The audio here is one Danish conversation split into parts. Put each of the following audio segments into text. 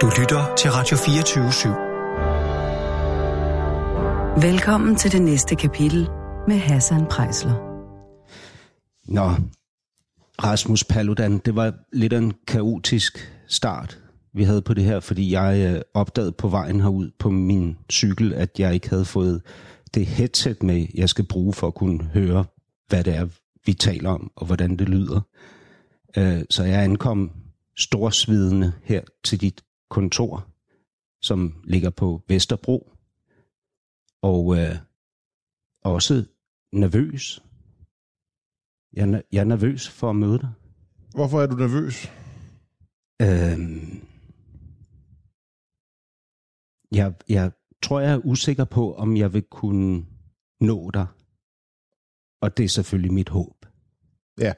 Du lytter til Radio 24/7. Velkommen til det næste kapitel med Hassan Preisler. Nå, Rasmus Paludan, det var lidt en kaotisk start, vi havde på det her, fordi jeg opdagede på vejen herud på min cykel, at jeg ikke havde fået det headset med, jeg skal bruge for at kunne høre, hvad det er, vi taler om, og hvordan det lyder. Så jeg ankom storsvidende her til dit kontor, som ligger på Vesterbro, og også nervøs. Jeg er nervøs for at møde dig. Hvorfor er du nervøs? Jeg tror, jeg er usikker på, om jeg vil kunne nå dig. Og det er selvfølgelig mit håb. Ja,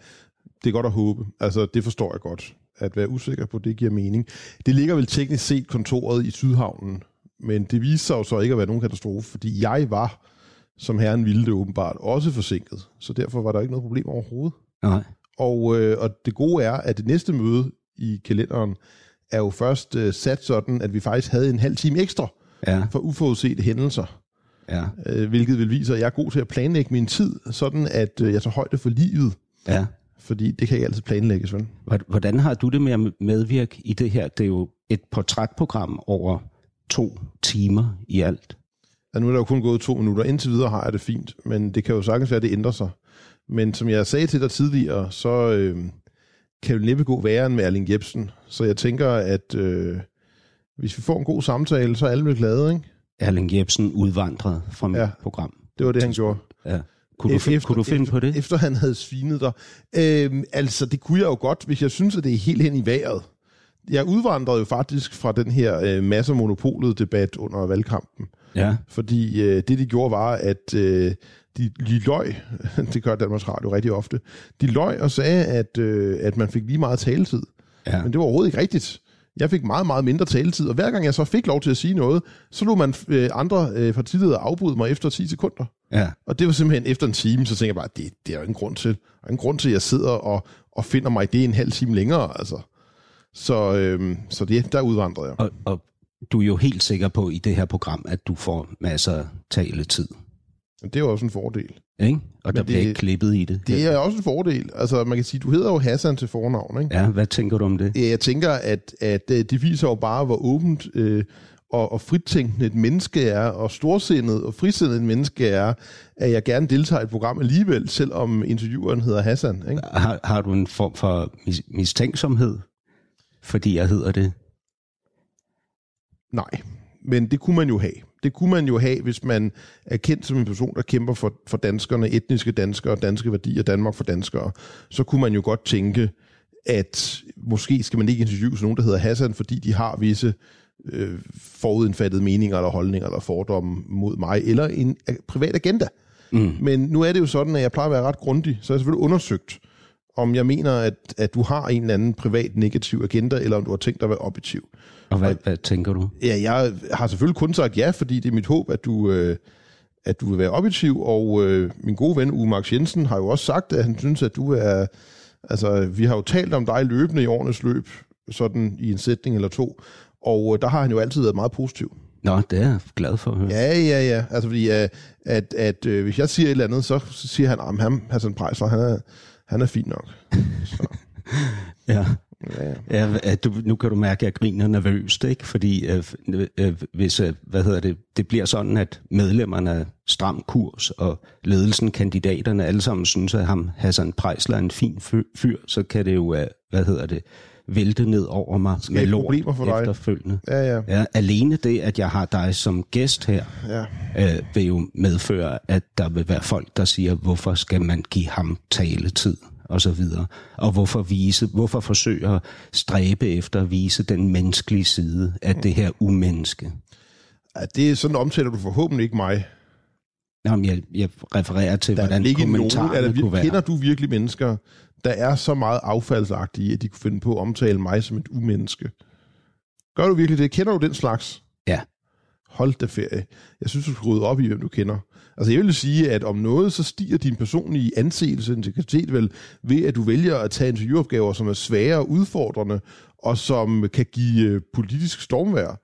det er godt at håbe. Altså, det forstår jeg godt. At være usikker på, det giver mening. Det ligger vel teknisk set kontoret i Sydhavnen, men det viste sig jo så ikke at være nogen katastrofe, fordi jeg var, som herren ville det åbenbart, også forsinket. Så derfor var der ikke noget problem overhovedet. Nej. Og det gode er, at det næste møde i kalenderen er jo først sat sådan, at vi faktisk havde en halv time ekstra for uforudsete hændelser. Ja. Hvilket vil vise, at jeg er god til at planlægge min tid, sådan at jeg tager højde for livet. Ja. Fordi det kan ikke altid planlægges, vel? Hvordan har du det med at medvirke i det her? Det er jo et portrætprogram over 2 timer i alt. Ja, nu er der jo kun gået 2 minutter. Indtil videre har jeg det fint, men det kan jo sagtens være, at det ændrer sig. Men som jeg sagde til dig tidligere, så kan det næppe gå værre end med Erling Jepsen. Så jeg tænker, at hvis vi får en god samtale, så er alle glade, ikke? Erling Jepsen udvandrede fra mit program. Det var det, han gjorde. Ja. Kunne du finde på det? Efter han havde svinet dig. Altså, det kunne jeg jo godt, hvis jeg synes, at det er helt hen i vejret. Jeg udvandrede jo faktisk fra den her masser monopolet-debat under valgkampen. Ja. Fordi det, de gjorde, var, at de løg, det gør Danmarks Radio rigtig ofte, de løg og sagde, at man fik lige meget taletid. Ja. Men det var overhovedet ikke rigtigt. Jeg fik meget, meget mindre taletid, og hver gang jeg så fik lov til at sige noget, så lod man andre partiledere afbryde mig efter 10 sekunder. Ja. Og det var simpelthen efter en time, så tænkte jeg bare, det er jo ingen grund til. Der er ingen grund til, at jeg sidder og finder mig det en halv time længere. Altså. Så det, der udvandrede jeg. Og du er jo helt sikker på i det her program, at du får masser af taletid. Det er jo også en fordel. Ikke? Og men der bliver ikke klippet i det. Det er også en fordel. Altså, man kan sige, du hedder jo Hassan til fornavn, ikke? Ja, hvad tænker du om det? Jeg tænker, at det viser jo bare, hvor åbent og fritænkende et menneske er, og storsindet og frisindet et menneske er, at jeg gerne deltager i et program alligevel, selvom intervieweren hedder Hassan, ikke? Har du en form for mistænksomhed, fordi jeg hedder det? Nej, men det kunne man jo have. Det kunne man jo have, hvis man er kendt som en person, der kæmper for danskerne, etniske danskere, danske værdier, Danmark for danskere. Så kunne man jo godt tænke, at måske skal man ikke interviewe nogen, der hedder Hassan, fordi de har visse forudindfattede meninger eller holdninger eller fordomme mod mig, eller en privat agenda. Mm. Men nu er det jo sådan, at jeg plejer at være ret grundig, så jeg har selvfølgelig undersøgt, om jeg mener, at du har en eller anden privat negativ agenda, eller om du har tænkt dig at være objektiv. Og hvad tænker du? Ja, jeg har selvfølgelig kun sagt ja, fordi det er mit håb, at du vil være objektiv, og min gode ven U Max Jensen har jo også sagt, at han synes, at du er... Altså, vi har jo talt om dig løbende i årenes løb, sådan i en sætning eller to, og der har han jo altid været meget positiv. Nå, det er jeg glad for at høre. Ja. Altså, fordi at hvis jeg siger et eller andet, så siger han, at ham, Hassan Preisler, han er fin nok. Så. Ja, nu kan du mærke, at jeg griner nervøst, ikke? Fordi det bliver sådan, at medlemmerne af Stram Kurs og ledelsen, kandidaterne, alle sammen synes, at ham Hassan Preisler er en fin fyr, så kan det jo, vælte ned over mig med lort for dig efterfølgende. Ja, alene det, at jeg har dig som gæst her, vil jo medføre, at der vil være folk, der siger, hvorfor skal man give ham taletid? Og så videre. Og hvorfor forsøger at stræbe efter at vise den menneskelige side af det her umenneske? Ja, det er sådan, omtaler du forhåbentlig ikke mig. Jamen, jeg refererer til, hvordan kommentarerne kunne være. Kender du virkelig mennesker, der er så meget affaldsagtige, at de kunne finde på at omtale mig som et umenneske? Gør du virkelig det? Kender du den slags? Ja. Hold da ferie. Jeg synes, du skal rydde op i, hvem du kender. Altså, jeg vil sige, at om noget, så stiger din personlige anseelse og integritet vel, ved at du vælger at tage interviewopgaver, som er svære og udfordrende, og som kan give politisk stormvejr.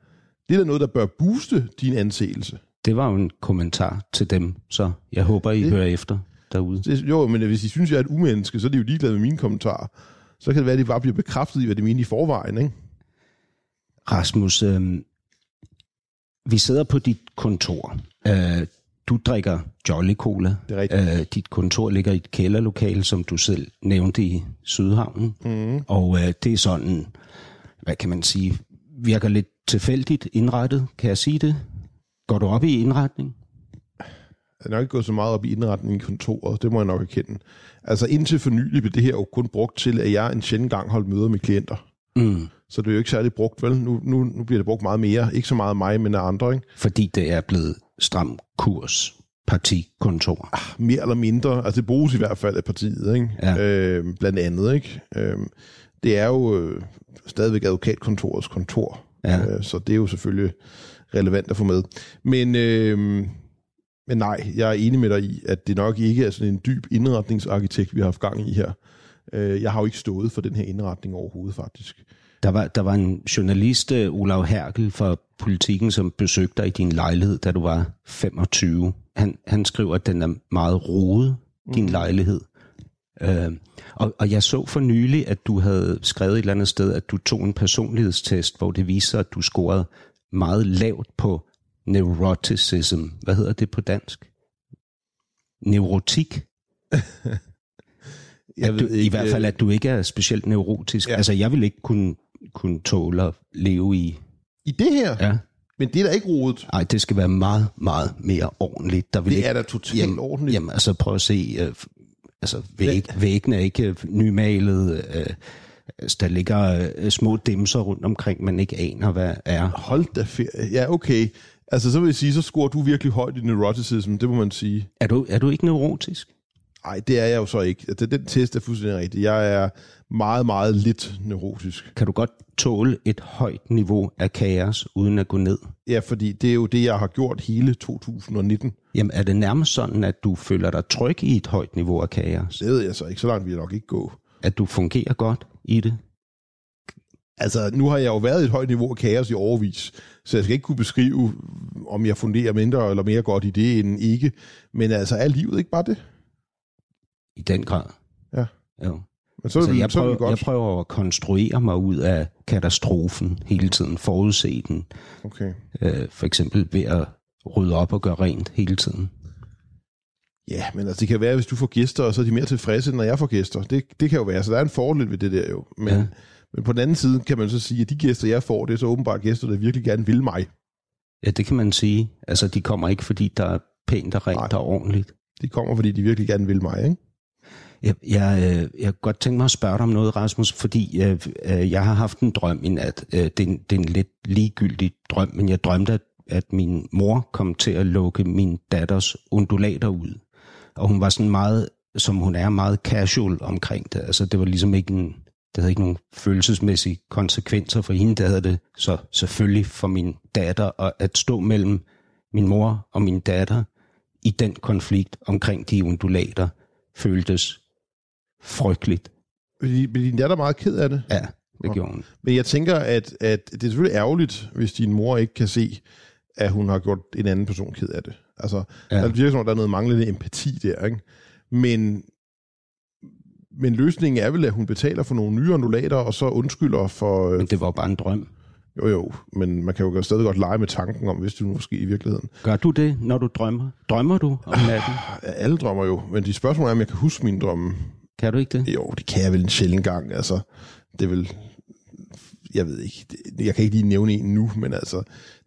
Det er da noget, der bør booste din anseelse. Det var jo en kommentar til dem, så jeg håber, I hører efter derude. Jo, men hvis I synes, jeg er et umenneske, så er det jo ligeglad med mine kommentarer. Så kan det være, at de bare bliver bekræftet i, hvad de mener i forvejen, ikke? Rasmus, vi sidder på dit kontor. Du drikker Jolly Cola. Det er rigtigt. Dit kontor ligger i et kælderlokale, som du selv nævnte i Sydhavnen. Mm. Og det er sådan, hvad kan man sige, virker lidt tilfældigt indrettet. Kan jeg sige det? Går du op i indretning? Jeg har nok ikke gået så meget op i indretning i kontoret. Det må jeg nok erkende. Altså indtil for nylig blev det her jo kun brugt til, at jeg en sjældent gang holdt møder med klienter. Mm. Så det er jo ikke særlig brugt, vel? Nu bliver det brugt meget mere. Ikke så meget af mig, men af andre, ikke? Fordi det er blevet Stram Kurs partikontor. Mere eller mindre. Altså det bruges i hvert fald af partiet, ikke? Ja. Blandt andet, ikke? Det er jo stadigvæk advokatkontorets kontor. Ja. Så det er jo selvfølgelig relevant at få med. Men nej, jeg er enig med dig i, at det nok ikke er sådan en dyb indretningsarkitekt, vi har haft gang i her. Jeg har jo ikke stået for den her indretning overhovedet, faktisk. Der var en journalist, Olav Hergel, fra Politiken, som besøgte dig i din lejlighed, da du var 25. Han skriver, at den er meget rodet, din lejlighed. Og jeg så for nylig, at du havde skrevet et eller andet sted, at du tog en personlighedstest, hvor det viser, at du scorede meget lavt på neuroticism. Hvad hedder det på dansk? Neurotik? I hvert fald, at du ikke er specielt neurotisk. Ja. Altså, jeg vil ikke kunne tåle at leve i... I det her? Ja. Men det er da ikke rodet. Nej, det skal være meget, meget mere ordentligt. Det er da totalt ordentligt. Jamen, altså, prøv at se. Altså, væggene er ikke nymalet. Der ligger små dimser rundt omkring, man ikke aner, hvad er. Hold da ferie. Ja, okay. Altså, så vil jeg sige, så scorer du virkelig højt i neuroticism. Det må man sige. Er du ikke neurotisk? Nej, det er jeg jo så ikke. Den test er fuldstændig rigtig. Jeg er meget, meget lidt neurotisk. Kan du godt tåle et højt niveau af kaos, uden at gå ned? Ja, fordi det er jo det, jeg har gjort hele 2019. Jamen, er det nærmest sådan, at du føler dig tryg i et højt niveau af kaos? Det ved jeg så ikke. Så langt vil jeg nok ikke gå. At du fungerer godt i det? Altså, nu har jeg jo været i et højt niveau af kaos i årevis, så jeg skal ikke kunne beskrive, om jeg fungerer mindre eller mere godt i det end ikke. Men altså, er livet ikke bare det? I den grad. Ja. Jo. Men så jeg prøver at konstruere mig ud af katastrofen hele tiden, forudse den. Okay. For eksempel ved at rydde op og gøre rent hele tiden. Ja, men altså, det kan være, hvis du får gæster, og så er de mere tilfredse, end når jeg får gæster. Det kan jo være, så der er en fordel ved det der jo. Men, ja. Men på den anden side kan man så sige, at de gæster, jeg får, det er så åbenbart gæster, der virkelig gerne vil mig. Ja, det kan man sige. Altså, de kommer ikke, fordi der er pænt og rent og ordentligt. De kommer, fordi de virkelig gerne vil mig, ikke? Jeg kunne godt tænke mig at spørge dig om noget, Rasmus, fordi jeg har haft en drøm i nat. Det er en lidt ligegyldig drøm, men jeg drømte, at min mor kom til at lukke min datters undulater ud. Og hun var sådan meget, som hun er, meget casual omkring det. Altså, det var ligesom ikke det havde ikke nogen følelsesmæssige konsekvenser for hende. Det havde det så selvfølgelig for min datter, og at stå mellem min mor og min datter i den konflikt omkring de undulater føltes frygteligt. Men din datter er meget ked af det? Ja, det gjorde hun. Men jeg tænker, at det er selvfølgelig ærgerligt, hvis din mor ikke kan se, at hun har gjort en anden person ked af det. Altså, der virker som, at der er noget manglende empati der, ikke? Men løsningen er vel, at hun betaler for nogle nye undulater, og så undskylder for... Men det var bare en drøm. Jo, men man kan jo stadig godt lege med tanken om, hvis du måske i virkeligheden... Gør du det, når du drømmer? Drømmer du om natten? Alle drømmer jo, men de spørgsmål er, om jeg kan huske mine drømme. Kan du ikke det? Jo, det kan jeg vel en sjældent gang, altså. Det er vel... Jeg ved ikke. Jeg kan ikke lige nævne en nu, men altså...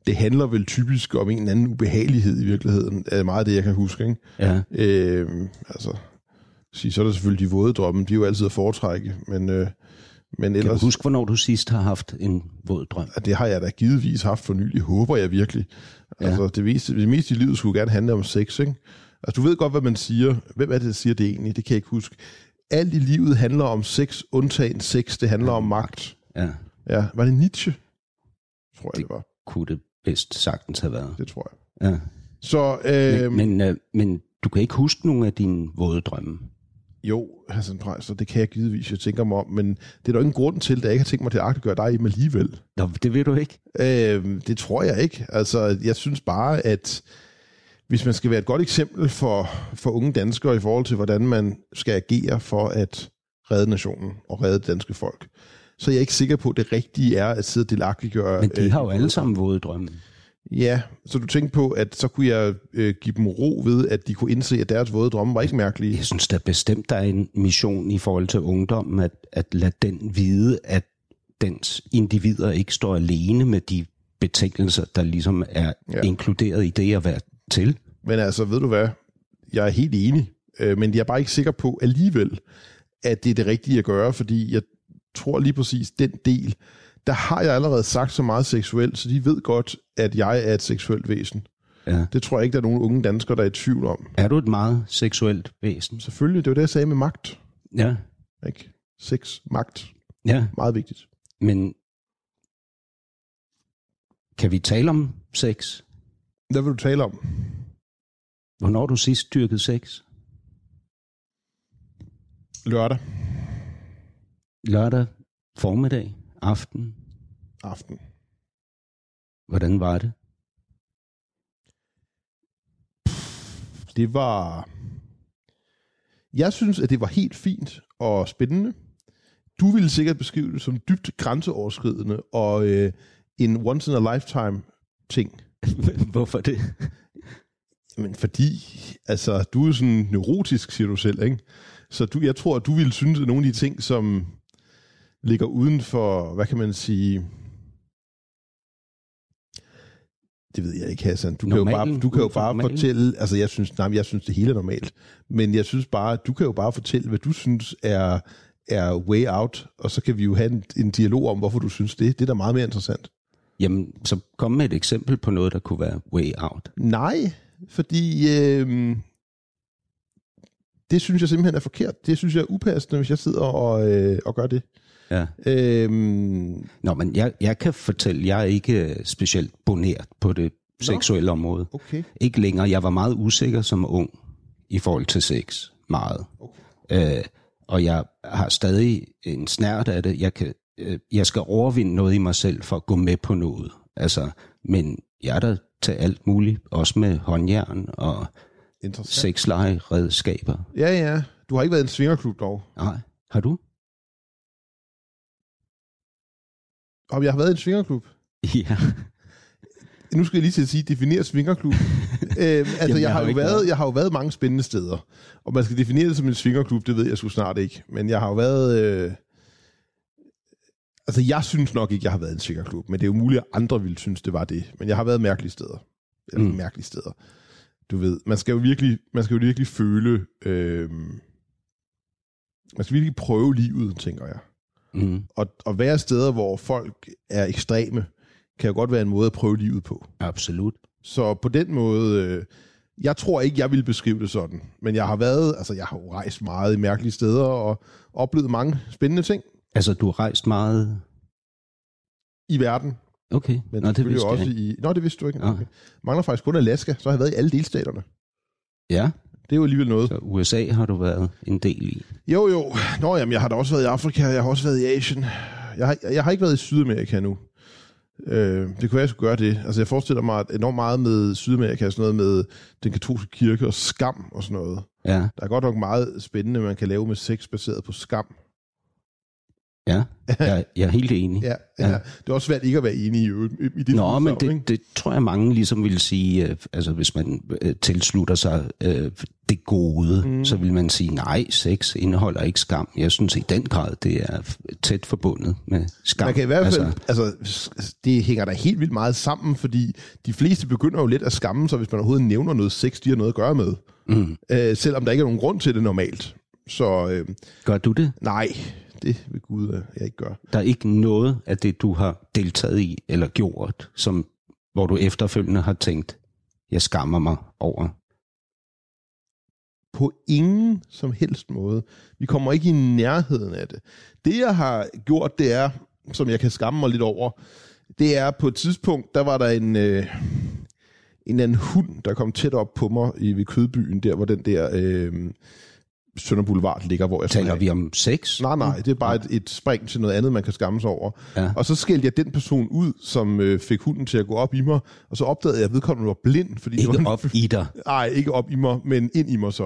Det handler vel typisk om en eller anden ubehagelighed i virkeligheden. Det er meget det, jeg kan huske, ikke? Ja. Altså... Så er der selvfølgelig de våde drømme. De er jo altid at foretrække, men... Men ellers, kan du huske, hvornår du sidst har haft en våd drøm? Det har jeg da givetvis haft for nylig, håber jeg virkelig. Ja. Altså, det meste i livet skulle gerne handle om sex, ikke? Altså, du ved godt, hvad man siger. Hvem er det, der siger det egentlig? Det kan jeg ikke huske. Alt i livet handler om sex, undtagen sex. Det handler om magt. Ja. Var det Nietzsche? Tror jeg, det var. Kunne det vist sagtens have været. Det tror jeg. Ja. Så, men du kan ikke huske nogen af dine våde drømme? Jo, Hassan Preisler, det kan jeg givetvis, jeg tænker mig om, men det er der ingen grund til, at jeg ikke har tænkt mig til at agtgøre dig med alligevel. Nå, det ved du ikke? Det tror jeg ikke. Altså, jeg synes bare, at hvis man skal være et godt eksempel for unge danskere i forhold til, hvordan man skal agere for at redde nationen og redde det danske folk, så jeg er ikke sikker på, at det rigtige er at sidde og delagtiggøre... Men de har jo alle sammen våde drømme. Ja, så du tænkte på, at så kunne jeg give dem ro ved, at de kunne indse, at deres våde drømme var ikke mærkelige. Jeg synes da bestemt, der er en mission i forhold til ungdommen, at lade den vide, at dens individer ikke står alene med de betingelser, der ligesom er inkluderet i det at være til. Men altså, ved du hvad? Jeg er helt enig, men jeg er bare ikke sikker på alligevel, at det er det rigtige at gøre, fordi jeg tror lige præcis den del... Der har jeg allerede sagt så meget seksuelt, så de ved godt, at jeg er et seksuelt væsen. Ja. Det tror jeg ikke, der er nogen unge danskere, der er i tvivl om. Er du et meget seksuelt væsen? Selvfølgelig. Det var det, jeg sagde med magt. Ja. Ikke? Sex, magt. Ja. Meget vigtigt. Men kan vi tale om sex? Hvad vil du tale om? Hvornår du sidst dyrkede sex? Lørdag. Lørdag formiddag? Aften. Aften. Hvordan var det? Det var... Jeg synes, at det var helt fint og spændende. Du ville sikkert beskrive det som dybt grænseoverskridende og en once-in-a-lifetime-ting. Hvorfor det? Men fordi, altså, du er sådan neurotisk, siger du selv, ikke? Så jeg tror, at du ville synes, at nogle af de ting, som... ligger uden for, hvad kan man sige... Det ved jeg ikke, Hassan. Du kan jo bare fortælle... Altså, jeg synes, det hele er normalt. Men jeg synes bare, du kan jo bare fortælle, hvad du synes er way out, og så kan vi jo have en dialog om, hvorfor du synes det. Det er da meget mere interessant. Jamen, så kom med et eksempel på noget, der kunne være way out. Nej, fordi... det synes jeg simpelthen er forkert. Det synes jeg er upassende, hvis jeg sidder og gør det. Ja. Nå, men jeg kan fortælle, jeg er ikke specielt bonert på det seksuelle område. Okay. Ikke længere. Jeg var meget usikker som ung i forhold til sex. Meget. Okay. Og jeg har stadig en snert af det. Jeg skal overvinde noget i mig selv for at gå med på noget. Altså, men jeg er der til alt muligt. Også med håndjern og... sexlegeredskaber. Ja. Du har ikke været i en svingerklub dog. Nej. Har du? Om jeg har været i en svingerklub? Ja. Nu skal jeg lige til at sige, definere svingerklub. Altså, jamen, jeg har jo været mange spændende steder. Og man skal definere det som en svingerklub, det ved jeg sgu snart ikke. Men jeg har jo været... Altså, jeg synes nok ikke, jeg har været i en svingerklub. Men det er jo muligt, at andre ville synes, det var det. Men jeg har været mærkelige steder. Eller mærkelige steder. Du ved, man skal jo virkelig føle, man skal virkelig prøve livet, tænker jeg. Mm. Og være steder, hvor folk er ekstreme, kan jo godt være en måde at prøve livet på. Absolut. Så på den måde, jeg tror ikke, jeg ville beskrive det sådan, men jeg har jo rejst meget i mærkelige steder og oplevet mange spændende ting. Altså, du har rejst meget? I verden. Okay, men nå, det vidste også jeg ikke. Nå, det vidste du ikke. Okay. Mangler faktisk kun Alaska, så har jeg været i alle delstaterne. Ja. Det er jo alligevel noget. Så USA har du været en del i? Jo. Nå, jamen, jeg har da også været i Afrika, jeg har også været i Asien. Jeg har ikke været i Sydamerika nu. Det kunne jeg sgu gøre det. Altså, jeg forestiller mig enormt meget med Sydamerika, sådan noget med den katolske kirke og skam og sådan noget. Ja. Der er godt nok meget spændende, man kan lave med sex baseret på skam. Ja, jeg er helt enig. Ja. Det er også svært ikke at være enig i det. Nå, men det tror jeg mange ligesom vil sige, altså hvis man tilslutter sig det gode, så vil man sige, nej, sex indeholder ikke skam. Jeg synes i den grad, det er tæt forbundet med skam. Man kan i hvert fald, altså det hænger da helt vildt meget sammen, fordi de fleste begynder jo lidt at skamme sig, hvis man overhovedet nævner noget sex, de har noget at gøre med. Mm. Selvom der ikke er nogen grund til det normalt. Så, gør du det? Nej. Det vil Gud, jeg ikke gør. Der er ikke noget af det, du har deltaget i eller gjort, hvor du efterfølgende har tænkt, jeg skammer mig over? På ingen som helst måde. Vi kommer ikke i nærheden af det. Det, jeg har gjort, det er, som jeg kan skamme mig lidt over, det er på et tidspunkt, der var der en anden hund, der kom tæt op på mig ved Kødbyen, der hvor den der Sønder Boulevard ligger, hvor jeg... Taler vi om sex? Nej, det er bare et spring til noget andet, man kan skamme sig over. Ja. Og så skældte jeg den person ud, som fik hunden til at gå op i mig, og så opdagede jeg, at vedkommende var blind. Fordi ikke det var op i dig? Nej, ikke op i mig, men ind i mig så.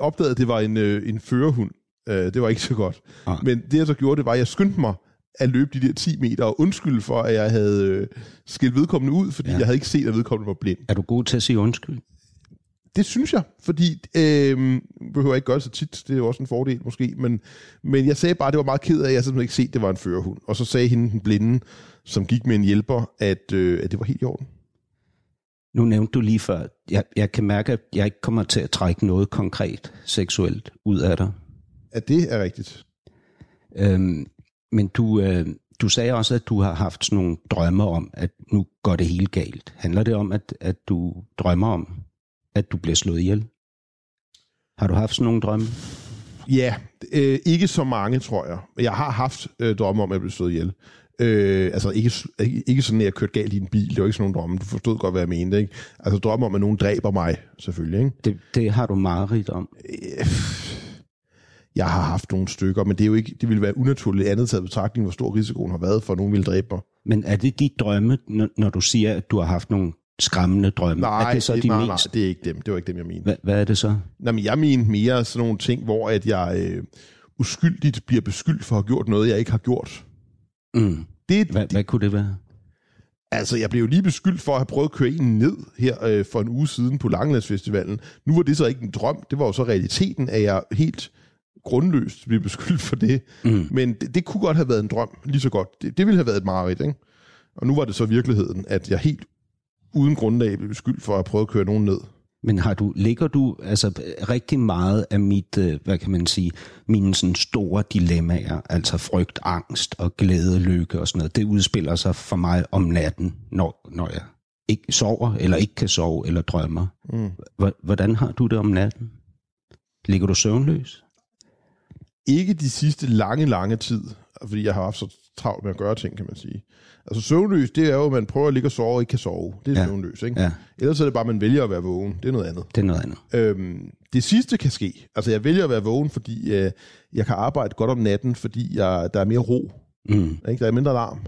Opdagede, at det var en førerhund. Det var ikke så godt. Ja. Men det, jeg så gjorde, det var, at jeg skyndte mig at løbe de der 10 meter og undskyld for, at jeg havde skilt vedkommende ud, fordi jeg havde ikke set, at vedkommende var blind. Er du god til at sige undskyld? Det synes jeg, fordi behøver ikke gøre det så tit, det er jo også en fordel måske, men jeg sagde bare, at det var meget ked af, at jeg simpelthen ikke set, at det var en førerhund. Og så sagde hende den blinde, som gik med en hjælper, at det var helt i orden. Nu nævnte du lige før, jeg kan mærke, at jeg ikke kommer til at trække noget konkret seksuelt ud af dig. At det er rigtigt. Men du sagde også, at du har haft sådan nogle drømme om, at nu går det helt galt. Handler det om, at du drømmer om, at du bliver slået ihjel? Har du haft sådan nogle drømme? Ja, ikke så mange, tror jeg. Jeg har haft drømme om, at jeg blev slået ihjel. Altså ikke sådan, at jeg kørte galt i en bil. Det var ikke sådan nogle drømme. Du forstod godt, hvad jeg mente, ikke? Altså drømme om, at nogen dræber mig, selvfølgelig, ikke? Det har du mareridt om. Jeg har haft nogle stykker, men det er jo ikke, det ville være unaturligt andet taget betragtning, hvor stor risikoen har været for, at nogen ville dræbe mig. Men er det de drømme, når du siger, at du har haft nogle skræmmende drømme? Nej, er det så nej, det er ikke dem. Det var ikke dem, jeg mente. Hvad er det så? Jamen, jeg mente mere sådan nogle ting, hvor at jeg uskyldigt bliver beskyldt for at have gjort noget, jeg ikke har gjort. Mm. Hvad kunne det være? Altså, jeg blev jo lige beskyldt for at have prøvet at køre en ned her for en uge siden på Langelandsfestivalen. Nu var det så ikke en drøm. Det var jo så realiteten, at jeg helt grundløst blev beskyldt for det. Mm. Men det kunne godt have været en drøm, lige så godt. Det ville have været et mareridt, ikke? Og nu var det så virkeligheden, at jeg helt uden grundlag blev beskyldt for at prøve at køre nogen ned. Men ligger du altså rigtig meget af mit, hvad kan man sige, mine sådan store dilemmaer, altså frygt, angst og glæde, lykke og sådan noget, det udspiller sig for mig om natten, når jeg ikke sover, eller ikke kan sove, eller drømmer. Mm. Hvordan har du det om natten? Ligger du søvnløs? Ikke de sidste lange, lange tid, fordi jeg har haft så travlt med at gøre ting, kan man sige. Altså søvnløs, det er jo, at man prøver at ligge og sove og ikke kan sove. Det er søvnløs, ikke? Ja. Ellers er det bare, at man vælger at være vågen. Det er noget andet. Det sidste kan ske. Altså jeg vælger at være vågen, fordi jeg kan arbejde godt om natten, fordi der er mere ro. Mm. Ikke? Der er mindre larm.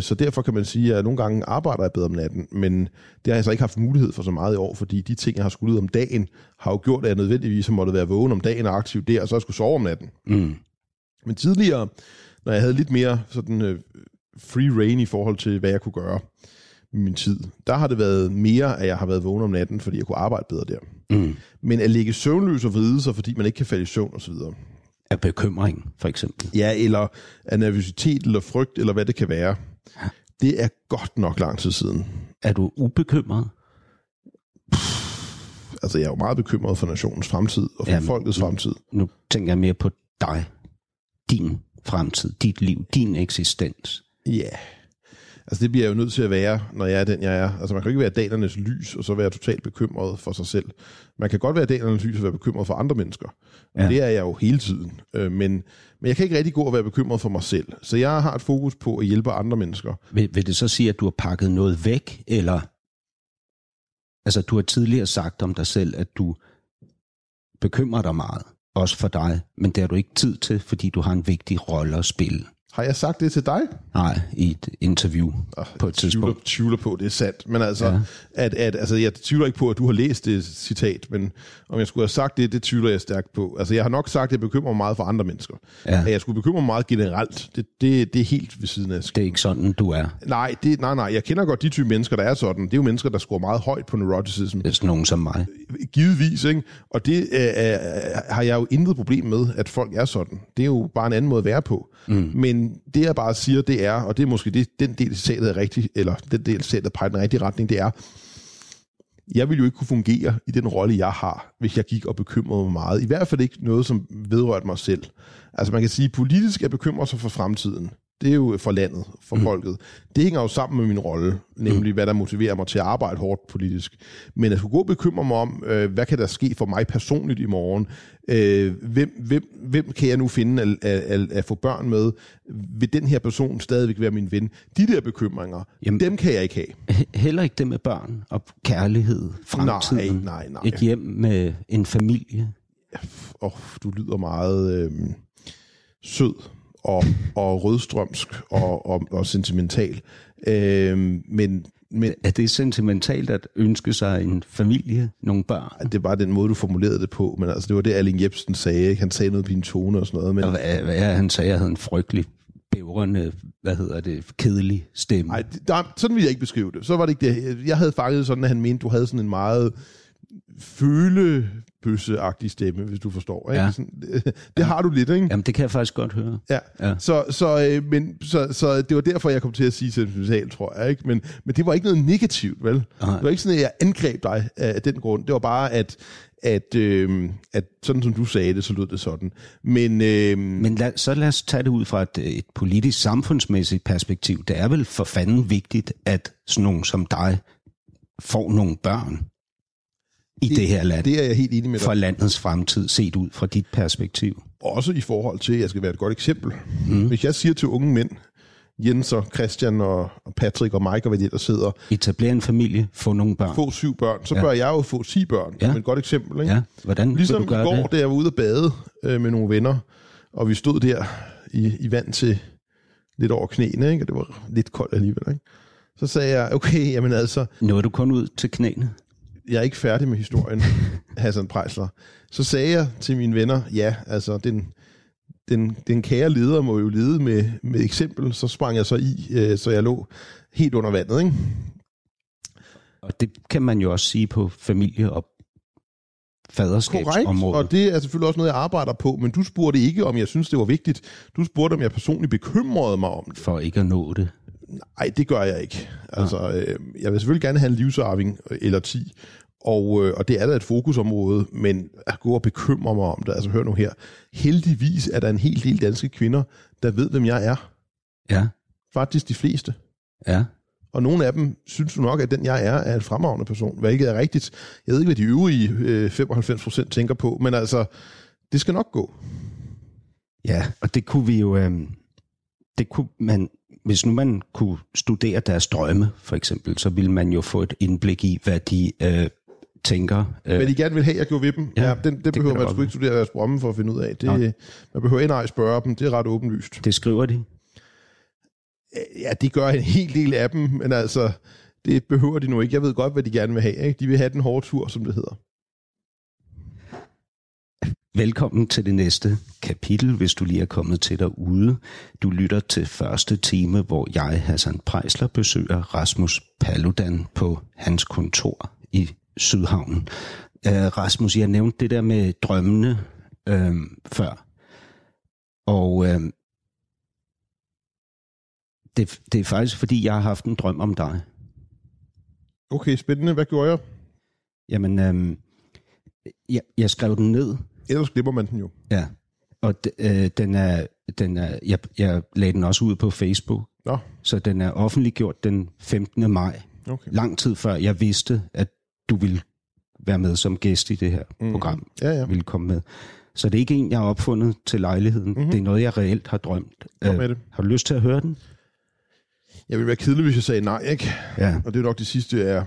Så derfor kan man sige, at nogle gange arbejder jeg bedre om natten, men det har jeg så ikke haft mulighed for så meget i år, fordi de ting, jeg har skulle ud om dagen, har jo gjort, at jeg nødvendigvis har måttet være vågen om dagen og aktiv der, og så jeg skulle sove om natten. Mm. Men tidligere, når jeg havde lidt mere sådan free rein i forhold til, hvad jeg kunne gøre i min tid, der har det været mere, at jeg har været vågen om natten, fordi jeg kunne arbejde bedre der. Mm. Men at ligge søvnløs og vride sig, fordi man ikke kan falde i søvn osv., af bekymring, for eksempel. Ja, eller af nervøsitet, eller frygt, eller hvad det kan være. Ja. Det er godt nok lang tid siden. Er du ubekymret? Altså, jeg er jo meget bekymret for nationens fremtid, og for folkets fremtid. Nu tænker jeg mere på dig. Din fremtid, dit liv, din eksistens. Ja. Altså, det bliver jeg jo nødt til at være, når jeg er den, jeg er. Altså, man kan ikke være dalernes lys, og så være totalt bekymret for sig selv. Man kan godt være dalernes lys og være bekymret for andre mennesker. Ja. Det er jeg jo hele tiden. Men jeg kan ikke rigtig gå og være bekymret for mig selv. Så jeg har et fokus på at hjælpe andre mennesker. Vil det så sige, at du har pakket noget væk, eller... Altså, du har tidligere sagt om dig selv, at du bekymrer dig meget, også for dig, men det har du ikke tid til, fordi du har en vigtig rolle at spille. Har jeg sagt det til dig? Nej, i et interview på et tidspunkt. Jeg tvivler på, det er sandt. Men altså, altså, jeg tvivler ikke på, at du har læst det citat, men om jeg skulle have sagt det, det tvivler jeg stærkt på. Altså, jeg har nok sagt, at jeg bekymrer mig meget for andre mennesker. Ja. At jeg skulle bekymre mig meget generelt, det er helt ved siden af. Det er ikke sådan, du er. Nej, jeg kender godt de type mennesker, der er sådan. Det er jo mennesker, der scorer meget højt på neuroticism. Det er sådan nogen som mig. Givetvis, ikke? Og det har jeg jo intet problem med, at folk er sådan. Det er jo bare en anden måde at være på. Mm. Men det, jeg bare siger, det er, og det er måske det, den del af citatet er rigtig, eller den del af citatet peger den rigtige retning, det er, jeg ville jo ikke kunne fungere i den rolle, jeg har, hvis jeg gik og bekymrede mig meget. I hvert fald ikke noget, som vedrørte mig selv. Altså man kan sige, politisk er bekymret sig for fremtiden. det er jo for landet, for folket. Det hænger jo sammen med min rolle, nemlig hvad der motiverer mig til at arbejde hårdt politisk. Men jeg skulle gå og bekymre mig om, hvad kan der ske for mig personligt i morgen? Hvem kan jeg nu finde at få børn med? Vil den her person stadigvæk være min ven? De der bekymringer, jamen, dem kan jeg ikke have. Heller ikke det med børn og kærlighed, fremtiden. Nej. Et hjem med en familie. Du lyder meget sød. Og rødstrømsk og sentimental. Men er det sentimentalt at ønske sig en familie, nogle børn? Det er bare den måde, du formulerede det på. Men altså, det var det, Erling Jepsen sagde. Han sagde noget på en tone og sådan noget. Men... Hvad han sagde, jeg havde en frygtelig, bævrende, kedelig stemme. Nej, sådan ville jeg ikke beskrive det. Så var det ikke det. Jeg havde fanget sådan, at han mente, du havde sådan en meget... følebøsseagtig stemme, hvis du forstår. Ikke? Ja. Sådan, det har du lidt, ikke? Jamen, det kan jeg faktisk godt høre. Ja. Så det var derfor, jeg kom til at sige sentimentalt, tror jeg. Ikke? Men det var ikke noget negativt, vel? Aha. Det var ikke sådan, at jeg angreb dig af den grund. Det var bare, at sådan som du sagde det, så lød det sådan. Men lad os tage det ud fra et politisk, samfundsmæssigt perspektiv. Det er vel for fanden vigtigt, at sådan nogen som dig får nogle børn i det her land. Det er jeg helt enig med dig. For landets fremtid, set ud fra dit perspektiv. Også i forhold til, at jeg skal være et godt eksempel. Hvis jeg siger til unge mænd, Jens og Christian og Patrick og Mike og hvad de der sidder. Etablere en familie, få nogle børn. Få 7 børn. Så bør jeg jo få 10 børn. Ja. Som et godt eksempel. Ikke? Ja. Hvordan ligesom vil du gøre det? Ligesom i går, da jeg var ude at bade med nogle venner, og vi stod der i vand til lidt over knæene, ikke? Og det var lidt koldt alligevel. Ikke? Så sagde jeg, okay, jamen altså... Nåede du kun ud til knæene? Jeg er ikke færdig med historien, Hassan Preisler. Så sagde jeg til mine venner, ja, altså den kære leder må jo lede med eksempel, så sprang jeg så i, så jeg lå helt under vandet, ikke? Og det kan man jo også sige på familie- og faderskabsområdet. Korrekt, og det er selvfølgelig også noget, jeg arbejder på, men du spurgte ikke, om jeg synes det var vigtigt. Du spurgte, om jeg personligt bekymrede mig om det. For ikke at nå det. Nej, det gør jeg ikke. Altså, jeg vil selvfølgelig gerne have en livsarving eller 10, og det er da et fokusområde, men at gå og bekymre mig om det, altså hør nu her, heldigvis er der en hel del danske kvinder, der ved, hvem jeg er. Ja. Faktisk de fleste. Ja. Og nogle af dem synes jo nok, at den jeg er en fremragende person, hvilket er rigtigt. Jeg ved ikke, hvad de øvrige 95% tænker på, men altså, det skal nok gå. Ja, og det kunne vi jo... det kunne man... Hvis nu man kunne studere deres drømme, for eksempel, så ville man jo få et indblik i, hvad de tænker. Hvad de gerne vil have, jeg gjorde ved dem. Ja, det behøver man sgu ikke studere deres drømme for at finde ud af. Man behøver ikke spørge dem, det er ret åbenlyst. Det skriver de? Ja, det gør en hel del af dem, men altså, det behøver de nu ikke. Jeg ved godt, hvad de gerne vil have. Ikke? De vil have den hårde tur, som det hedder. Velkommen til det næste kapitel, hvis du lige er kommet til derude. Du lytter til første time, hvor jeg, Hassan Preisler, besøger Rasmus Paludan på hans kontor i Sydhavnen. Rasmus, jeg nævnte det der med drømmene før. Og det er faktisk, fordi jeg har haft en drøm om dig. Okay, spændende. Hvad gjorde jeg? Jamen, jeg skrev den ned. Ellers glipper man den jo. Ja, og den er jeg lagde den også ud på Facebook. Nå. Så den er offentliggjort den 15. maj. Okay. Lang tid før jeg vidste, at du ville være med som gæst i det her program. Ja. Ville komme med. Så det er ikke en, jeg har opfundet til lejligheden. Det er noget, jeg reelt har drømt. Har du lyst til at høre den? Jeg ville være kedelig, hvis jeg sagde nej, ikke? Ja. Og det er nok det sidste, jeg er.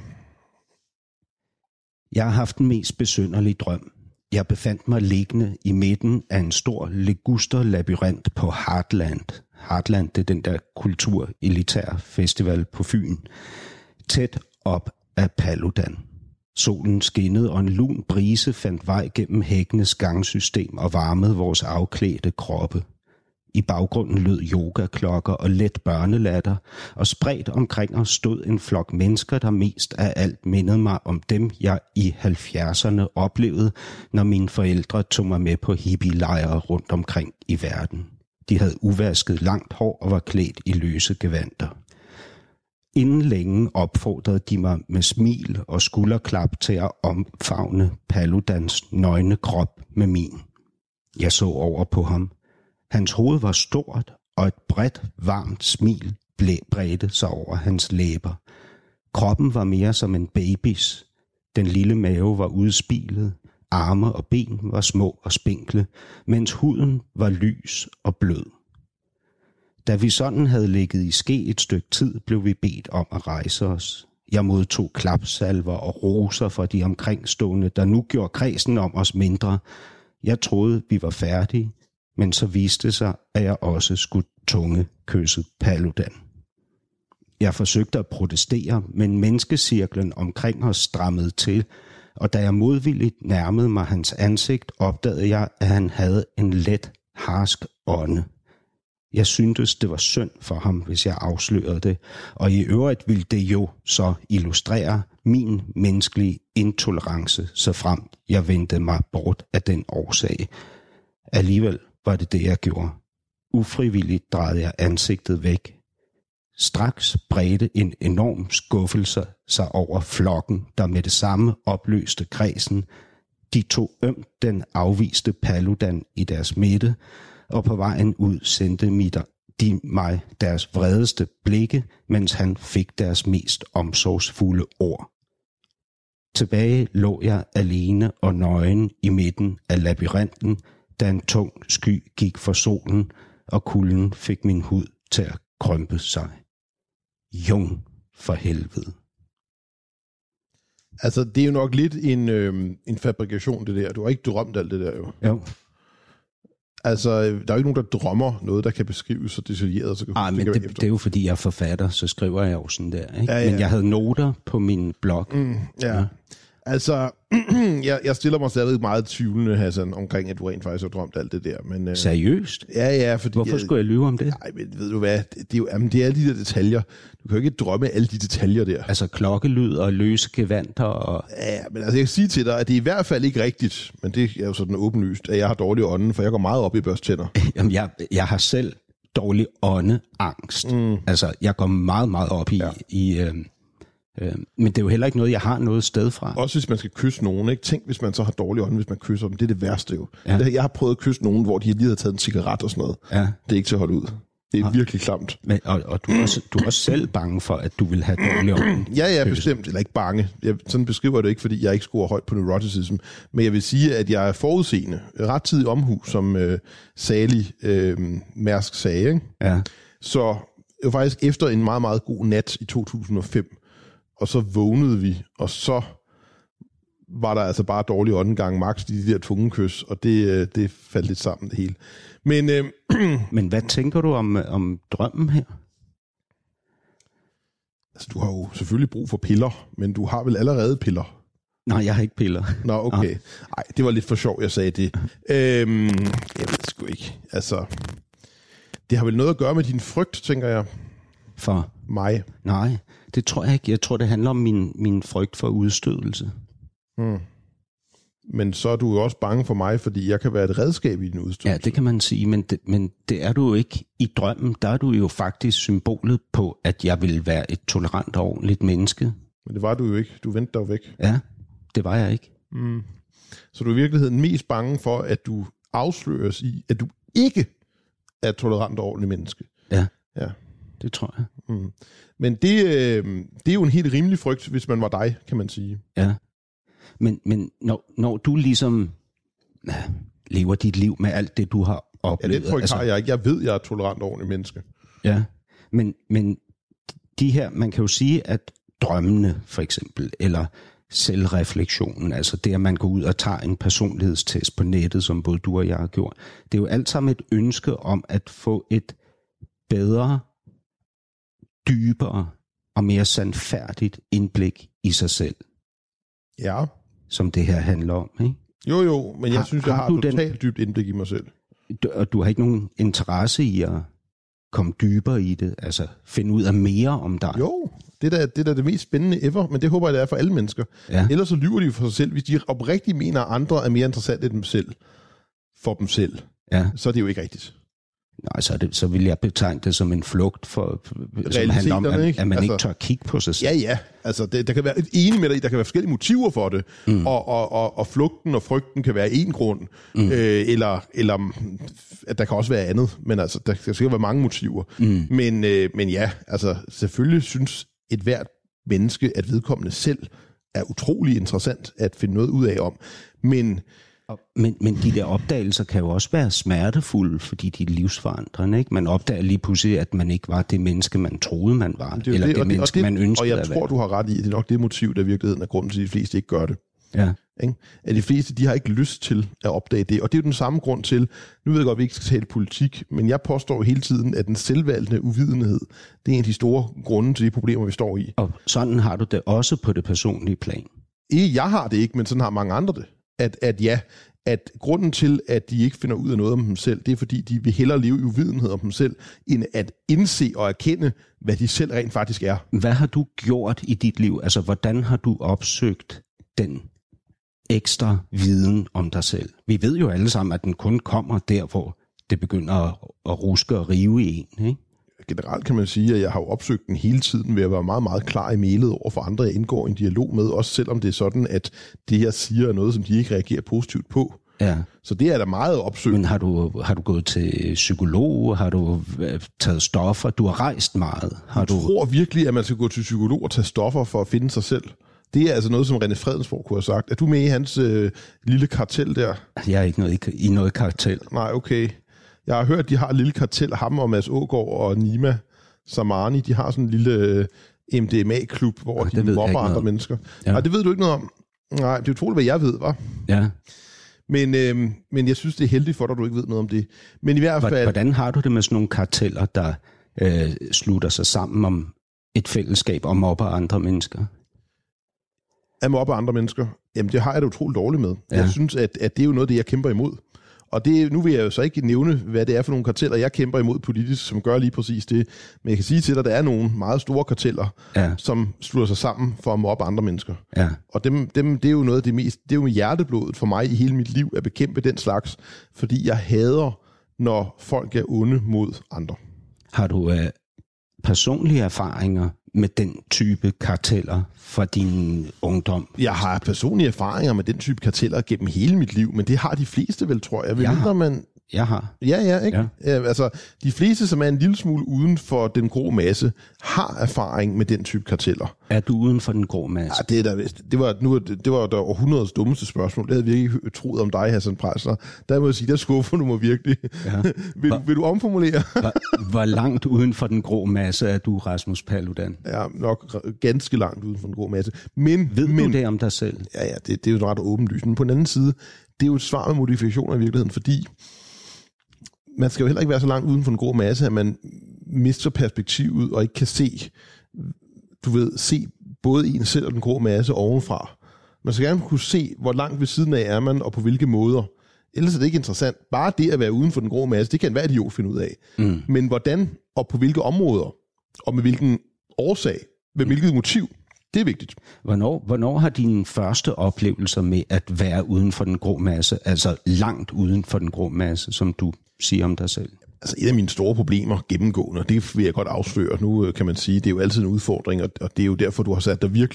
Jeg har haft den mest besynderlige drøm. Jeg befandt mig liggende i midten af en stor legusterlabyrint på Heartland. Heartland, det er den der kulturelitære festival på Fyn. Tæt op af Paludan. Solen skinnede, og en lun brise fandt vej gennem hækkenes gangsystem og varmede vores afklædte kroppe. I baggrunden lød yogaklokker og let børnelatter, og spredt omkring os stod en flok mennesker, der mest af alt mindede mig om dem, jeg i 70'erne oplevede, når mine forældre tog mig med på hippielejre rundt omkring i verden. De havde uvasket langt hår og var klædt i løse gevanter. Inden længe opfordrede de mig med smil og skulderklap til at omfavne Paludans nøgne krop med min. Jeg så over på ham. Hans hoved var stort og et bredt, varmt smil bredte sig over hans læber. Kroppen var mere som en babys. Den lille mave var udspilet, arme og ben var små og spinkle, mens huden var lys og blød. Da vi sådan havde ligget i ske et stykke tid, blev vi bedt om at rejse os. Jeg modtog klapsalver og roser fra de omkringstående, der nu gjorde kredsen om os mindre. Jeg troede, vi var færdige, men så viste det sig, at jeg også skulle tungekysse Paludan. Jeg forsøgte at protestere, men menneskecirklen omkring os strammede til, og da jeg modvilligt nærmede mig hans ansigt, opdagede jeg, at han havde en let, harsk ånde. Jeg syntes, det var synd for ham, hvis jeg afslørede det, og i øvrigt ville det jo så illustrere min menneskelige intolerance, såfremt jeg vendte mig bort af den årsag. Alligevel var det det, jeg gjorde. Ufrivilligt drejede jeg ansigtet væk. Straks bredte en enorm skuffelse sig over flokken, der med det samme opløste kredsen. De tog ømt den afviste Paludan i deres midte, og på vejen ud sendte de mig deres vredeste blikke, mens han fik deres mest omsorgsfulde ord. Tilbage lå jeg alene og nøgen i midten af labyrinten, da en tung sky gik for solen, og kulden fik min hud til at krømpe sig. Jung for helvede. Altså, det er jo nok lidt en fabrikation, det der. Du har ikke drømt alt det der, jo. Jo. Altså, der er jo ikke nogen, der drømmer noget, der kan beskrives så detaljeret. Så det er jo fordi, jeg er forfatter, så skriver jeg jo sådan der, ikke? Ja. Men jeg havde noter på min blog. Ja. Altså, jeg stiller mig stadig meget tvivlende, Hassan, omkring, at du rent faktisk har drømt alt det der. Men, seriøst? Ja, fordi... Hvorfor skulle jeg lyve om det? Nej, men ved du hvad? Det er de der detaljer. Du kan jo ikke drømme alle de detaljer der. Altså klokkelyd og løse gevanter og... Ja, men altså, jeg kan sige til dig, at det er i hvert fald ikke rigtigt, men det er jo sådan åbenlyst, at jeg har dårlig ånden, for jeg går meget op i børstænder. Jamen, jeg har selv dårlig åndeangst. Altså, jeg går meget, meget op i... Ja. Men det er jo heller ikke noget, jeg har noget sted fra. Også hvis man skal kysse nogen, ikke? Tænk, hvis man så har dårlige ånd, hvis man kysser dem. Det er det værste jo. Ja. Jeg har prøvet at kysse nogen, hvor de lige har taget en cigaret og sådan noget. Ja. Det er ikke til at holde ud. Det er virkelig klamt. Men, og du er også selv bange for, at du vil have dårlige ånd. Ja, bestemt. Eller ikke bange. Sådan beskriver jeg det ikke, fordi jeg ikke scorer højt på neuroticism. Men jeg vil sige, at jeg er forudseende. Rettidig omhu, som Sally Mærsk sagde. Ja. Så jo faktisk efter en meget, meget god nat i 2005... Og så vågnede vi, og så var der altså bare dårlig åndegang, max de der tungekys, og det faldt lidt sammen det hele. Men hvad tænker du om drømmen her? Altså, du har jo selvfølgelig brug for piller, men du har vel allerede piller? Nej, jeg har ikke piller. Nå, okay. Nej, det var lidt for sjov, jeg sagde det. Jeg ved sgu ikke. Altså, det har vel noget at gøre med din frygt, tænker jeg. For mig? Nej, det tror jeg ikke. Jeg tror, det handler om min frygt for udstødelse. Men så er du jo også bange for mig, fordi jeg kan være et redskab i din udstødelse. Ja, det kan man sige, men det er du jo ikke i drømmen. Der er du jo faktisk symbolet på, at jeg vil være et tolerant og ordentligt menneske. Men det var du jo ikke. Du vendte dig væk. Ja, det var jeg ikke. Så du er i virkeligheden mest bange for, at du afsløres i, at du ikke er et tolerant og ordentligt menneske. Ja. Det tror jeg. Men det er jo en helt rimelig frygt, hvis man var dig, kan man sige. Ja. Men når du ligesom lever dit liv med alt det, du har oplevet... Ja, det frygt har jeg ikke. Jeg ved, jeg er et tolerant og ordentligt menneske. Ja, men de her... Man kan jo sige, at drømmene, for eksempel, eller selvreflektionen, altså det, at man går ud og tager en personlighedstest på nettet, som både du og jeg har gjort, det er jo alt sammen et ønske om at få et bedre, dybere og mere sandfærdigt indblik i sig selv. Ja. Som det her handler om, ikke? Jo, men jeg synes, jeg har totalt dybt indblik i mig selv. Og du har ikke nogen interesse i at komme dybere i det, altså finde ud af mere om dig? Jo, det er da det mest spændende ever, men det håber jeg, det er for alle mennesker. Ja. Ellers så lyver de for sig selv, hvis de oprigtigt mener, at andre er mere interessante end dem selv, for dem selv. Ja. Så er det jo ikke rigtigt. Nej, så vil jeg betegne det som en flugt, som handler om, at man ikke tør kigge på sig selv. Ja. Altså, der kan være et enig med dig, der kan være forskellige motiver for det, og flugten og frygten kan være en grund, eller at der kan også være andet, men altså, der kan sikkert være mange motiver. Men ja, altså, selvfølgelig synes et hvert menneske, at vedkommende selv er utrolig interessant at finde noget ud af om, Men de der opdagelser kan jo også være smertefulde, fordi de er livsforandrende, ikke? Man opdager lige pludselig, at man ikke var det menneske, man troede, man var, eller det menneske, man ønskede at være. Og jeg tror, du har ret i, at det er nok det motiv, der i virkeligheden er grunden til, at de fleste ikke gør det. Ja. At de fleste, de har ikke lyst til at opdage det, og det er jo den samme grund til, nu ved jeg godt, at vi ikke skal tale politik, men jeg påstår jo hele tiden, at den selvvalgte uvidenhed, det er en af de store grunde til de problemer, vi står i. Og sådan har du det også på det personlige plan. Jeg har det ikke, men sådan har mange andre det. At grunden til, at de ikke finder ud af noget om dem selv, det er fordi, de vil hellere leve i uvidenhed om dem selv, end at indse og erkende, hvad de selv rent faktisk er. Hvad har du gjort i dit liv? Altså, hvordan har du opsøgt den ekstra viden om dig selv? Vi ved jo alle sammen, at den kun kommer der, hvor det begynder at ruske og rive i en, ikke? Generelt kan man sige, at jeg har jo opsøgt den hele tiden ved at være meget, meget klar i mailet over for andre, jeg indgår en dialog med, også selvom det er sådan, at det, jeg siger, er noget, som de ikke reagerer positivt på. Ja. Så det er da meget opsøgt. Men har du gået til psykolog? Har du taget stoffer? Du har rejst meget. Jeg tror virkelig, at man skal gå til psykolog og tage stoffer for at finde sig selv. Det er altså noget, som René Fredensborg kunne have sagt. Er du med i hans lille kartel der? Jeg er ikke i noget kartel. Nej, okay. Jeg har hørt, at de har et lille kartel, ham og Mads Ågaard og Nima Samani. De har sådan en lille MDMA-klub, hvor de mobber andre mennesker. Ja. Og det ved du ikke noget om. Nej, det er utroligt, hvad jeg ved, hva'? Ja. Men jeg synes, det er heldigt for dig, at du ikke ved noget om det. Men i hvert fald... Hvordan har du det med sådan nogle karteller, der slutter sig sammen om et fællesskab og mobber andre mennesker? At mobber andre mennesker? Jamen, det har jeg det utroligt dårligt med. Ja. Jeg synes, at det er jo noget, det jeg kæmper imod. Og nu vil jeg jo så ikke nævne, hvad det er for nogle karteller, jeg kæmper imod politisk, som gør lige præcis det. Men jeg kan sige til dig, at der er nogle meget store karteller, som slutter sig sammen for at mobbe andre mennesker. Ja. Og det er jo noget af det mest, det er jo hjerteblodet for mig i hele mit liv at bekæmpe den slags, fordi jeg hader, når folk er onde mod andre. Har du personlige erfaringer med den type karteller fra din ungdom? Jeg har personlige erfaringer med den type karteller gennem hele mit liv, men det har de fleste vel, tror jeg. Jeg har. Ja, ikke? Ja. Altså, de fleste, som er en lille smule uden for den grå masse, har erfaring med den type karteller. Er du uden for den grå masse? Ja, det var der århundredes dummeste spørgsmål. Det havde vi ikke troet om dig, Hassan Preisler. Der må jeg sige, der skuffer du mig virkelig. Ja. Vil du omformulere? Hvor langt uden for den grå masse er du, Rasmus Paludan? Ja, nok ganske langt uden for den grå masse. Men ved du det om dig selv? Ja, det er jo ret åbenlyst. Men på den anden side, det er jo et svar med modifikationer i virkeligheden, fordi man skal jo heller ikke være så langt uden for en grå masse, at man mister perspektivet og ikke kan se både en selv og den grå masse ovenfra. Man skal gerne kunne se, hvor langt ved siden af er man, og på hvilke måder. Ellers er det ikke interessant. Bare det at være uden for den grå masse, det kan enhver idiot finde ud af. Men hvordan og på hvilke områder, og med hvilken årsag, med hvilket motiv, det er vigtigt. Hvornår har dine første oplevelser med at være uden for den grå masse, altså langt uden for den grå masse, som du sige om dig selv? Altså et af mine store problemer gennemgående, det vil jeg godt afsløre. Nu kan man sige, det er jo altid en udfordring, og det er jo derfor, du har sat dig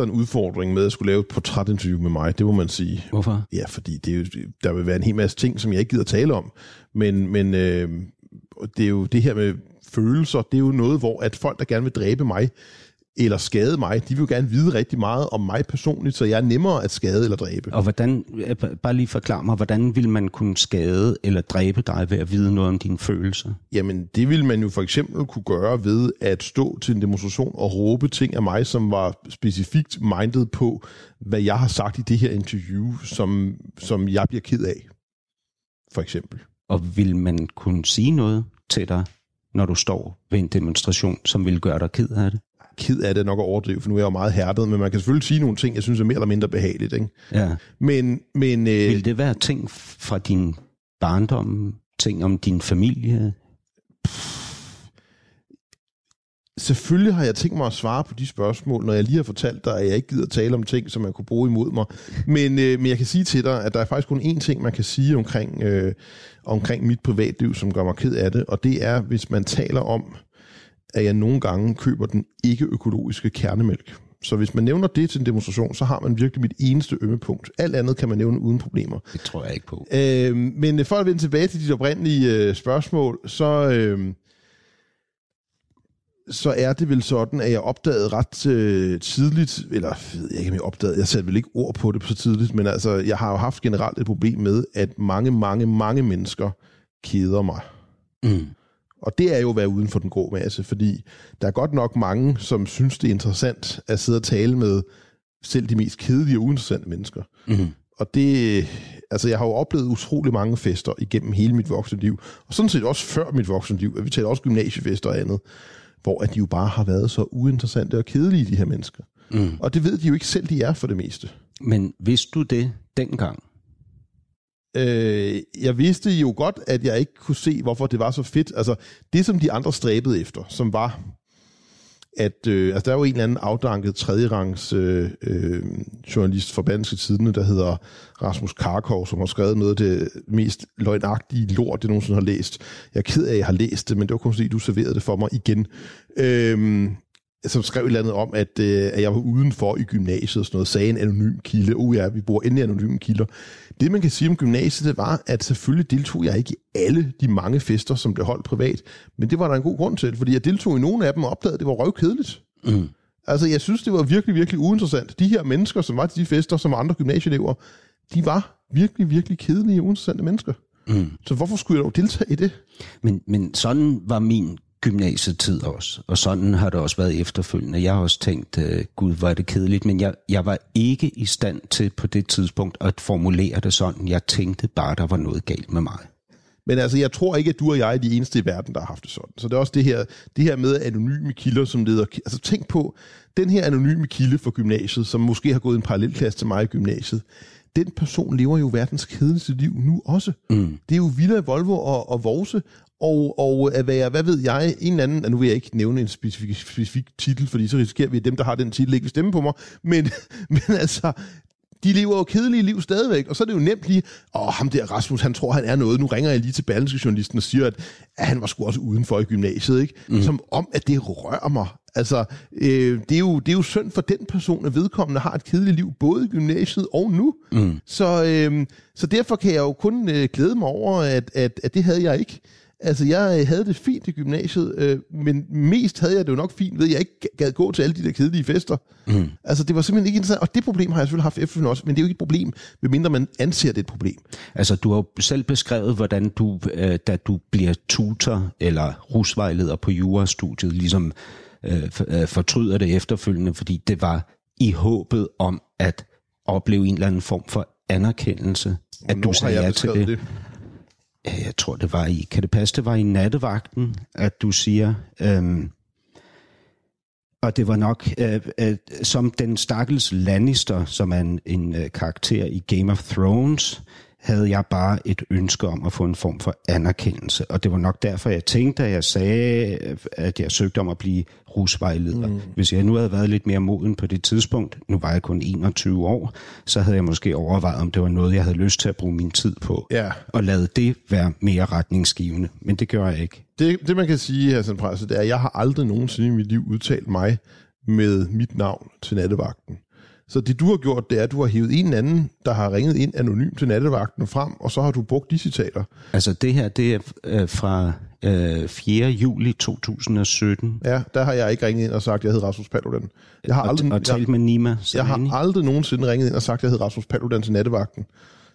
en udfordring med at skulle lave et portrætinterview med mig, det må man sige. Hvorfor? Ja, fordi der vil være en hel masse ting, som jeg ikke gider tale om, men det er jo det her med følelser, det er jo noget, hvor at folk, der gerne vil dræbe mig, eller skade mig, de vil jo gerne vide rigtig meget om mig personligt, så jeg er nemmere at skade eller dræbe. Og hvordan, bare lige forklare mig, hvordan vil man kunne skade eller dræbe dig ved at vide noget om dine følelser? Jamen, det vil man jo for eksempel kunne gøre ved at stå til en demonstration og råbe ting af mig, som var specifikt mindet på, hvad jeg har sagt i det her interview, som jeg bliver ked af, for eksempel. Og vil man kunne sige noget til dig, når du står ved en demonstration, som vil gøre dig ked af det? Ked af det nok at overdrive, for nu er jeg jo meget hærdet, men man kan selvfølgelig sige nogle ting, jeg synes er mere eller mindre behageligt. Ikke? Ja. Men vil det være ting fra din barndom? Ting om din familie? Selvfølgelig har jeg tænkt mig at svare på de spørgsmål, når jeg lige har fortalt dig, at jeg ikke gider tale om ting, som man kunne bruge imod mig. Men jeg kan sige til dig, at der er faktisk kun én ting, man kan sige omkring mit privatliv, som gør mig ked af det. Og det er, hvis man taler om, at jeg nogle gange køber den ikke-økologiske kernemælk. Så hvis man nævner det til en demonstration, så har man virkelig mit eneste ømmepunkt. Alt andet kan man nævne uden problemer. Det tror jeg ikke på. Men for at vende tilbage til dit oprindelige spørgsmål, så er det vel sådan, at jeg opdagede ret tidligt, eller ved jeg ikke, om jeg opdagede, jeg satte vel ikke ord på det så tidligt, men altså, jeg har jo haft generelt et problem med, at mange mennesker keder mig. Mm. Og det er jo at være uden for den grå masse, fordi der er godt nok mange, som synes, det er interessant at sidde og tale med selv de mest kedelige og uinteressante mennesker. Mm-hmm. Og det, altså jeg har jo oplevet utrolig mange fester igennem hele mit voksenliv, og sådan set også før mit voksenliv, at vi taler også gymnasiefester og andet, hvor at de jo bare har været så uinteressante og kedelige, de her mennesker. Mm. Og det ved de jo ikke selv, de er for det meste. Men vidste du det dengang? Jeg vidste jo godt, at jeg ikke kunne se, hvorfor det var så fedt. Altså, det som de andre stræbede efter, som var, at der er jo en eller anden afdanket tredjerangs journalist fra Bandske Tidende, der hedder Rasmus Karkov, som har skrevet noget af det mest løgnagtige lort, jeg nogensinde har læst. Jeg er ked af, at jeg har læst det, men det var kun fordi, du serverede det for mig igen. Som skrev et eller andet om, at jeg var udenfor i gymnasiet og sådan noget, sagde en anonym kilde. Ja, vi bruger endelig anonyme kilder. Det, man kan sige om gymnasiet, det var, at selvfølgelig deltog jeg ikke i alle de mange fester, som blev holdt privat. Men det var der en god grund til, fordi jeg deltog i nogle af dem og opdagede, at det var røvkedeligt. Mm. Altså, jeg synes, det var virkelig, virkelig uinteressant. De her mennesker, som var til de fester, som var andre gymnasieelever, de var virkelig, virkelig kedelige og uinteressante mennesker. Mm. Så hvorfor skulle jeg dog deltage i det? Men sådan var min gymnasietid også, og sådan har det også været efterfølgende. Jeg har også tænkt, gud, hvor er det kedeligt, men jeg var ikke i stand til på det tidspunkt at formulere det sådan. Jeg tænkte bare, der var noget galt med mig. Men altså, jeg tror ikke, at du og jeg er de eneste i verden, der har haft det sådan. Så det er også det her med anonyme kilder, som leder... Altså tænk på, den her anonyme kilde for gymnasiet, som måske har gået en parallelklasse til mig i gymnasiet, den person lever jo verdens kedeligste liv nu også. Mm. Det er jo Villa, Volvo og Vorse, og at være, hvad ved jeg, en eller anden, og nu vil jeg ikke nævne en specifik titel, fordi så risikerer vi, at dem, der har den titel, ikke vil stemme på mig, men altså, de lever jo kedelige liv stadigvæk, og så er det jo nemt lige, ham der Rasmus, han tror, han er noget, nu ringer jeg lige til Berlingske Journalisten og siger, at han var sgu også udenfor i gymnasiet, ikke? Mm. Som om, at det rører mig. Altså, det er jo synd for den person, at vedkommende har et kedeligt liv, både i gymnasiet og nu. Mm. Så derfor kan jeg jo kun glæde mig over, at det havde jeg ikke. Altså, jeg havde det fint i gymnasiet, men mest havde jeg det jo nok fint ved, at jeg ikke gad gå til alle de der kedelige fester. Mm. Altså, det var simpelthen ikke interessant, og det problem har jeg selvfølgelig haft efterfølgende også, men det er jo ikke et problem, medmindre man anser det et problem. Altså, du har selv beskrevet, hvordan du, da du bliver tutor eller rusvejleder på jurastudiet, ligesom fortryder det efterfølgende, fordi det var i håbet om at opleve en eller anden form for anerkendelse, at du sagde ja til det. Jeg tror, det var i... Kan det passe, det var i nattevagten, at du siger... og det var nok... som den stakkels Lannister, som er en karakter i Game of Thrones, havde jeg bare et ønske om at få en form for anerkendelse. Og det var nok derfor, jeg tænkte, at jeg sagde, at jeg søgte om at blive rusvejleder. Mm. Hvis jeg nu havde været lidt mere moden på det tidspunkt, nu var jeg kun 21 år, så havde jeg måske overvejet, om det var noget, jeg havde lyst til at bruge min tid på. Yeah. Og lade det være mere retningsgivende. Men det gør jeg ikke. Det man kan sige, Hassan Preisler, det er, at jeg har aldrig nogensinde i mit liv udtalt mig med mit navn til nattevagten. Så det, du har gjort, det er, at du har hævet en anden, der har ringet ind anonymt til nattevagten frem, og så har du brugt de citater. Altså det her, det er fra 4. juli 2017. Ja, der har jeg ikke ringet ind og sagt, at jeg hed Rasmus Paludan. Jeg har aldrig, og talt med Nima Samani. Jeg har aldrig nogensinde ringet ind og sagt, at jeg hed Rasmus Paludan til nattevagten.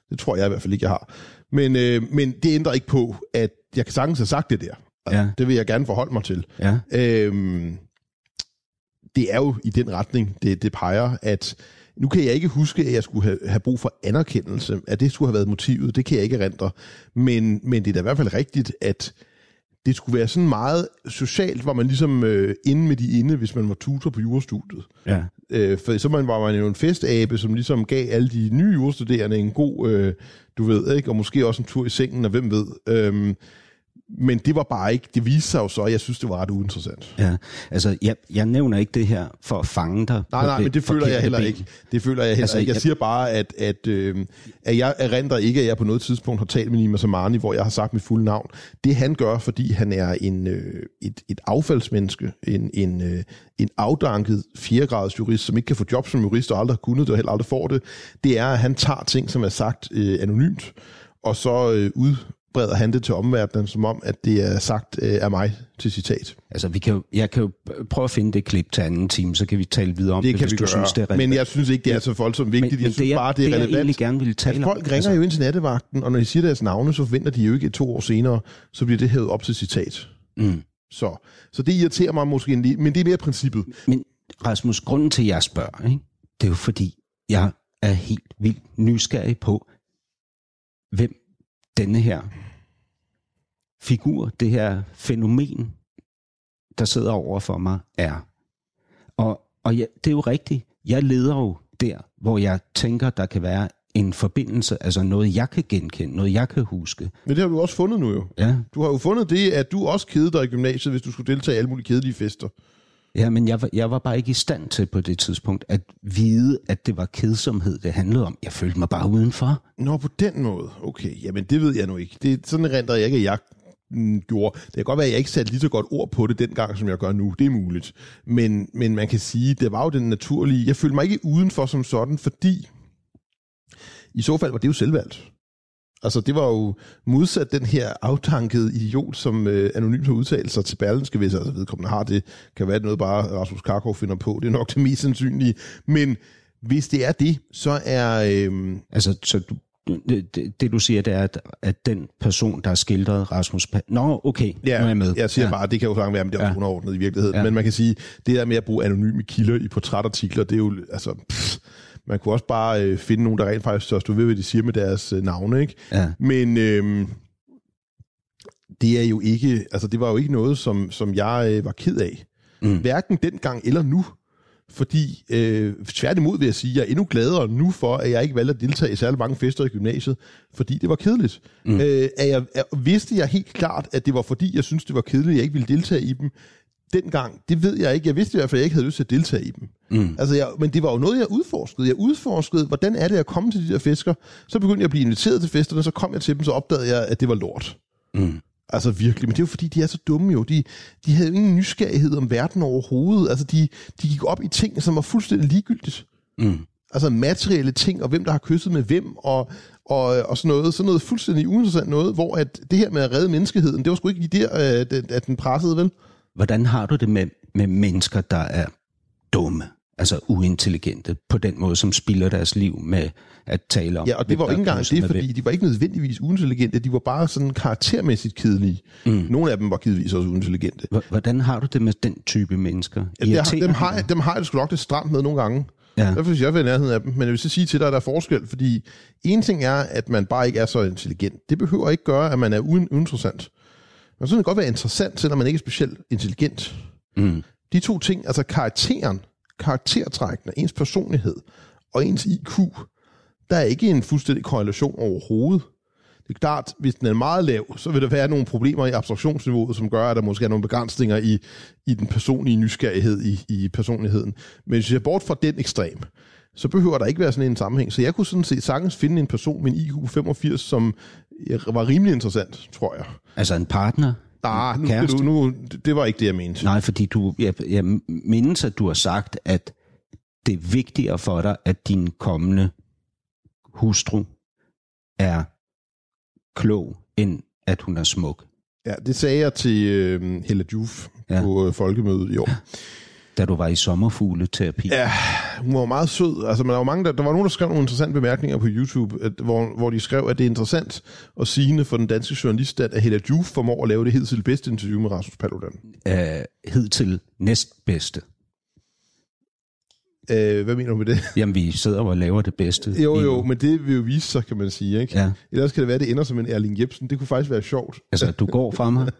Det tror jeg i hvert fald ikke, jeg har. Men det ændrer ikke på, at jeg kan sagtens have sagt det der. Altså, ja. Det vil jeg gerne forholde mig til. Ja. Det er jo i den retning, det peger, at nu kan jeg ikke huske, at jeg skulle have brug for anerkendelse, at det skulle have været motivet, det kan jeg ikke erindre. Men det er da i hvert fald rigtigt, at det skulle være sådan meget socialt, hvor man ligesom inde med de inde, hvis man var tutor på jurastudiet. Ja. For så var man jo en festabe, som ligesom gav alle de nye jurastuderende en god, du ved ikke, og måske også en tur i sengen, og hvem ved... Men det var bare ikke, det viste sig jo så, og jeg synes, det var ret uinteressant. Ja, altså, jeg nævner ikke det her for at fange dig. Nej, men det føler jeg heller ikke. Jeg siger bare, at jeg erindrer ikke, at jeg på noget tidspunkt har talt med Nima Samani, hvor jeg har sagt mit fulde navn. Det han gør, fordi han er et affaldsmenneske, en afdanket 4-graders jurist, som ikke kan få job som jurist, og aldrig har kunnet det, og heller aldrig får det, det er, at han tager ting, som er sagt anonymt, og så breder han det til omverdenen, som om, at det er sagt af mig til citat. Altså, jeg kan jo prøve at finde det klip til anden time, så kan vi tale videre om det, hvis du synes, det er relevant. Men jeg synes ikke, det er så voldsomt vigtigt. Men jeg synes bare, det er relevant. Jeg egentlig gerne ville tale om. Folk ringer jo ind til nattevagten, og når de siger deres navne, så forventer de jo ikke 2 år senere, så bliver det hævet op til citat. Mm. Så det irriterer mig måske, men det er mere princippet. Men Rasmus, grunden til, at jeg spørger, ikke? Det er jo fordi, jeg er helt vildt nysgerrig på, hvem denne her figur, det her fænomen, der sidder over for mig, er. Og ja, det er jo rigtigt. Jeg leder jo der, hvor jeg tænker, der kan være en forbindelse, altså noget, jeg kan genkende, noget, jeg kan huske. Men det har du også fundet nu jo. Ja. Du har jo fundet det, at du også kedede dig i gymnasiet, hvis du skulle deltage i alle mulige kedelige fester. Ja, men jeg var bare ikke i stand til på det tidspunkt at vide, at det var kedsomhed, det handlede om. Jeg følte mig bare udenfor. Nå, på den måde. Okay, jamen det ved jeg nu ikke. Det, sådan erindrer jeg ikke, at jeg gjorde. Det kan godt være, at jeg ikke satte lige så godt ord på det dengang, som jeg gør nu. Det er muligt. Men man kan sige, det var jo den naturlige. Jeg følte mig ikke udenfor som sådan, fordi i så fald var det jo selvvalgt. Altså, det var jo modsat den her aftankede idiot, som anonymt har udtalt sig til Berlingske, hvis altså vedkommende har det. Kan være noget, bare Rasmus Karkov finder på. Det er nok det mest sandsynlige. Men hvis det er det, så er... Altså, så det du siger, det er, at den person, der er skildret, Rasmus... Nå, okay, ja, nu er jeg med. Jeg siger bare, det kan jo sagtens være, men det er også underordnet i virkeligheden. Ja. Men man kan sige, det der med at bruge anonyme kilder i portrætartikler, det er jo... altså. Man kunne også bare finde nogen, der rent faktisk tør stå ved, hvad de siger med deres navne, ikke? Ja. Men det er jo ikke, altså det var jo ikke noget, som jeg var ked af. Mm. Hverken dengang eller nu. Fordi tværtimod vil jeg sige, at jeg er endnu gladere nu for, at jeg ikke valgte at deltage i særlig mange fester i gymnasiet, fordi det var kedeligt. Mm. Vidste jeg helt klart, at det var fordi, jeg syntes, det var kedeligt, jeg ikke ville deltage i dem. Dengang, det ved jeg ikke. Jeg vidste i hvert fald, at jeg ikke havde lyst til at deltage i dem. Mm. Altså, men det var jo noget, jeg udforskede. Jeg udforskede, hvordan er det at komme til de der fester. Så begyndte jeg at blive inviteret til festerne, så kom jeg til dem, så opdagede jeg, at det var lort. Mm. Altså virkelig, men det er jo fordi, de er så dumme jo. De havde jo ingen nysgerrighed om verden overhovedet. Altså, de gik op i ting, som var fuldstændig ligegyldigt. Mm. Altså materielle ting, og hvem der har kysset med hvem, og sådan noget fuldstændig uinteressant noget, hvor at det her med at redde menneskeheden, det var sgu ikke lige der, at den pressede, vel? Hvordan har du det med mennesker, der er dumme, altså uintelligente, på den måde, som spilder deres liv med at tale om? Ja, og det var ikke engang det, fordi de var ikke nødvendigvis uintelligente, de var bare sådan karaktermæssigt kedelige. Mm. Nogle af dem var givetvis også uintelligente. Hvordan har du det med den type mennesker? Ja, dem har jeg sgu nok det stramt med nogle gange. Ja. Derfor synes jeg, at jeg er i nærheden af dem. Men jeg vil så sige til dig, at der er forskel, fordi en ting er, at man bare ikke er så intelligent. Det behøver ikke gøre, at man er uinteressant. Men sådan kan godt være interessant, selvom man ikke er specielt intelligent. Mm. De to ting, altså karaktertrækkene, ens personlighed og ens IQ, der er ikke en fuldstændig korrelation overhovedet. Det er klart, hvis den er meget lav, så vil der være nogle problemer i abstraktionsniveauet, som gør, at der måske er nogle begrænsninger i den personlige nysgerrighed i personligheden. Men hvis jeg er bort fra den ekstrem, så behøver der ikke være sådan en sammenhæng. Så jeg kunne sådan set sagtens finde en person med en IQ 85, som var rimelig interessant, tror jeg. Altså en partner? Nej, det var ikke det, jeg mente. Nej, fordi jeg mindes, at du har sagt, at det er vigtigere for dig, at din kommende hustru er klog, end at hun er smuk. Ja, det sagde jeg til Hella Juf på folkemødet i år. Da du var i sommerfugleterapi. Ja, hun var meget sød. Altså, der var nogen, der skrev nogle interessante bemærkninger på YouTube, hvor de skrev, at det er interessant og sigende for den danske journalist, at Hella Juf formår at lave det hidtil bedste interview med Rasmus Paludan. Hidtil næstbedste. Hvad mener du med det? Jamen, vi sidder og laver det bedste. Jo, men det vil jo vise sig, kan man sige, ikke? Ja. Ellers kan det være, det ender som en Erling Jepsen. Det kunne faktisk være sjovt. Altså, du går fra mig?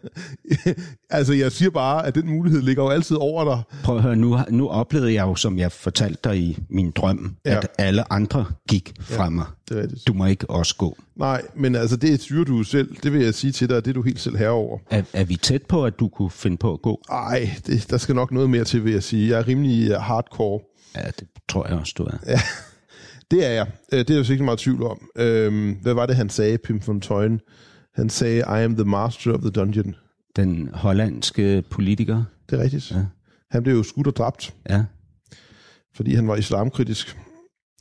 Altså, jeg siger bare, at den mulighed ligger jo altid over dig. Prøv at høre, nu oplevede jeg jo, som jeg fortalte dig i min drøm, at alle andre gik fra mig. Det er rigtigt. Du må ikke også gå. Nej, men altså, det styrer du selv. Det vil jeg sige til dig, det er du helt selv herover. Er vi tæt på, at du kunne finde på at gå? Nej, der skal nok noget mere til, vil jeg sige. Jeg er rimelig hardcore. Ja, det tror jeg også, du er. Ja, det er jeg. Det er jo sikkert meget tvivl om. Hvad var det, han sagde, Pim Fortuyn? Han sagde, I am the master of the dungeon. Den hollandske politiker. Det er rigtigt. Ja. Han blev jo skudt og dræbt. Ja. Fordi han var islamkritisk.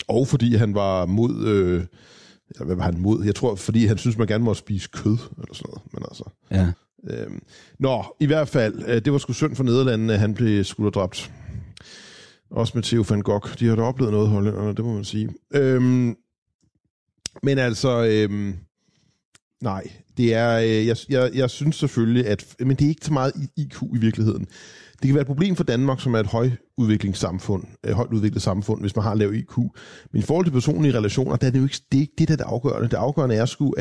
Og fordi han var mod... hvad var han mod? Jeg tror, fordi han synes man gerne må spise kød, eller sådan noget. Men altså... Ja. I hvert fald. Det var sgu synd for Nederlandene, han blev skudt og dræbt. Også med Theo van Gogh. De har da oplevet noget, hollænderne, det må man sige. Men altså, nej, det er, jeg synes selvfølgelig, at men det er ikke så meget IQ i virkeligheden. Det kan være et problem for Danmark, som er et højt udviklet samfund, hvis man har lav IQ. Men i forhold til personlige relationer, der er det jo ikke det, er ikke det der er det afgørende. Det afgørende er sgu,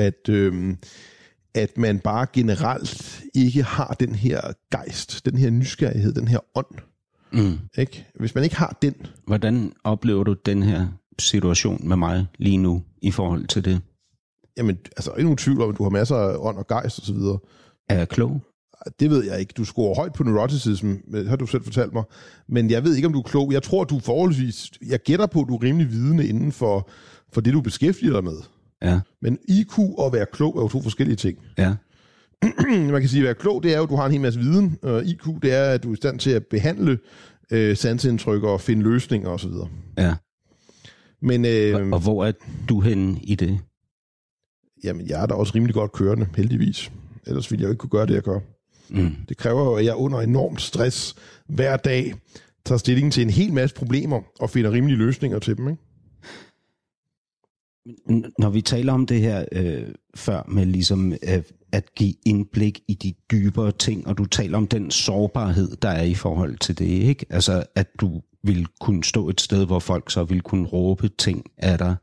at man bare generelt ikke har den her gejst, den her nysgerrighed, den her ånd. Mm. Ikke? Hvis man ikke har den. Hvordan oplever du den her situation med mig lige nu i forhold til det? Jamen, altså, ikke nogen tvivl om, at du har masser af ånd og gejst og så videre. Er jeg klog? Det ved jeg ikke. Du scorer højt på neuroticism, har du selv fortalt mig. Men jeg ved ikke, om du er klog. Jeg tror, du forholdsvis... Jeg gætter på, at du er rimelig vidende inden for det, du beskæftiger dig med. Ja. Men IQ og være klog er jo to forskellige ting. Ja. Man kan sige, at være klog, det er jo, at du har en hel masse viden. IQ, det er, at du er i stand til at behandle sansindtryk og finde løsninger osv. Ja. Men, og hvor er du henne i det? Jamen, jeg er da også rimelig godt kørende, heldigvis. Ellers ville jeg jo ikke kunne gøre det, jeg gør. Mm. Det kræver jo, at jeg under enormt stress hver dag tager stilling til en hel masse problemer og finder rimelige løsninger til dem, ikke? Når vi taler om det her før med ligesom at give indblik i de dybere ting, og du taler om den sårbarhed, der er i forhold til det, ikke? Altså, at du vil kunne stå et sted, hvor folk så vil kunne råbe ting af dig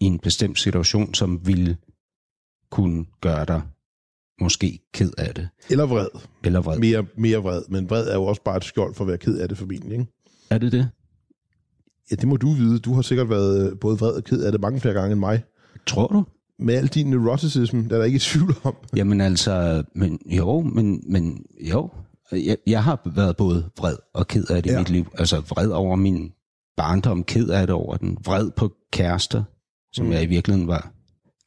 i en bestemt situation, som vil kunne gøre dig måske ked af det. Eller vred. Eller vred. Mere vred, men vred er jo også bare et skjold for at være ked af det formentlig, ikke? Er det det? Ja, det må du vide. Du har sikkert været både vred og ked af det mange flere gange end mig. Tror du? Med al din neuroticism, der er der ikke i tvivl om. Jamen altså, men jo. Jeg har været både vred og ked af det i mit liv. Altså vred over min barndom, ked af det over den. Vred på kærester, som jeg i virkeligheden var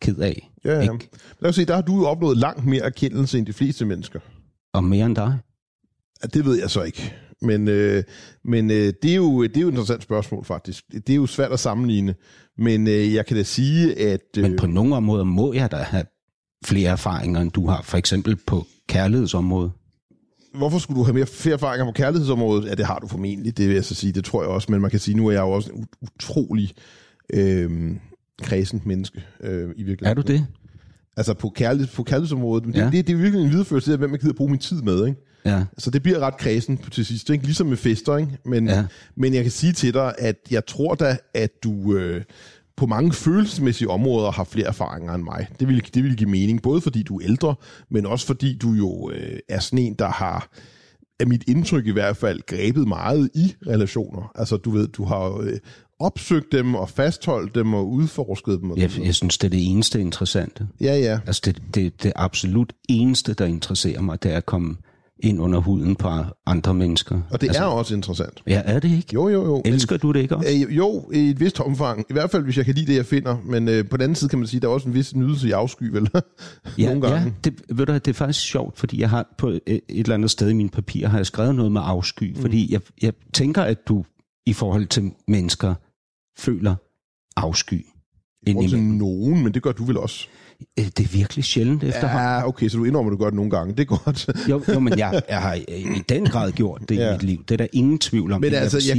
ked af. Ja. Lad os se, der har du jo opnået langt mere erkendelse end de fleste mennesker. Og mere end dig? Ja, det ved jeg så ikke. Men det er jo et interessant spørgsmål, faktisk. Det er jo svært at sammenligne, men jeg kan da sige, at... Men på nogle områder må jeg da have flere erfaringer, end du har, for eksempel på kærlighedsområdet. Hvorfor skulle du have flere erfaringer på kærlighedsområdet? Ja, det har du formentlig, det vil jeg så sige, det tror jeg også, men man kan sige, nu er jeg jo også en utrolig kræsent menneske i virkeligheden. Er du det? Altså på kærlighedsområdet, men det er virkelig en videreførelse af, hvem jeg gider bruge min tid med, ikke? Ja. Så det bliver ret kredsen til sidst, ikke? Ligesom med fester, ikke? Men jeg kan sige til dig, at jeg tror da, at du på mange følelsesmæssige områder har flere erfaringer end mig. Det vil give mening, både fordi du er ældre, men også fordi du jo er sådan en, der har, af mit indtryk i hvert fald, grebet meget i relationer. Altså du ved, du har opsøgt dem og fastholdt dem og udforsket dem. Og jeg synes, det er det eneste interessante. Ja. Altså det absolut eneste, der interesserer mig, det er at komme ind under huden på andre mennesker. Og det er også interessant. Ja, er det ikke? Jo. Elsker du det ikke også? Jo, i et vist omfang. I hvert fald, hvis jeg kan lide det, jeg finder. Men på den anden side kan man sige, der er også en vis nydelse i afsky, vel? Nogle gange. Ja, det er faktisk sjovt, fordi jeg har på et eller andet sted i mine papirer, har jeg skrevet noget med afsky, fordi jeg tænker, at du i forhold til mennesker føler afsky. I forhold til nogen, men det gør du vel også? Det er virkelig sjældent efterhånden. Ja, okay, så du indrømmer, du gør det nogle gange. Det er godt. jo, men jeg har i den grad gjort det i mit liv. Det er der ingen tvivl om. Men altså, jeg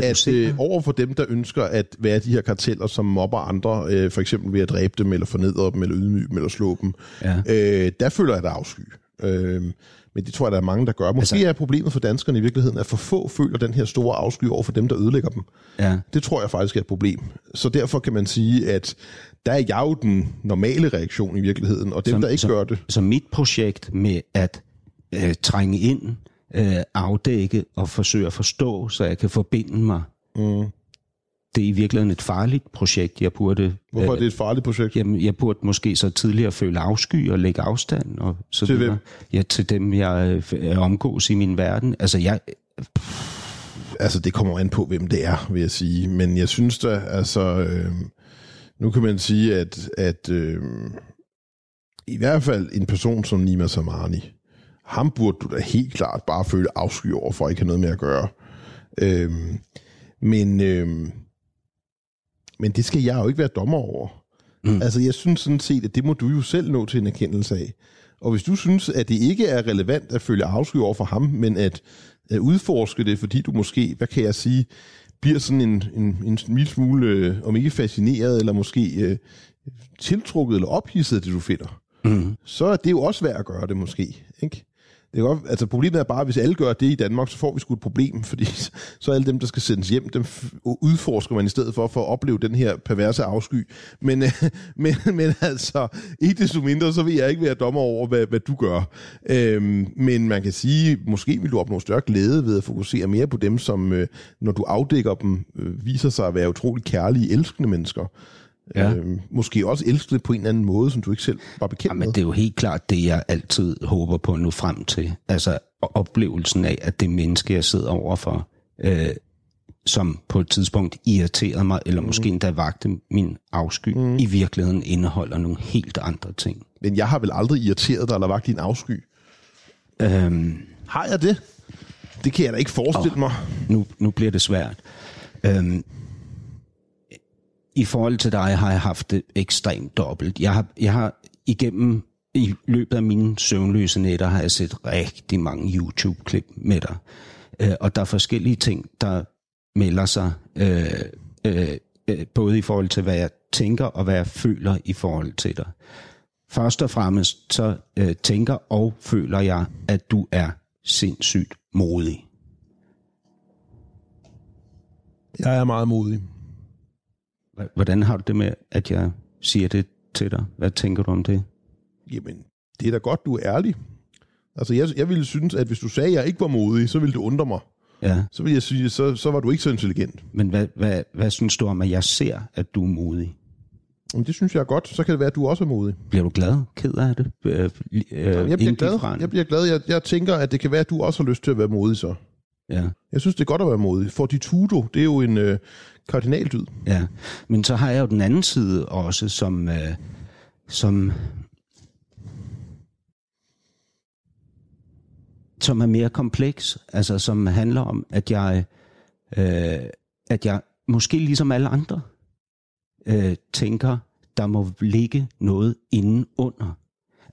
kan sige, at over for dem, der ønsker at være de her karteller, som mobber andre, for eksempel ved at dræbe dem, eller fornedre dem, eller ydmyge dem, eller slå dem, der føler jeg dig afsky. Men det tror jeg, der er mange, der gør. Måske er problemet for danskerne i virkeligheden, at for få føler den her store afsky over for dem, der ødelægger dem. Ja. Det tror jeg faktisk er et problem. Så derfor kan man sige, at der er jeg jo den normale reaktion i virkeligheden, og dem, der ikke gør det. Så mit projekt med at trænge ind, afdække og forsøge at forstå, så jeg kan forbinde mig, det er i virkeligheden et farligt projekt. Jeg burde, hvorfor er det et farligt projekt? Jamen, jeg burde måske så tidligere føle afsky og lægge afstand. Og så til hvem? Ja, til dem, jeg omgås i min verden. Altså, det kommer an på, hvem det er, vil jeg sige. Men jeg synes da, nu kan man sige, at i hvert fald en person som Nima Samani, ham burde du da helt klart bare føle afsky over, for at ikke have noget med at gøre. Men det skal jeg jo ikke være dommer over. Altså, jeg synes sådan set, at det må du jo selv nå til en erkendelse af. Og hvis du synes, at det ikke er relevant at følge afsky over for ham, men at udforske det, fordi du måske, hvad kan jeg sige, bliver sådan en smule, om ikke fascineret, eller måske tiltrukket eller ophidset af det, du finder, så er det jo også værd at gøre det måske, ikke? Det er altså, problemet er bare, at hvis alle gør det i Danmark, så får vi sgu et problem, fordi så alle dem, der skal sendes hjem, dem udforsker man i stedet for at opleve den her perverse afsky. Men altså, ikke desto mindre, så vil jeg ikke være dommer over, hvad du gør. Men man kan sige, måske vil du opnå større glæde ved at fokusere mere på dem, som når du afdækker dem, viser sig at være utroligt kærlige, elskende mennesker. Ja. Måske også elske det på en eller anden måde, som du ikke selv var bekendt med. Men det er jo helt klart det, jeg altid håber på at nå frem til. Altså oplevelsen af, at det menneske, jeg sidder overfor, som på et tidspunkt irriterede mig, eller måske endda vagte min afsky, i virkeligheden indeholder nogle helt andre ting. Men jeg har vel aldrig irriteret dig, eller vagt din afsky? Har jeg det? Det kan jeg da ikke forestille mig. Nu bliver det svært. I forhold til dig har jeg haft det ekstremt dobbelt. Jeg har igennem, i løbet af mine søvnløse nætter, har jeg set rigtig mange YouTube-klip med dig. Og der er forskellige ting, der melder sig, både i forhold til, hvad jeg tænker og hvad jeg føler i forhold til dig. Først og fremmest så tænker og føler jeg, at du er sindssygt modig. Jeg er meget modig. Hvordan har du det med, at jeg siger det til dig? Hvad tænker du om det? Jamen, det er da godt, du er ærlig. Altså, jeg ville synes, at hvis du sagde, at jeg ikke var modig, så ville du undre mig. Ja. Så ville jeg sige, så var du ikke så intelligent. Men hvad synes du om, at jeg ser, at du er modig? Jamen, det synes jeg er godt. Så kan det være, at du også er modig. Bliver du glad? Ked af det? Jeg bliver glad. Jeg tænker, at det kan være, at du også har lyst til at være modig så. Ja. Jeg synes, det er godt at være modig. Fortitudo, det er jo en kardinaldyd. Ja, men så har jeg jo den anden side også, som er mere kompleks. Altså, som handler om, at jeg måske ligesom alle andre tænker, der må ligge noget indenunder.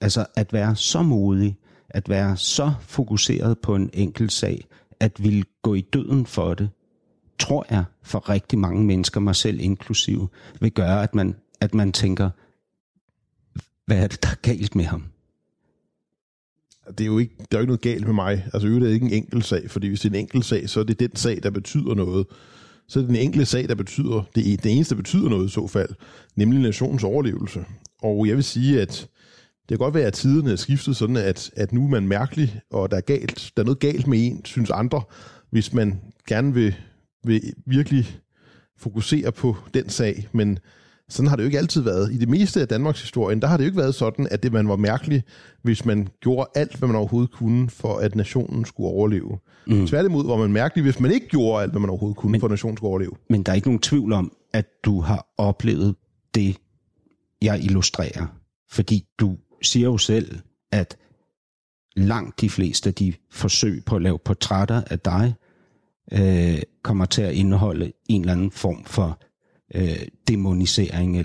Altså, at være så modig, at være så fokuseret på en enkelt sag, at ville gå i døden for det, tror jeg for rigtig mange mennesker, mig selv inklusive, vil gøre, at man tænker, hvad er det, der er galt med ham? Det er jo ikke, der er jo ikke noget galt med mig. Altså, det er ikke en enkelt sag, fordi hvis det er en enkelt sag, så er det den sag, der betyder noget. Så er det den enkelte sag, der betyder, det er det eneste, der betyder noget i så fald, nemlig nationens overlevelse. Og jeg vil sige, at det kan godt være, at tiderne er skiftet sådan, at nu er man mærkelig, og der er noget galt med en, synes andre, hvis man gerne vil virkelig fokusere på den sag. Men sådan har det jo ikke altid været. I det meste af Danmarks historien, der har det jo ikke været sådan, at man var mærkelig, hvis man gjorde alt, hvad man overhovedet kunne, for at nationen skulle overleve. Tværtimod var man mærkelig, hvis man ikke gjorde alt, hvad man overhovedet kunne, for at nationen skulle overleve. Men der er ikke nogen tvivl om, at du har oplevet det, jeg illustrerer. Fordi du siger jo selv, at langt de fleste af de forsøg på at lave portrætter af dig, kommer til at indeholde en eller anden form for demonisering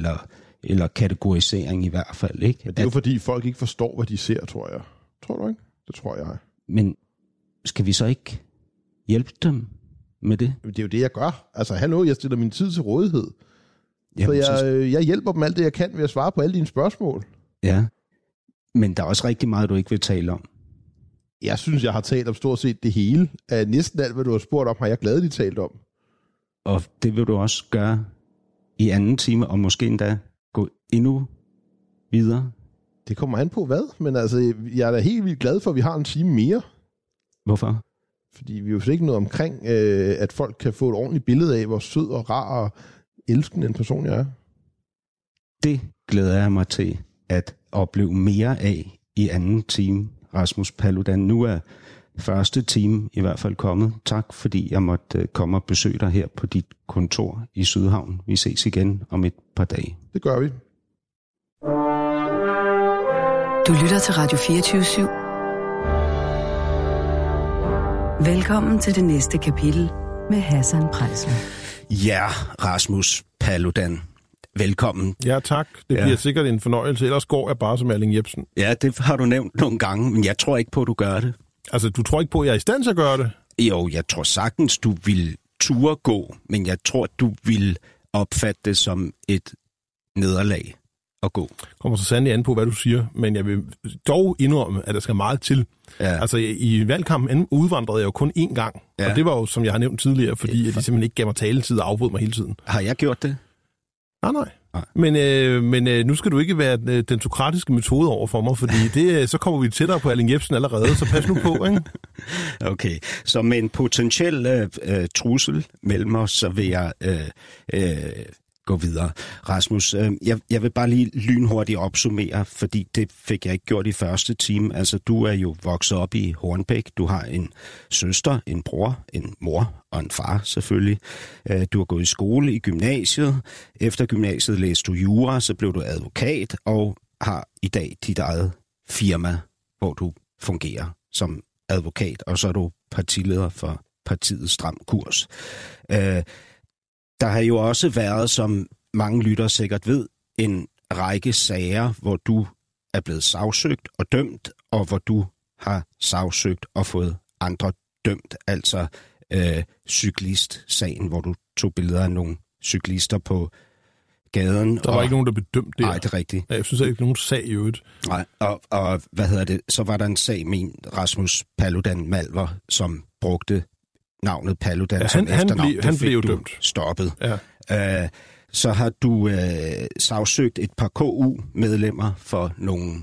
eller kategorisering i hvert fald. Ikke? Men det er jo fordi folk ikke forstår, hvad de ser, tror jeg. Tror du ikke? Det tror jeg. Men skal vi så ikke hjælpe dem med det? Det er jo det, jeg gør. Altså, hallo, jeg stiller min tid til rådighed. Jamen, så jeg hjælper dem alt det, jeg kan, ved at svare på alle dine spørgsmål. Ja, men der er også rigtig meget, du ikke vil tale om. Jeg synes, jeg har talt om stort set det hele. Næsten alt, hvad du har spurgt om, har jeg gladeligt talt om. Og det vil du også gøre i anden time, og måske endda gå endnu videre. Det kommer an på hvad, men altså, jeg er da helt vildt glad for, at vi har en time mere. Hvorfor? Fordi vi jo slet ikke noget omkring, at folk kan få et ordentligt billede af, hvor sød og rar og elskende en person jeg er. Det glæder jeg mig til at opleve mere af i anden time, Rasmus Paludan. Nu er første time i hvert fald kommet. Tak, fordi jeg måtte komme og besøge dig her på dit kontor i Sydhavn. Vi ses igen om et par dage. Det gør vi. Du lytter til Radio 24/7. Velkommen til det næste kapitel med Hassan Preisler. Ja, Rasmus Paludan. Velkommen. Ja, tak. Det bliver sikkert en fornøjelse. Ellers går jeg bare som Erling Jepsen. Ja, det har du nævnt nogle gange, men jeg tror ikke på, at du gør det. Altså, du tror ikke på, at jeg er i stand til at gøre det? Jo, jeg tror sagtens, du vil ture gå, men jeg tror, du vil opfatte det som et nederlag at gå. Kommer så sandelig an på, hvad du siger, men jeg vil dog indrømme, at der skal meget til. Ja. Altså, i valgkampen udvandrede jeg jo kun én gang, og det var jo, som jeg har nævnt tidligere, fordi de simpelthen ikke gav mig taletid og afbrød mig hele tiden. Har jeg gjort det? Nej. Men nu skal du ikke være den sokratiske metode over for mig, fordi det, så kommer vi tættere på Erling Jepsen allerede, så pas nu på, ikke? Okay, så med en potentiel trussel mellem os, så vil jeg gå videre. Rasmus, jeg vil bare lige lynhurtigt opsummere, fordi det fik jeg ikke gjort i første time. Altså, du er jo vokset op i Hornbæk. Du har en søster, en bror, en mor og en far selvfølgelig. Du har gået i skole i gymnasiet. Efter gymnasiet læste du jura, så blev du advokat og har i dag dit eget firma, hvor du fungerer som advokat. Og så er du partileder for partiet Stram Kurs. Der har jo også været, som mange lyttere sikkert ved, en række sager, hvor du er blevet sagsøgt og dømt, og hvor du har sagsøgt og fået andre dømt. Altså cyklist-sagen, hvor du tog billeder af nogle cyklister på gaden. Der var ikke nogen, der blev dømt der. Nej, det er rigtigt. Ja, jeg synes, der er ikke nogen sag i øvrigt. Nej, og hvad hedder det? Så var der en sag med en Rasmus Paludan Malver, som brugte navnet Paludan, ja, som efternavn, det fik du stoppet. Ja. Så har du sagsøgt et par KU-medlemmer for nogle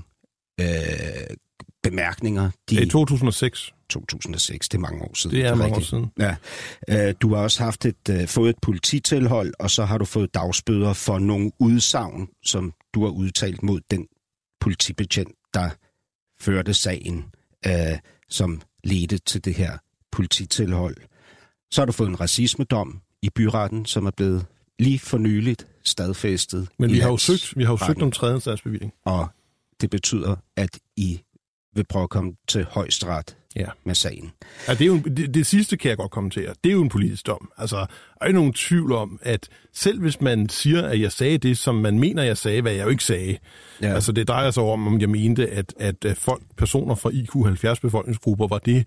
bemærkninger. I 2006. 2006, det er mange år siden. Det er mange år siden. Ja. Du har også haft fået et polititilhold, og så har du fået dagsbøder for nogle udsagn, som du har udtalt mod den politibetjent, der førte sagen, som ledte til det her polititilhold. Så har du fået en racismedom i byretten, som er blevet lige for nyligt stadfæstet. Men vi har jo søgt om tredje statsbevilling. Og det betyder, at I vil prøve at komme til højesteret med sagen. Ja, det er jo det sidste kan jeg godt kommentere. Det er jo en politisk dom. Altså, der er ikke nogen tvivl om, at selv hvis man siger, at jeg sagde det, som man mener, jeg sagde, hvad jeg jo ikke sagde. Ja. Altså, det drejer sig om jeg mente, at folk, personer fra IQ70-befolkningsgrupper, var det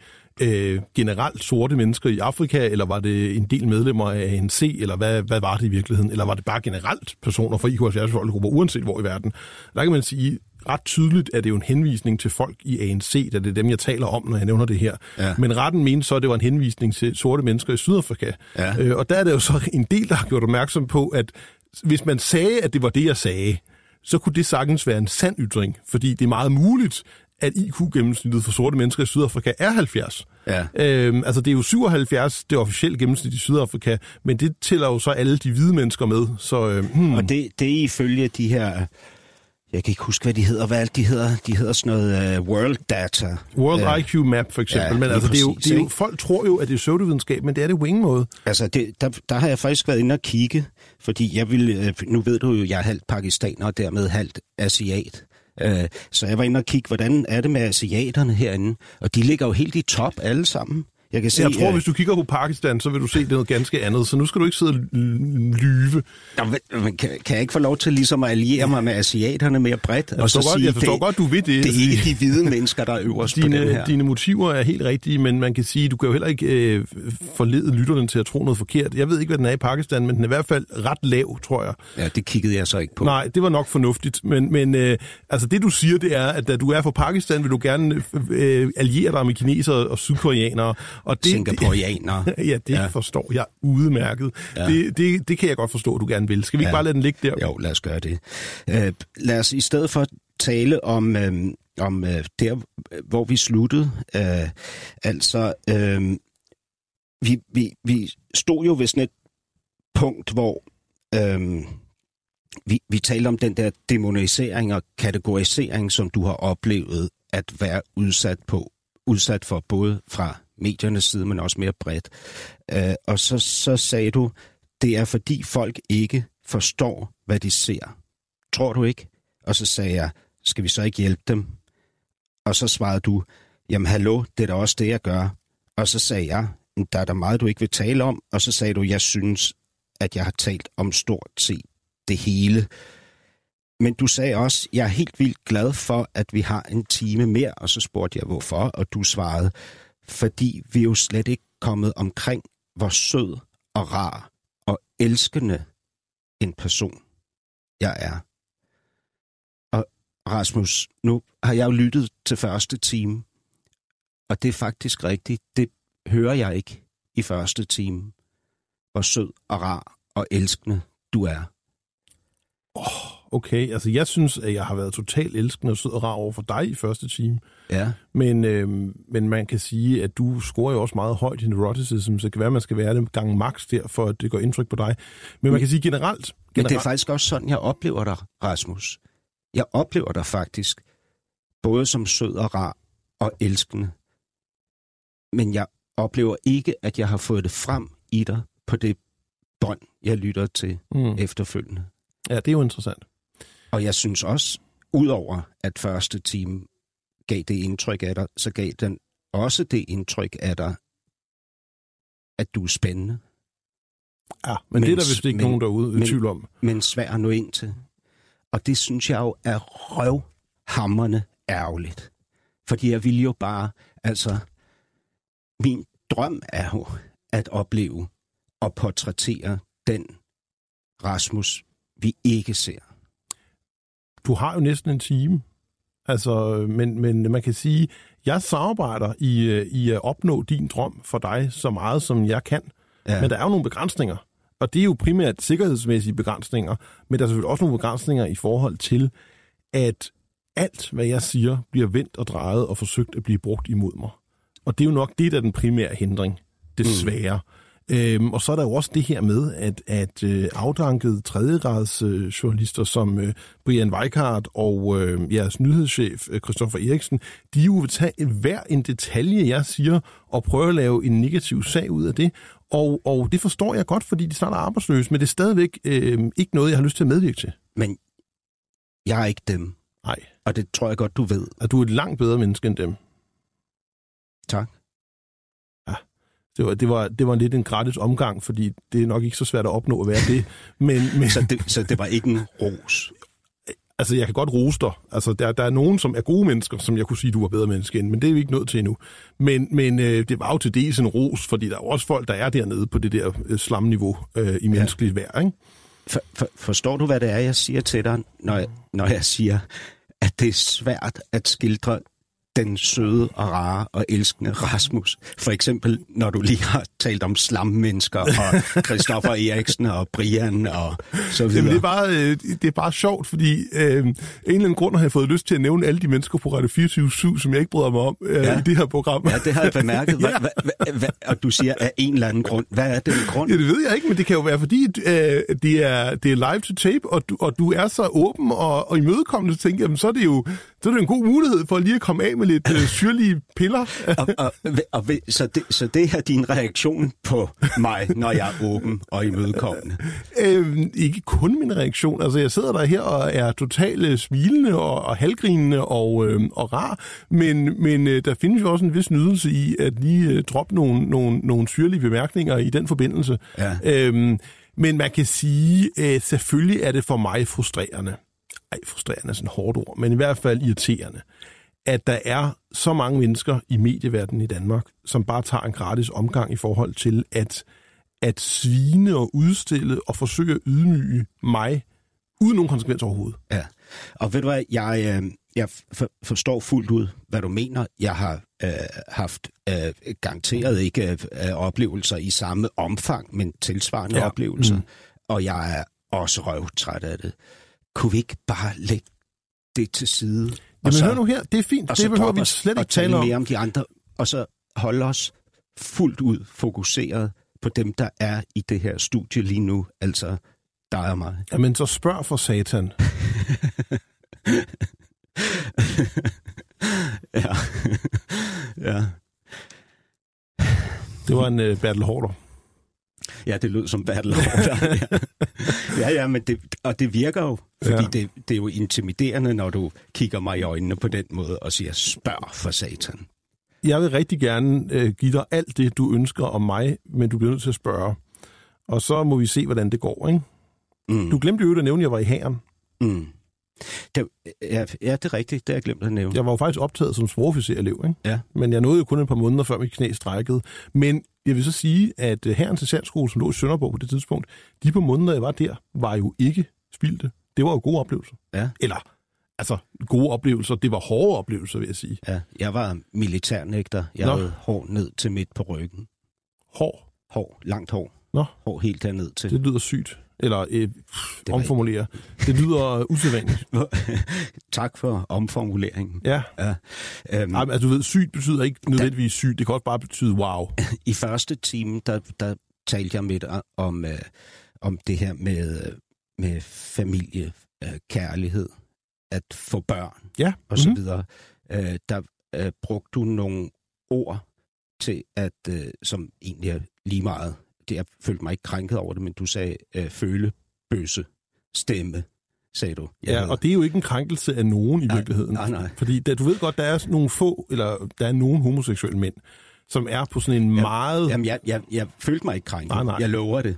generelt sorte mennesker i Afrika, eller var det en del medlemmer af ANC, eller hvad var det i virkeligheden? Eller var det bare generelt personer fra IQ70-befolkningsgrupper, uanset hvor i verden? Der kan man sige, ret tydeligt er det jo en henvisning til folk i ANC, da det er dem, jeg taler om, når jeg nævner det her. Ja. Men retten mente så, at det var en henvisning til sorte mennesker i Sydafrika. Ja. Og der er det jo så en del, der har gjort opmærksom på, at hvis man sagde, at det var det, jeg sagde, så kunne det sagtens være en sand ytring, fordi det er meget muligt, at IQ-gennemsnittet for sorte mennesker i Sydafrika er 70. Ja. Altså, det er jo 77, det officielle gennemsnit i Sydafrika, men det tæller jo så alle de hvide mennesker med. Så, Og det er ifølge de her... Jeg kan ikke huske, hvad de hedder. Hvad alt de hedder? De hedder sådan noget World Data. World IQ Map, for eksempel. Ja, men altså, det er jo, folk tror jo, at det er pseudovidenskab, men det er det jo ingen måde. Altså, der har jeg faktisk været inde og kigge, fordi jeg ville... Nu ved du jo, jeg er halvt pakistaner, og dermed halvt asiat. Så jeg var inde og kigge, hvordan er det med asiaterne herinde? Og de ligger jo helt i top alle sammen. Jeg kan se, jeg tror, hvis du kigger på Pakistan, så vil du se, det noget ganske andet. Så nu skal du ikke sidde og lyve. Kan jeg ikke få lov til ligesom at alliere mig med asiaterne mere bredt? Jeg forstår godt, du ved det. Det er ikke de hvide mennesker, der er øverst på den her. Dine motiver er helt rigtige, men man kan sige, du kan jo heller ikke forlede lytterne til at tro noget forkert. Jeg ved ikke, hvad den er i Pakistan, men den er i hvert fald ret lav, tror jeg. Ja, det kiggede jeg så ikke på. Nej, det var nok fornuftigt. Men det, du siger, det er, at da du er fra Pakistan, vil du gerne alliere dig med kinesere og sydkoreanere. Singaporianer. Det forstår jeg udmærket. Ja. Det kan jeg godt forstå, at du gerne vil. Skal vi ikke bare lade den ligge der? Jo, lad os gøre det. Lad os i stedet for tale om, der, hvor vi sluttede. Vi stod jo ved sådan et punkt, hvor vi talte om den der dæmonisering og kategorisering, som du har oplevet at være udsat for, både fra mediernes side, men også mere bredt. Og så sagde du, det er fordi folk ikke forstår, hvad de ser. Tror du ikke? Og så sagde jeg, skal vi så ikke hjælpe dem? Og så svarede du, jamen hallo, det er da også det, jeg gør. Og så sagde jeg, der er da meget, du ikke vil tale om. Og så sagde du, jeg synes, at jeg har talt om stort set det hele. Men du sagde også, jeg er helt vildt glad for, at vi har en time mere. Og så spurgte jeg, hvorfor? Og du svarede, fordi vi er jo slet ikke kommet omkring, hvor sød og rar og elskende en person jeg er. Og Rasmus, nu har jeg jo lyttet til første time, og det er faktisk rigtigt. Det hører jeg ikke i første time, hvor sød og rar og elskende du er. Okay, altså jeg synes, at jeg har været totalt elskende og sød og rar over for dig i første time. Ja. Men man kan sige, at du scorer jo også meget højt i neuroticism, så det kan være, at man skal være det gange max der, for at det går indtryk på dig. Men man kan sige generelt... Men det er faktisk også sådan, jeg oplever dig, Rasmus. Jeg oplever dig faktisk både som sød og rar og elskende. Men jeg oplever ikke, at jeg har fået det frem i dig på det bånd, jeg lytter til efterfølgende. Ja, det er jo interessant. Og jeg synes også, udover at første time gav det indtryk af dig, så gav den også det indtryk af dig, at du er spændende. Ja, men det er der vist ikke nogen derude i tvivl om. Men svær at nå ind til. Og det synes jeg jo er røvhamrende ærgerligt. Fordi jeg ville jo bare, altså, min drøm er jo at opleve og portrættere den Rasmus, vi ikke ser. Du har jo næsten en time. Altså, men man kan sige, jeg samarbejder i at opnå din drøm for dig så meget, som jeg kan. Ja. Men der er jo nogle begrænsninger. Og det er jo primært sikkerhedsmæssige begrænsninger. Men der er selvfølgelig også nogle begrænsninger i forhold til, at alt, hvad jeg siger, bliver vendt og drejet og forsøgt at blive brugt imod mig. Og det er jo nok det, der er den primære hindring. Desværre. Og så er der jo også det her med, at afdankede tredjegradsjournalister som Brian Weichardt og jeres nyhedschef Christopher Eriksen, de jo vil tage hver en detalje, jeg siger, og prøve at lave en negativ sag ud af det. Og det forstår jeg godt, fordi de starter arbejdsløse, men det er stadigvæk ikke noget, jeg har lyst til at medvirke til. Men jeg er ikke dem. Nej. Og det tror jeg godt, du ved. Og du er et langt bedre menneske end dem. Tak. Det var lidt en gratis omgang, fordi det er nok ikke så svært at opnå at være det. Så det var ikke en ros? Altså, jeg kan godt rose dig. Altså, der er nogen, som er gode mennesker, som jeg kunne sige, du var bedre menneske end, men det er vi ikke nødt til endnu. Men det var jo til dels en ros, fordi der er også folk, der er dernede på det der slamniveau i menneskeligt vejr, ikke? Forstår du, hvad det er, jeg siger til dig, når jeg siger, at det er svært at skildre den søde og rare og elskende Rasmus. For eksempel, når du lige har talt om slammennesker og Christopher Eriksen og Brian og så videre. Jamen, det er bare sjovt, fordi af en eller anden grund har jeg fået lyst til at nævne alle de mennesker på Radio 24/7, som jeg ikke bryder mig om i det her program. Ja, det har jeg bemærket. Og du siger, af en eller anden grund. Hvad er den grund? Ja, det ved jeg ikke, men det kan jo være, fordi det er live to tape, og du er så åben og imødekommende, så tænker jeg, så er det jo Så er det en god mulighed for lige at komme af med lidt syrlige piller. Så det er din reaktion på mig, når jeg er åben og imødekommende? Ikke kun min reaktion. Altså, jeg sidder der her og er totalt smilende og halvgrinende og rar, men der findes jo også en vis nydelse i at lige droppe nogle syrlige bemærkninger i den forbindelse. Ja. Men man kan sige, selvfølgelig er det for mig frustrerende. Ej, frustrerende er sådan et hårdt ord, men i hvert fald irriterende, at der er så mange mennesker i medieverdenen i Danmark, som bare tager en gratis omgang i forhold til at svine og udstille og forsøge at ydmyge mig, uden nogen konsekvenser overhovedet. Ja, og ved du hvad, jeg forstår fuldt ud, hvad du mener. Jeg har haft garanteret ikke oplevelser i samme omfang, men tilsvarende oplevelser, og jeg er også røvtræt af det. Kunne vi ikke bare lægge det til side? Jamen hør nu her, det er fint. Det behøver vi slet ikke tale mere om de andre, og så holde os fuldt ud fokuseret på dem, der er i det her studie lige nu, altså dig og mig. Jamen så spørg for satan. Ja. Ja. Det var en battle hårder. Ja, det lød som battle order. Ja, men det virker jo, fordi det er jo intimiderende, når du kigger mig i øjnene på den måde og siger, spørg for satan. Jeg vil rigtig gerne give dig alt det, du ønsker om mig, men du bliver nødt til at spørge. Og så må vi se, hvordan det går, ikke? Mm. Du glemte jo at nævne, at jeg var i hæren. Mm. Det er rigtigt. Det har jeg glemt at nævne. Jeg var jo faktisk optaget som sprogofficerelev, ikke? Ja. Men jeg nåede jo kun et par måneder, før mit knæ strækkede. Men jeg vil så sige, at Hærens Sergentskole, som lå i Sønderborg på det tidspunkt, de par måneder, jeg var der, var jo ikke spildte. Det var jo gode oplevelser. Ja. Eller, altså, gode oplevelser. Det var hårde oplevelser, vil jeg sige. Ja, jeg var militærnægter. Jeg havde hår ned til midt på ryggen. Hår? Hår. Langt hår. Nå. Hår helt derned til. Det lyder sygt. Eller omformulere. Det lyder usædvanligt. Tak for omformuleringen. Ja. Altså, du ved, sygt betyder ikke nødvendigvis sygt. Det kan også bare betyde wow. I første time, der talte jeg med dig om det her med familie, kærlighed, at få børn og så videre. Der brugte du nogle ord til, at som egentlig er lige meget. Jeg følte mig ikke krænket over det, men du sagde følebøsse, stemme, sagde du. Ja, og det er jo ikke en krænkelse af nogen i virkeligheden. Nej. Fordi du ved godt, der er nogle nogle homoseksuelle mænd, som er på sådan en meget... Jamen, jeg følte mig ikke krænket. Nej. Jeg lover det.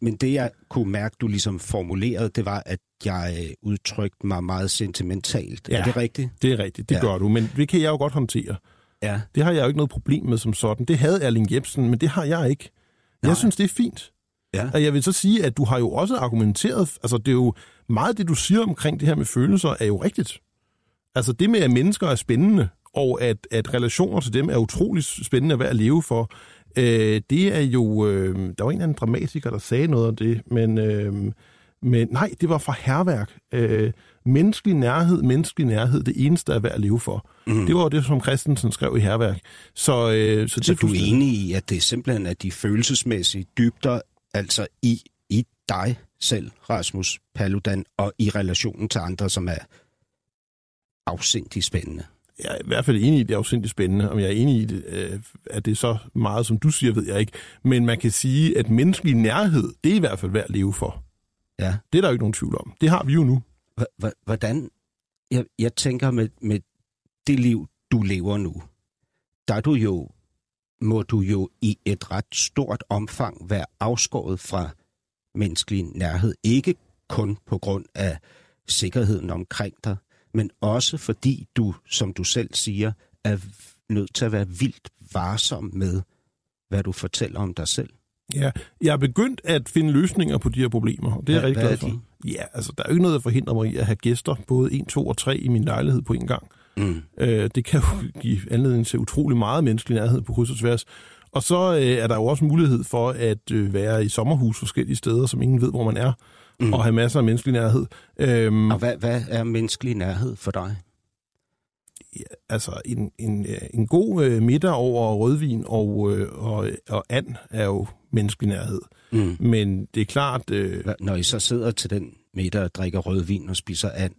Men det, jeg kunne mærke, du ligesom formulerede, det var, at jeg udtrykte mig meget sentimentalt. Ja, er det rigtigt? Det er rigtigt, det gør du, men det kan jeg jo godt håndtere. Ja. Det har jeg jo ikke noget problem med som sådan. Det havde Erling Jepsen, men det har jeg ikke. Jeg synes, det er fint. Ja. Og jeg vil så sige, at du har jo også argumenteret, altså det er jo meget det, du siger omkring det her med følelser, er jo rigtigt. Altså det med, at mennesker er spændende, og at relationer til dem er utrolig spændende at være at leve for, det er jo, der var en eller anden dramatiker, der sagde noget om det, men nej, det var fra Herværk. Menneskelig nærhed, det eneste er værd at leve for. Mm. Det var det, som Christensen skrev i Herværk. Så du er enig i, at det simpelthen er de følelsesmæssige dybder, altså i dig selv, Rasmus Paludan, og i relationen til andre, som er afsindigt spændende? Jeg er i hvert fald enig i, det er afsindigt spændende. Om jeg er enig i det, at det er så meget, som du siger, ved jeg ikke. Men man kan sige, at menneskelig nærhed, det er i hvert fald værd at leve for. Ja. Det er der jo ikke nogen tvivl om. Det har vi jo nu. Hvordan? Jeg tænker med det liv, du lever nu, må du jo i et ret stort omfang være afskåret fra menneskelig nærhed. Ikke kun på grund af sikkerheden omkring dig, men også fordi du, som du selv siger, er nødt til at være vildt varsom med, hvad du fortæller om dig selv. Ja, jeg er begyndt at finde løsninger på de her problemer. Det er jeg rigtig glad for. Ja, altså, der er jo ikke noget, der forhindrer mig i at have gæster, både 1, 2 og 3 i min lejlighed på en gang. Mm. Det kan jo give anledning til utrolig meget menneskelig nærhed på kryds og tværs. Og så er der jo også mulighed for at være i sommerhus forskellige steder, som ingen ved, hvor man er, og have masser af menneskelig nærhed. Og hvad er menneskelig nærhed for dig? Ja, altså, en god middag over rødvin og and er jo menneskelig nærhed. Mm. Men det er klart... Når I så sidder til den middag og drikker rødvin og spiser and,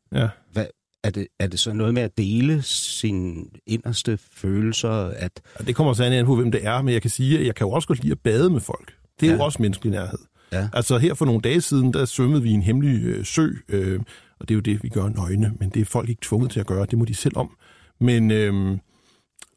Er det så noget med at dele sine inderste følelser? At... Det kommer så an på, hvem det er, men jeg kan sige, at jeg kan jo også godt lide at bade med folk. Det er jo også menneskelig nærhed. Ja. Altså her for nogle dage siden, der svømmede vi i en hemmelig sø, og det er jo det, vi gør nøgne, men det er folk ikke tvunget til at gøre, det må de selv om. Men,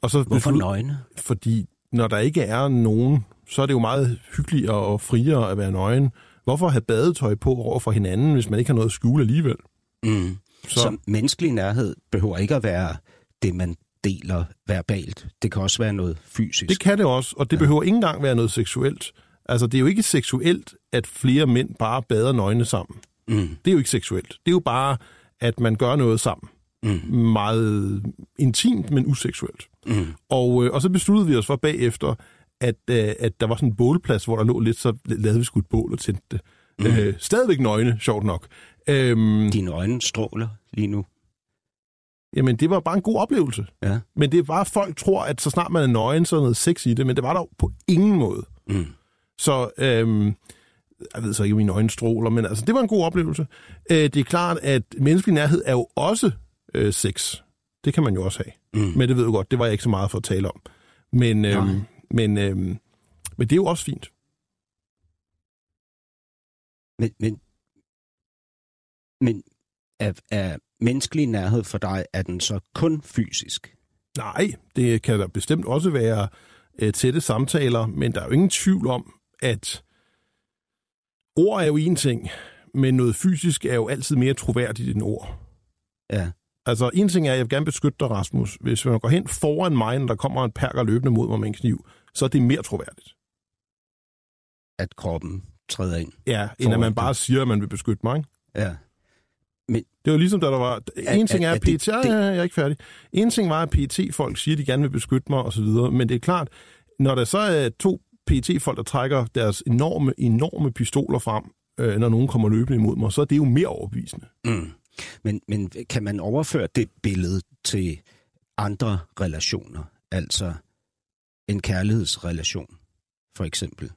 og så, hvorfor nøgne? Fordi når der ikke er nogen, så er det jo meget hyggeligere og friere at være nøgen. Hvorfor have badetøj på over for hinanden, hvis man ikke har noget at skjule alligevel? Mm. Så menneskelig nærhed behøver ikke at være det, man deler verbalt. Det kan også være noget fysisk. Det kan det også, og det behøver ikke engang være noget seksuelt. Altså, det er jo ikke seksuelt, at flere mænd bare bader nøgne sammen. Mm. Det er jo ikke seksuelt. Det er jo bare, at man gør noget sammen. Mm. Meget intimt, men useksuelt. Mm. Og så besluttede vi os for bagefter, at der var sådan en bålplads, hvor der lå lidt, så lavede vi sgu et bål og tændte det. Mm. Stadigvæk nøgne, sjovt nok. Dine øjne stråler lige nu. Jamen, det var bare en god oplevelse. Ja. Men det er bare, folk tror, at så snart man er nøgen, så er noget sex i det, men det var der på ingen måde. Mm. Så jeg ved så ikke, om mine øjne stråler, men altså, det var en god oplevelse. Det er klart, at menneskelig nærhed er jo også sex. Det kan man jo også have. Mm. Men det ved jeg godt, det var jeg ikke så meget for at tale om. Men det er jo også fint. Men er menneskelig nærhed for dig, er den så kun fysisk? Nej, det kan der bestemt også være tætte samtaler, men der er jo ingen tvivl om, at ord er jo en ting, men noget fysisk er jo altid mere troværdigt end ord. Ja. Altså, en ting er, at jeg vil gerne beskytte dig, Rasmus. Hvis man går hen foran mig, når der kommer en perker løbende mod mig med en kniv, så er det mere troværdigt. At kroppen træder ind. Ja, end at man bare siger, at man vil beskytte mig, ikke? Ja. Men det var ligesom, da der var... Jeg er ikke færdig. En ting var, at PET-folk siger, at de gerne vil beskytte mig, osv., men det er klart, når der så er to PET-folk, der trækker deres enorme pistoler frem, når nogen kommer løbende imod mig, så er det jo mere overbevisende. Mm. Men kan man overføre det billede til andre relationer? Altså en kærlighedsrelation, for eksempel?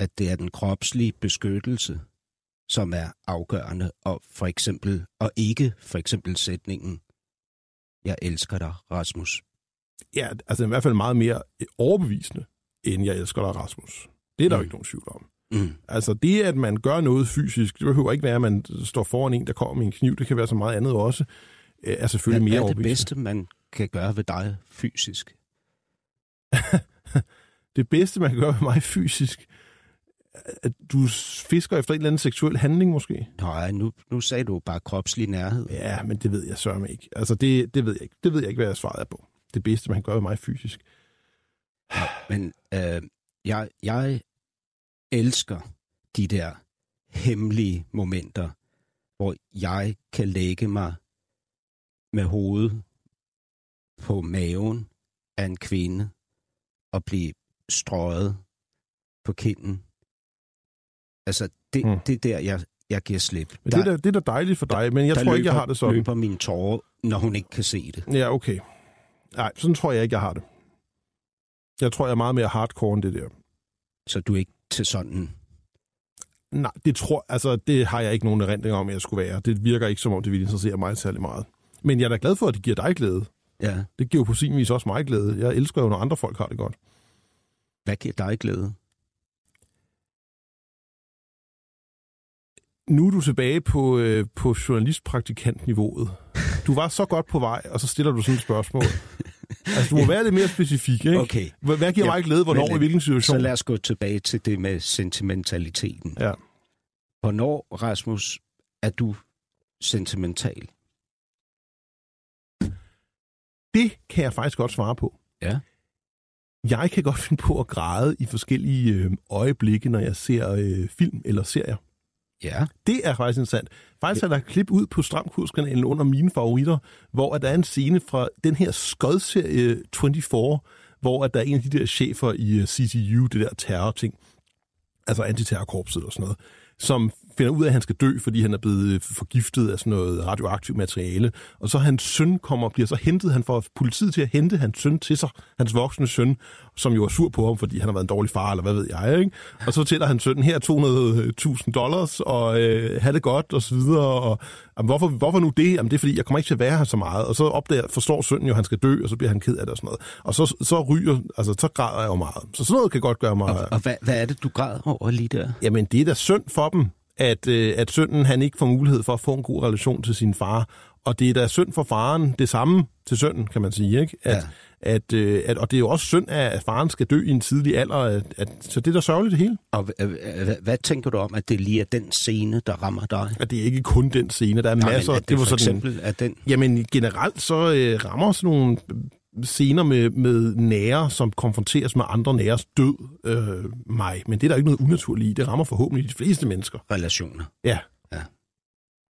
At det er den kropslige beskyttelse, som er afgørende, og ikke for eksempel sætningen, jeg elsker dig, Rasmus. Ja, altså i hvert fald meget mere overbevisende, end jeg elsker dig, Rasmus. Det er der jo ikke nogen tvivl om. Mm. Altså det, at man gør noget fysisk, det behøver ikke være, at man står foran en, der kommer med en kniv. Det kan være så meget andet også. Er selvfølgelig mere overbevisende. Hvad er det bedste, man kan gøre ved dig fysisk? Det bedste, man kan gøre ved mig fysisk? At du fisker efter en eller anden seksuel handling, måske? Nej, nu sagde du bare kropslig nærhed. Ja, men det ved jeg sørme ikke. Altså, det ved jeg ikke. Det ved jeg ikke, hvad jeg svarede på. Det bedste, man kan gøre ved mig fysisk. Men jeg elsker de der hemmelige momenter, hvor jeg kan lægge mig med hovedet på maven af en kvinde og blive strøget på kinden. Altså, det er der, jeg giver slip. Men det er da dejligt for dig, men jeg tror ikke, jeg har det sådan. Der løber mine tårer, når hun ikke kan se det. Ja, okay. Nej, sådan tror jeg ikke, jeg har det. Jeg tror, jeg er meget mere hardcore end det der. Så du er ikke til sådan? Nej, det har jeg ikke nogen erindring om, at jeg skulle være. Det virker ikke, som om det ville interessere mig særlig meget. Men jeg er da glad for, at det giver dig glæde. Ja. Det giver jo på sin vis også mig glæde. Jeg elsker jo, når andre folk har det godt. Hvad giver dig glæde? Nu er du tilbage på journalistpraktikantniveauet. Du var så godt på vej, og så stiller du sådan et spørgsmål. Altså, du må være lidt mere specifik, ikke? Okay. Hvad giver mig glæde, hvornår, i hvilken situation? Så lad os gå tilbage til det med sentimentaliteten. Ja. Hvornår, Rasmus, er du sentimental? Det kan jeg faktisk godt svare på. Ja. Jeg kan godt finde på at græde i forskellige øjeblikke, når jeg ser film eller serier. Ja. Det er faktisk interessant. Faktisk er der et klip ud på Stram Kurs-kanalen under mine favoritter, hvor der er en scene fra den her skodserie 24, hvor der er en af de der chefer i CCU, det der terror-ting, altså antiterrorkorpset og sådan noget, som finder ud af, at han skal dø, fordi han er blevet forgiftet af sådan noget radioaktivt materiale. Og så hans søn kommer og bliver så hentet. Han får politiet til at hente hans søn til sig, hans voksne søn, som jo er sur på ham, fordi han har været en dårlig far, eller hvad ved jeg, ikke? Og så fortæller han sønnen, her er $200.000, og have det godt, og så videre. Og, jamen, hvorfor nu det? Jamen, det er, fordi jeg kommer ikke til at være her så meget. Og så forstår sønnen jo, at han skal dø, og så bliver han ked af det og sådan noget. Og så ryger, altså, så græder jeg jo meget. Så sådan noget kan godt gøre mig... Og hvad er det, du græder over lige der? Jamen, det er da synd for dem, at sønnen, han ikke får mulighed for at få en god relation til sin far. Og det er da synd for faren, det samme til sønnen, kan man sige, ikke? Og det er jo også synd, at faren skal dø i en tidlig alder, så det er da sørgeligt det hele. Og hvad tænker du om, at det lige er den scene, der rammer dig? At det er ikke kun den scene, der er masser... Men det var for eksempel af den... Jamen generelt så rammer sådan nogle scener med nære, som konfronteres med andre næres død mig. Men det er der ikke noget unaturligt i. Det rammer forhåbentlig de fleste mennesker. Relationer. Ja.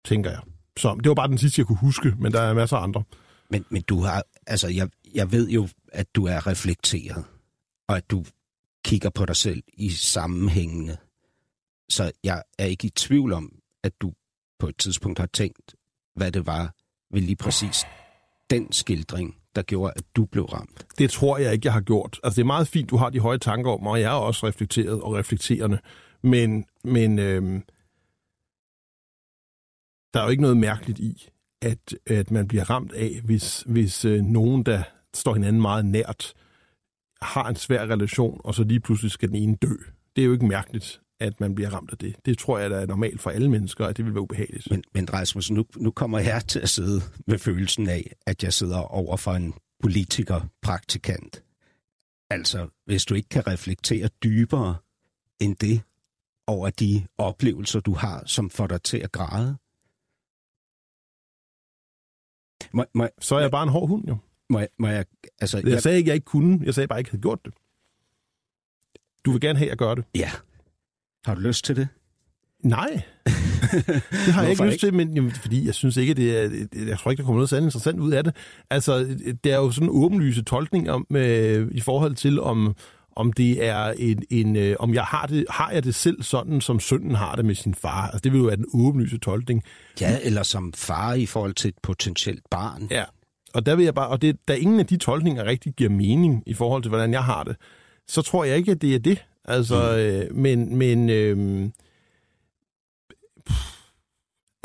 Tænker jeg. Så det var bare den sidste, jeg kunne huske, men der er masser af andre. Men du har, altså jeg ved jo, at du er reflekteret, og at du kigger på dig selv i sammenhængende. Så jeg er ikke i tvivl om, at du på et tidspunkt har tænkt, hvad det var ved lige præcis den skildring, der gjorde, at du blev ramt. Det tror jeg ikke, jeg har gjort. Altså det er meget fint, du har de høje tanker om mig, og jeg er også reflekteret og reflekterende. Men der er jo ikke noget mærkeligt i, at man bliver ramt af, hvis nogen, der står hinanden meget nært, har en svær relation, og så lige pludselig skal den ene dø. Det er jo ikke mærkeligt, at man bliver ramt af det. Det tror jeg, der er normalt for alle mennesker, at det vil være ubehageligt. Men Rasmus, nu kommer jeg til at sidde med følelsen af, at jeg sidder over for en politikerpraktikant. Altså, hvis du ikke kan reflektere dybere end det over de oplevelser, du har, som får dig til at græde, så er jeg bare en hård hund, jo. Jeg sagde ikke, jeg ikke kunne. Jeg sagde bare, ikke havde gjort det. Du vil gerne have, at jeg gør det. Ja. Har du lyst til det? Nej. Det har jeg ikke lyst til, men jamen, fordi jeg synes ikke, jeg tror ikke, der kommer noget særligt interessant ud af det. Altså, det er jo sådan en åbenlyse tolkning om, i forhold til, om det er om jeg har jeg det selv sådan, som sønnen har det med sin far. Altså, det vil jo være den åbenlyse tolkning. Ja, eller som far i forhold til et potentielt barn. Ja, og der vil jeg bare, og det, der ingen af de tolkninger rigtig giver mening i forhold til, hvordan jeg har det, så tror jeg ikke, at det er det. Altså,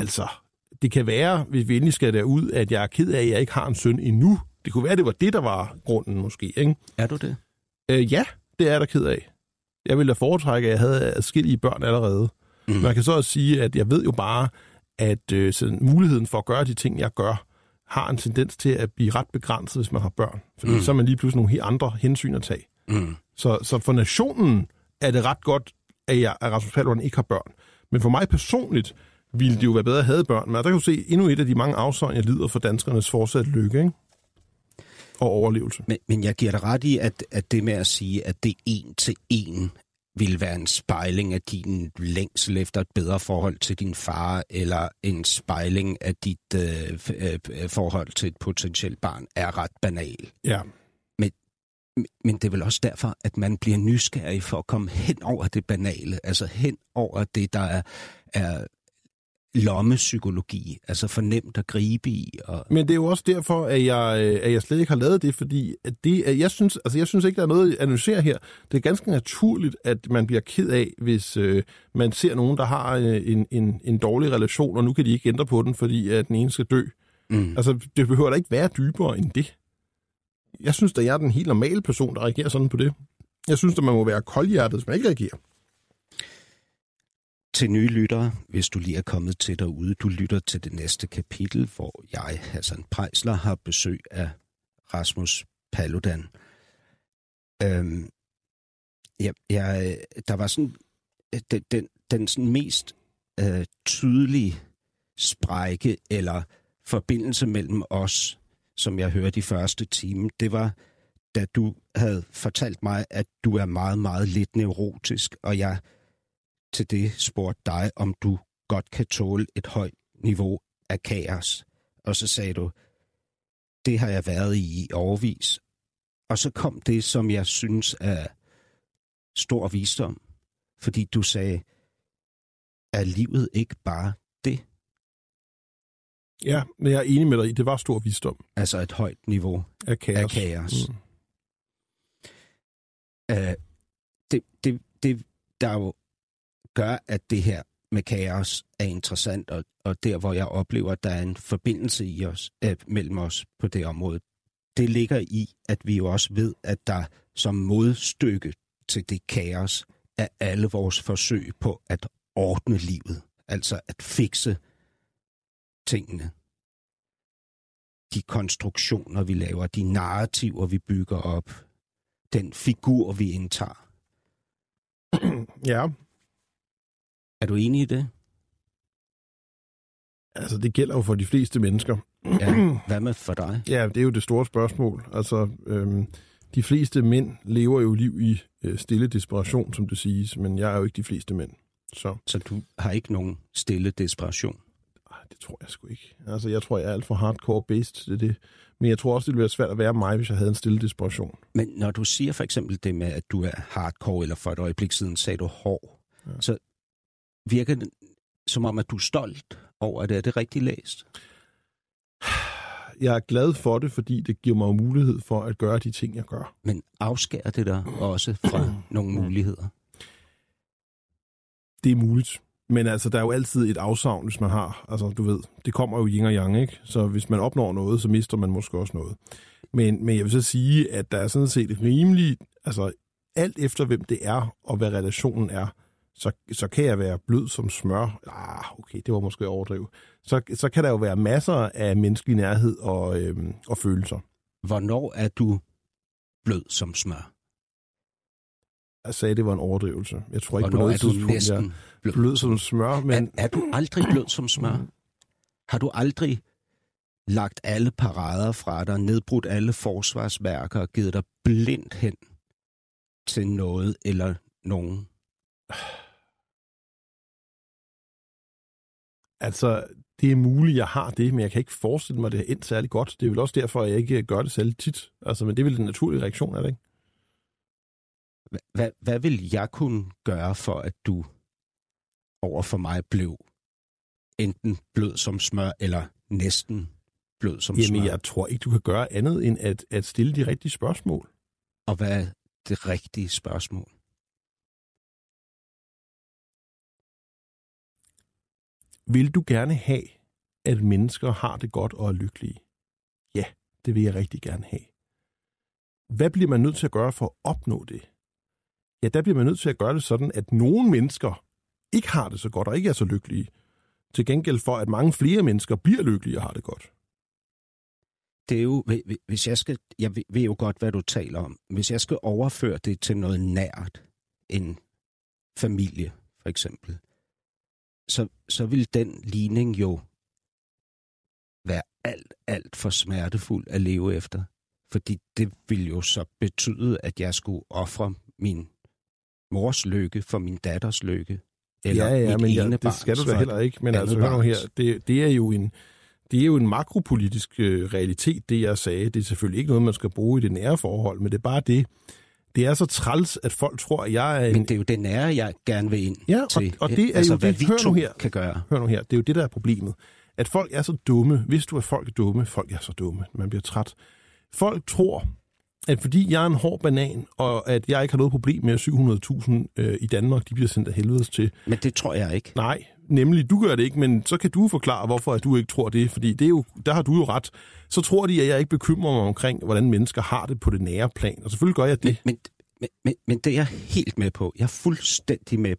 altså, det kan være, hvis vi endelig skal derud, at jeg er ked af, at jeg ikke har en søn endnu. Det kunne være, det var det, der var grunden måske, ikke? Er du det? Ja. Det er jeg da ked af. Jeg ville da foretrække, at jeg havde adskillige børn allerede. Mm. Man kan så også sige, at jeg ved jo bare, at muligheden for at gøre de ting, jeg gør, har en tendens til at blive ret begrænset, hvis man har børn. Fordi så er man lige pludselig nogle helt andre hensyn at tage. Mm. Så for nationen er det ret godt, at Rasmus Paludan ikke har børn. Men for mig personligt ville det jo være bedre at have børn. Men der kan du se endnu et af de mange afsøgninger, jeg lider for danskernes fortsat lykke, ikke? Og overlevelse. Men jeg giver dig ret i, at det med at sige, at det en til en vil være en spejling af din længsel efter et bedre forhold til din far, eller en spejling af dit forhold til et potentielt barn, er ret banal. Ja. Men det er vel også derfor, at man bliver nysgerrig for at komme hen over det banale, altså hen over det, der er lommepsykologi, altså for nemt at gribe i. Og... Men det er jo også derfor, at jeg slet ikke har lavet det, fordi jeg synes ikke, der er noget at analysere her. Det er ganske naturligt, at man bliver ked af, hvis man ser nogen, der har en dårlig relation, og nu kan de ikke ændre på den, fordi at den ene skal dø. Mm. Altså, det behøver da ikke være dybere end det. Jeg synes, at jeg er den helt normale person, der reagerer sådan på det. Jeg synes, at man må være koldhjertet, hvis man ikke reagerer. Til nye lyttere, hvis du lige er kommet til derude, du lytter til det næste kapitel, hvor jeg, Hassan Preisler, har besøg af Rasmus Paludan. Der var sådan den sådan mest tydelige sprække eller forbindelse mellem os, som jeg hørte i første time, det var, da du havde fortalt mig, at du er meget, meget lidt neurotisk, og jeg til det spurgte dig, om du godt kan tåle et højt niveau af kaos. Og så sagde du, det har jeg været i årevis. Og så kom det, som jeg synes er stor visdom. Fordi du sagde, er livet ikke bare det? Ja, men jeg er enig med dig i, det var stor visdom. Altså et højt niveau af kaos. Mm. Det der jo gør, at det her med kaos er interessant, og der, hvor jeg oplever, at der er en forbindelse i os, mellem os på det område, det ligger i, at vi jo også ved, at der som modstykke til det kaos er alle vores forsøg på at ordne livet, altså at fikse tingene. De konstruktioner, vi laver, de narrativer, vi bygger op, den figur, vi indtager. Ja. Er du enig i det? Altså, det gælder jo for de fleste mennesker. Ja, hvad med for dig? Ja, det er jo det store spørgsmål. Altså, de fleste mænd lever jo liv i stille desperation, som det siges, men jeg er jo ikke de fleste mænd. Så du har ikke nogen stille desperation? Det tror jeg sgu ikke. Altså, jeg tror, jeg er alt for hardcore-based til det. Men jeg tror også, det ville være svært at være mig, hvis jeg havde en stille desperation. Men når du siger for eksempel det med, at du er hardcore, eller for et øjeblik siden sagde du hård, ja, så virker det som om, at du er stolt over det. Er det rigtigt læst? Jeg er glad for det, fordi det giver mig mulighed for at gøre de ting, jeg gør. Men afskærer det dig også fra nogle muligheder? Det er muligt. Men altså, der er jo altid et afsavn, hvis man har. Altså, du ved, det kommer jo yin og yang, ikke? Så hvis man opnår noget, så mister man måske også noget. Men jeg vil så sige, at der er sådan set rimelig, altså alt efter, hvem det er, og hvad relationen er, så kan jeg være blød som smør. Okay, det var måske overdrevet. Så kan der jo være masser af menneskelig nærhed og følelser. Hvornår er du blød som smør? Jeg sagde, det var en overdrivelse. Jeg tror ikke på noget tidspunkt, jeg er blød som smør. Men... Er du aldrig blød som smør? Har du aldrig lagt alle parader fra dig, nedbrudt alle forsvarsværker og givet dig blindt hen til noget eller nogen? Altså, det er muligt, jeg har det, men jeg kan ikke forestille mig, det er endt særlig godt. Det er vel også derfor, at jeg ikke gør det særlig tit. Altså, men det er vel den naturlige reaktion, er det ikke? Hvad vil jeg kunne gøre for, at du over for mig blev enten blød som smør, eller næsten blød som smør? Jamen, jeg tror ikke, du kan gøre andet, end at stille de rigtige spørgsmål. Og hvad er det rigtige spørgsmål? Vil du gerne have, at mennesker har det godt og er lykkelige? Ja, det vil jeg rigtig gerne have. Hvad bliver man nødt til at gøre for at opnå det? Ja, der bliver man nødt til at gøre det sådan, at nogle mennesker ikke har det så godt og ikke er så lykkelige. Til gengæld for, at mange flere mennesker bliver lykkelige og har det godt. Det er jo, hvis jeg ved jo godt, hvad du taler om. Hvis jeg skal overføre det til noget nært, en familie for eksempel, så vil den ligning jo være alt for smertefuld at leve efter. Fordi det vil jo så betyde, at jeg skulle ofre min mors lykke for min datters lykke. Eller men det skal du da heller ikke. Men altså, hør nu her, det er jo en makropolitisk realitet, det jeg sagde. Det er selvfølgelig ikke noget, man skal bruge i det nære forhold, men det er bare det. Det er så træls, at folk tror, at jeg er en... Men det er jo det nære, jeg gerne vil ind til. Og det er altså, jo det, vi to her, kan gøre. Hør nu her, det er jo det, der er problemet. At folk er så dumme. Hvis du er folk er så dumme. Man bliver træt. Folk tror, at fordi jeg er en hård banan, og at jeg ikke har noget problem med, at 700.000 i Danmark, de bliver sendt af helvedes til. Men det tror jeg ikke. Nej, nemlig, du gør det ikke, men så kan du forklare, hvorfor at du ikke tror det, fordi det er jo, der har du jo ret. Så tror de, at jeg ikke bekymrer mig omkring, hvordan mennesker har det på det nære plan, og selvfølgelig gør jeg det. Men det er jeg helt med på. Jeg er fuldstændig med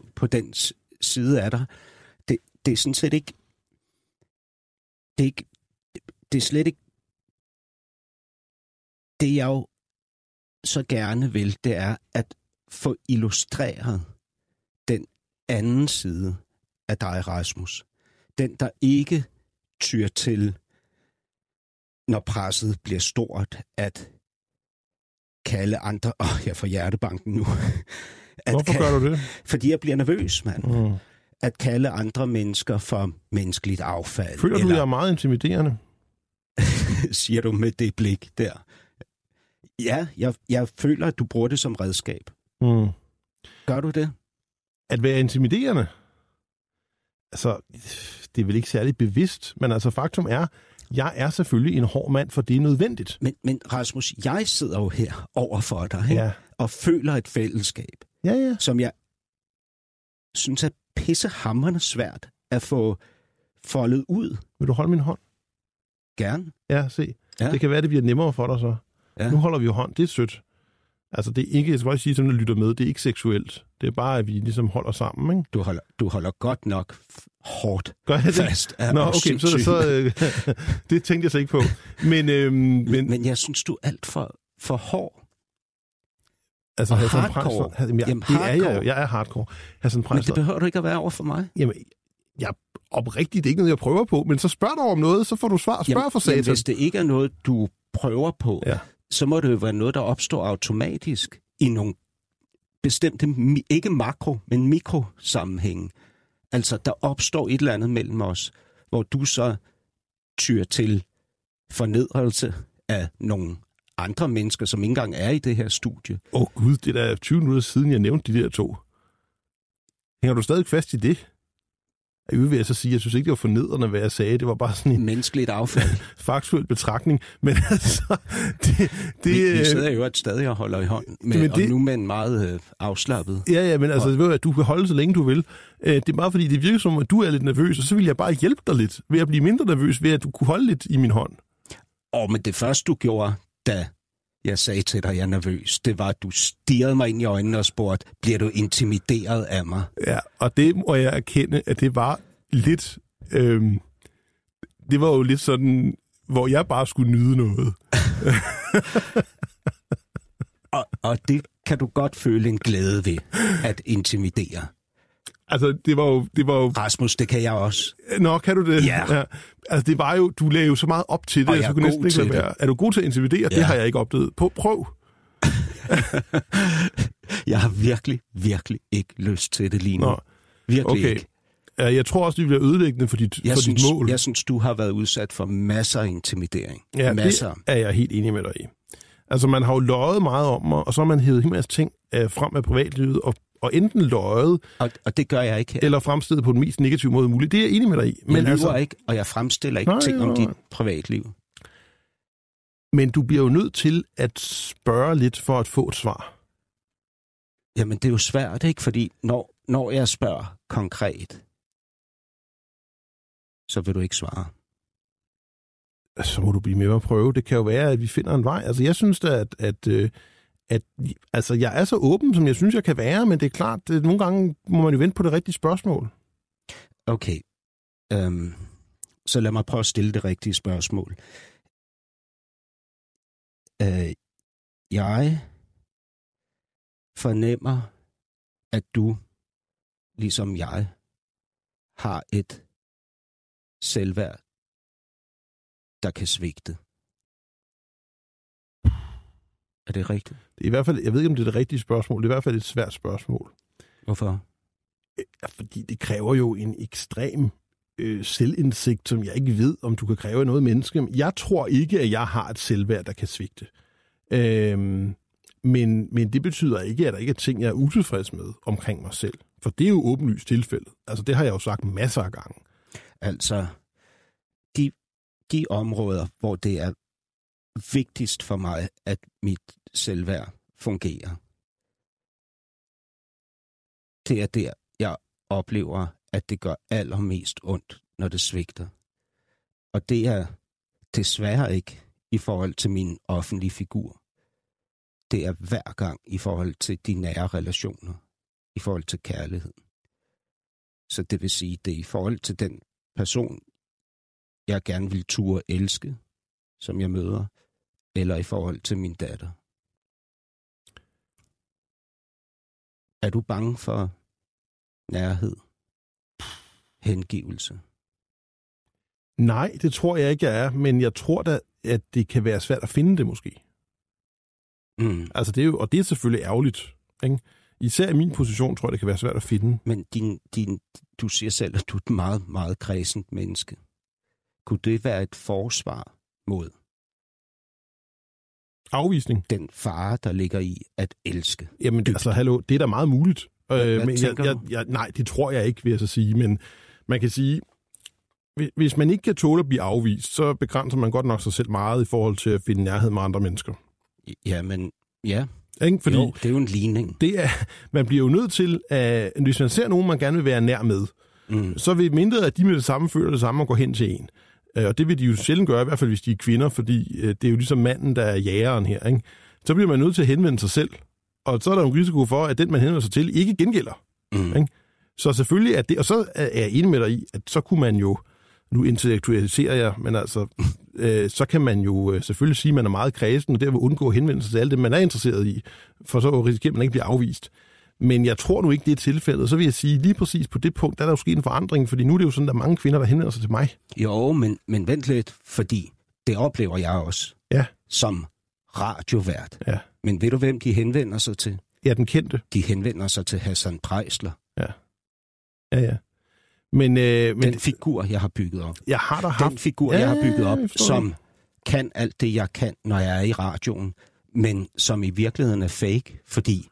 på den side af dig. Det er sådan set ikke... Det er slet ikke... Det jeg jo så gerne vil, det er at få illustreret den anden side af dig, Rasmus. Den, der ikke tyr til, når presset bliver stort, at kalde andre... jeg får hjertebanken nu. Hvorfor gør du det? Fordi jeg bliver nervøs, mand. Mm. At kalde andre mennesker for menneskeligt affald. Føler du, jeg er meget intimiderende? Siger du med det blik der? Ja, jeg føler, at du bruger det som redskab. Mm. Gør du det? At være intimiderende? altså, det er vel ikke særlig bevidst, men altså faktum er, jeg er selvfølgelig en hård mand, for det er nødvendigt. Men Rasmus, jeg sidder jo her over for dig, ikke? Ja. Og føler et fællesskab, ja. Som jeg synes er pissehamrende svært at få foldet ud. Vil du holde min hånd? Gerne. Ja, se. Ja. Det kan være, det bliver nemmere for dig så. Ja. Nu holder vi jo hånd. Det er sødt. Altså, det er ikke, jeg skal bare sige, som du lytter med, det er ikke seksuelt. Det er bare, at vi ligesom holder sammen, ikke? Du holder godt nok hårdt fast. Nå, okay, så det tænkte jeg så ikke på. Men jeg synes, du er alt for hård. Altså, Hassan Preisler, jeg er hardcore. Hassan Preisler. Men det behøver du ikke at være over for mig. Jamen, jeg oprigtigt, det er ikke noget, jeg prøver på, men så spørg dig om noget, så får du svar. Spørg for satan. Hvis det ikke er noget, du prøver på, ja. Så må det jo være noget, der opstår automatisk i nogle bestemte, ikke makro, men mikrosammenhænge. Altså, der opstår et eller andet mellem os, hvor du så tyr til fornedrelse af nogle andre mennesker, som ikke engang er i det her studie. Åh gud, det er da 20 minutter siden, jeg nævnte de der to. Hænger du stadig fast i det? Jeg vil altså sige, jeg synes ikke, det var fornedrende, hvad jeg sagde. Det var bare sådan en... menneskeligt affald. Faktuel betragtning. Men altså... Vi sidder jo stadig og holder i hånden. Og nu med en meget afslappet... Ja, men altså, ved at du kan holde så længe du vil. Det er bare fordi, det virker som, at du er lidt nervøs, og så vil jeg bare hjælpe dig lidt ved at blive mindre nervøs, ved at du kunne holde lidt i min hånd. Men det første, du gjorde, da jeg sagde til dig, at jeg er nervøs, det var, at du stirrede mig ind i øjnene og spurgte, bliver du intimideret af mig? Ja, og det må jeg erkende, at det var lidt... det var jo lidt sådan, hvor jeg bare skulle nyde noget. og det kan du godt føle en glæde ved, at intimidere. Altså, det var jo... Rasmus, det kan jeg også. Nå, kan du det? Yeah. Ja. Altså, det var jo... Du lagde jo så meget op til det. Og jeg er god til det. Er du god til at intimidere? Yeah. Det har jeg ikke opdaget. Prøv. Jeg har virkelig, virkelig ikke lyst til det lige nu. Nå. Virkelig okay. Ikke. Jeg tror også, det bliver ødelæggende for dit mål. Jeg synes, du har været udsat for masser af intimidering. Ja, masser. Det er jeg helt enig med dig i. Altså, man har jo løjet meget om mig, og så har man hævet en masse ting frem af privatlivet og enten løjet... Og det gør jeg ikke her. Eller fremstillet på den mest negative måde muligt. Det er jeg enig med dig i. Men jeg lyver altså ikke, og jeg fremstiller ikke ting om dit privatliv. Men du bliver jo nødt til at spørge lidt for at få et svar. Jamen, det er jo svært, ikke? Fordi når jeg spørger konkret, så vil du ikke svare. Så må du blive med at prøve. Det kan jo være, at vi finder en vej. Altså, jeg synes da, at altså, jeg er så åben, som jeg synes, jeg kan være, men det er klart, at nogle gange må man jo vente på det rigtige spørgsmål. Okay. Så lad mig prøve at stille det rigtige spørgsmål. Jeg fornemmer, at du, ligesom jeg, har et selvværd, der kan svigte. Er det rigtigt? Det er i hvert fald, jeg ved ikke, om det er det rigtige spørgsmål. Det er i hvert fald et svært spørgsmål. Hvorfor? Fordi det kræver jo en ekstrem selvindsigt, som jeg ikke ved, om du kan kræve af noget menneske. Jeg tror ikke, at jeg har et selvværd, der kan svigte. Men det betyder ikke, at der ikke er ting, jeg er utilfreds med omkring mig selv. For det er jo åbenlyst tilfældet. Altså, det har jeg jo sagt masser af gange. Altså, de områder, hvor det er vigtigst for mig, at mit selvværd fungerer. Det er der, jeg oplever, at det gør allermest ondt, når det svigter. Og det er desværre ikke i forhold til min offentlige figur. Det er hver gang i forhold til de nære relationer, i forhold til kærligheden. Så det vil sige, det er i forhold til den person, jeg gerne vil turde elske, som jeg møder, eller i forhold til min datter. Er du bange for nærhed? Hengivelse? Nej, det tror jeg ikke, jeg er, men jeg tror da, at det kan være svært at finde det måske. Mm. Altså, det er jo, og det er selvfølgelig ærgerligt, ikke? Især i min position, tror jeg, det kan være svært at finde. Men du siger selv, at du er et meget, meget kræsent menneske. Kunne det være et forsvar mod afvisning? Den fare, der ligger i at elske. Jamen, dybt. Altså, hallo, det er da meget muligt. Men jeg, nej, det tror jeg ikke, vil jeg så sige, men man kan sige, hvis man ikke kan tåle at blive afvist, så begrænser man godt nok sig selv meget i forhold til at finde nærhed med andre mennesker. Ja, men ja. Ikke? Fordi jo, det er jo en ligning. Det er, man bliver jo nødt til, at hvis man ser nogen, man gerne vil være nær med, så vil mindre, at de med det samme føler det samme og går hen til en. Og det vil de jo sjældent gøre, i hvert fald hvis de er kvinder, fordi det er jo ligesom manden, der er jægeren her. Ikke? Så bliver man nødt til at henvende sig selv. Og så er der en risiko for, at den, man henvender sig til, ikke gengælder. Ikke? Så selvfølgelig er det, og så er jeg enig med dig i, at så kunne man jo, nu intellektualiserer jeg, men altså, så kan man jo selvfølgelig sige, at man er meget kredsen, og derved undgå henvendelse til alt det, man er interesseret i, for så risikerer man ikke at blive afvist. Men jeg tror nu ikke, det er tilfældet. Så vil jeg sige, lige præcis på det punkt, der er der jo sket en forandring, fordi nu er det jo sådan, der er mange kvinder, der henvender sig til mig. Jo, men vent lidt, fordi det oplever jeg også som radiovært. Ja. Men ved du, hvem de henvender sig til? Ja, den kendte. De henvender sig til Hassan Preisler. Ja, ja, ja. Men den figur, jeg har bygget op. Jeg har da haft. Den figur, jeg har bygget op, som kan alt det, jeg kan, når jeg er i radioen, men som i virkeligheden er fake, fordi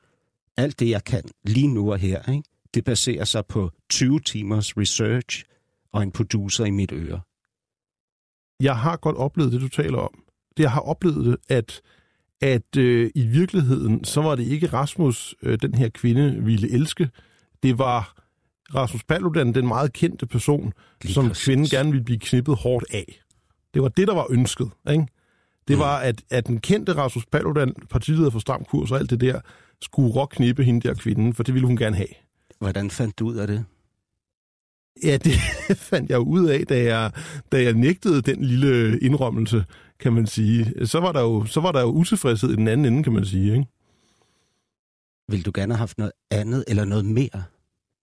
alt det, jeg kan lige nu og her, ikke, det baserer sig på 20 timers research og en producer i mit øre. Jeg har godt oplevet det, du taler om. Jeg har oplevet, at i virkeligheden, så var det ikke Rasmus, den her kvinde, ville elske. Det var Rasmus Paludan, den meget kendte person, lige som præcis. Kvinden gerne ville blive knippet hårdt af. Det var det, der var ønsket. Ikke? Det var, at den kendte Rasmus Paludan, partileder for Stram Kurs og alt det der, skulle råknippe hende der kvinden, for det ville hun gerne have. Hvordan fandt du ud af det? Ja, det fandt jeg ud af, da jeg nægtede den lille indrømmelse, kan man sige. Så var der jo utilfredshed i den anden ende, kan man sige. Ikke? Vil du gerne have haft noget andet eller noget mere?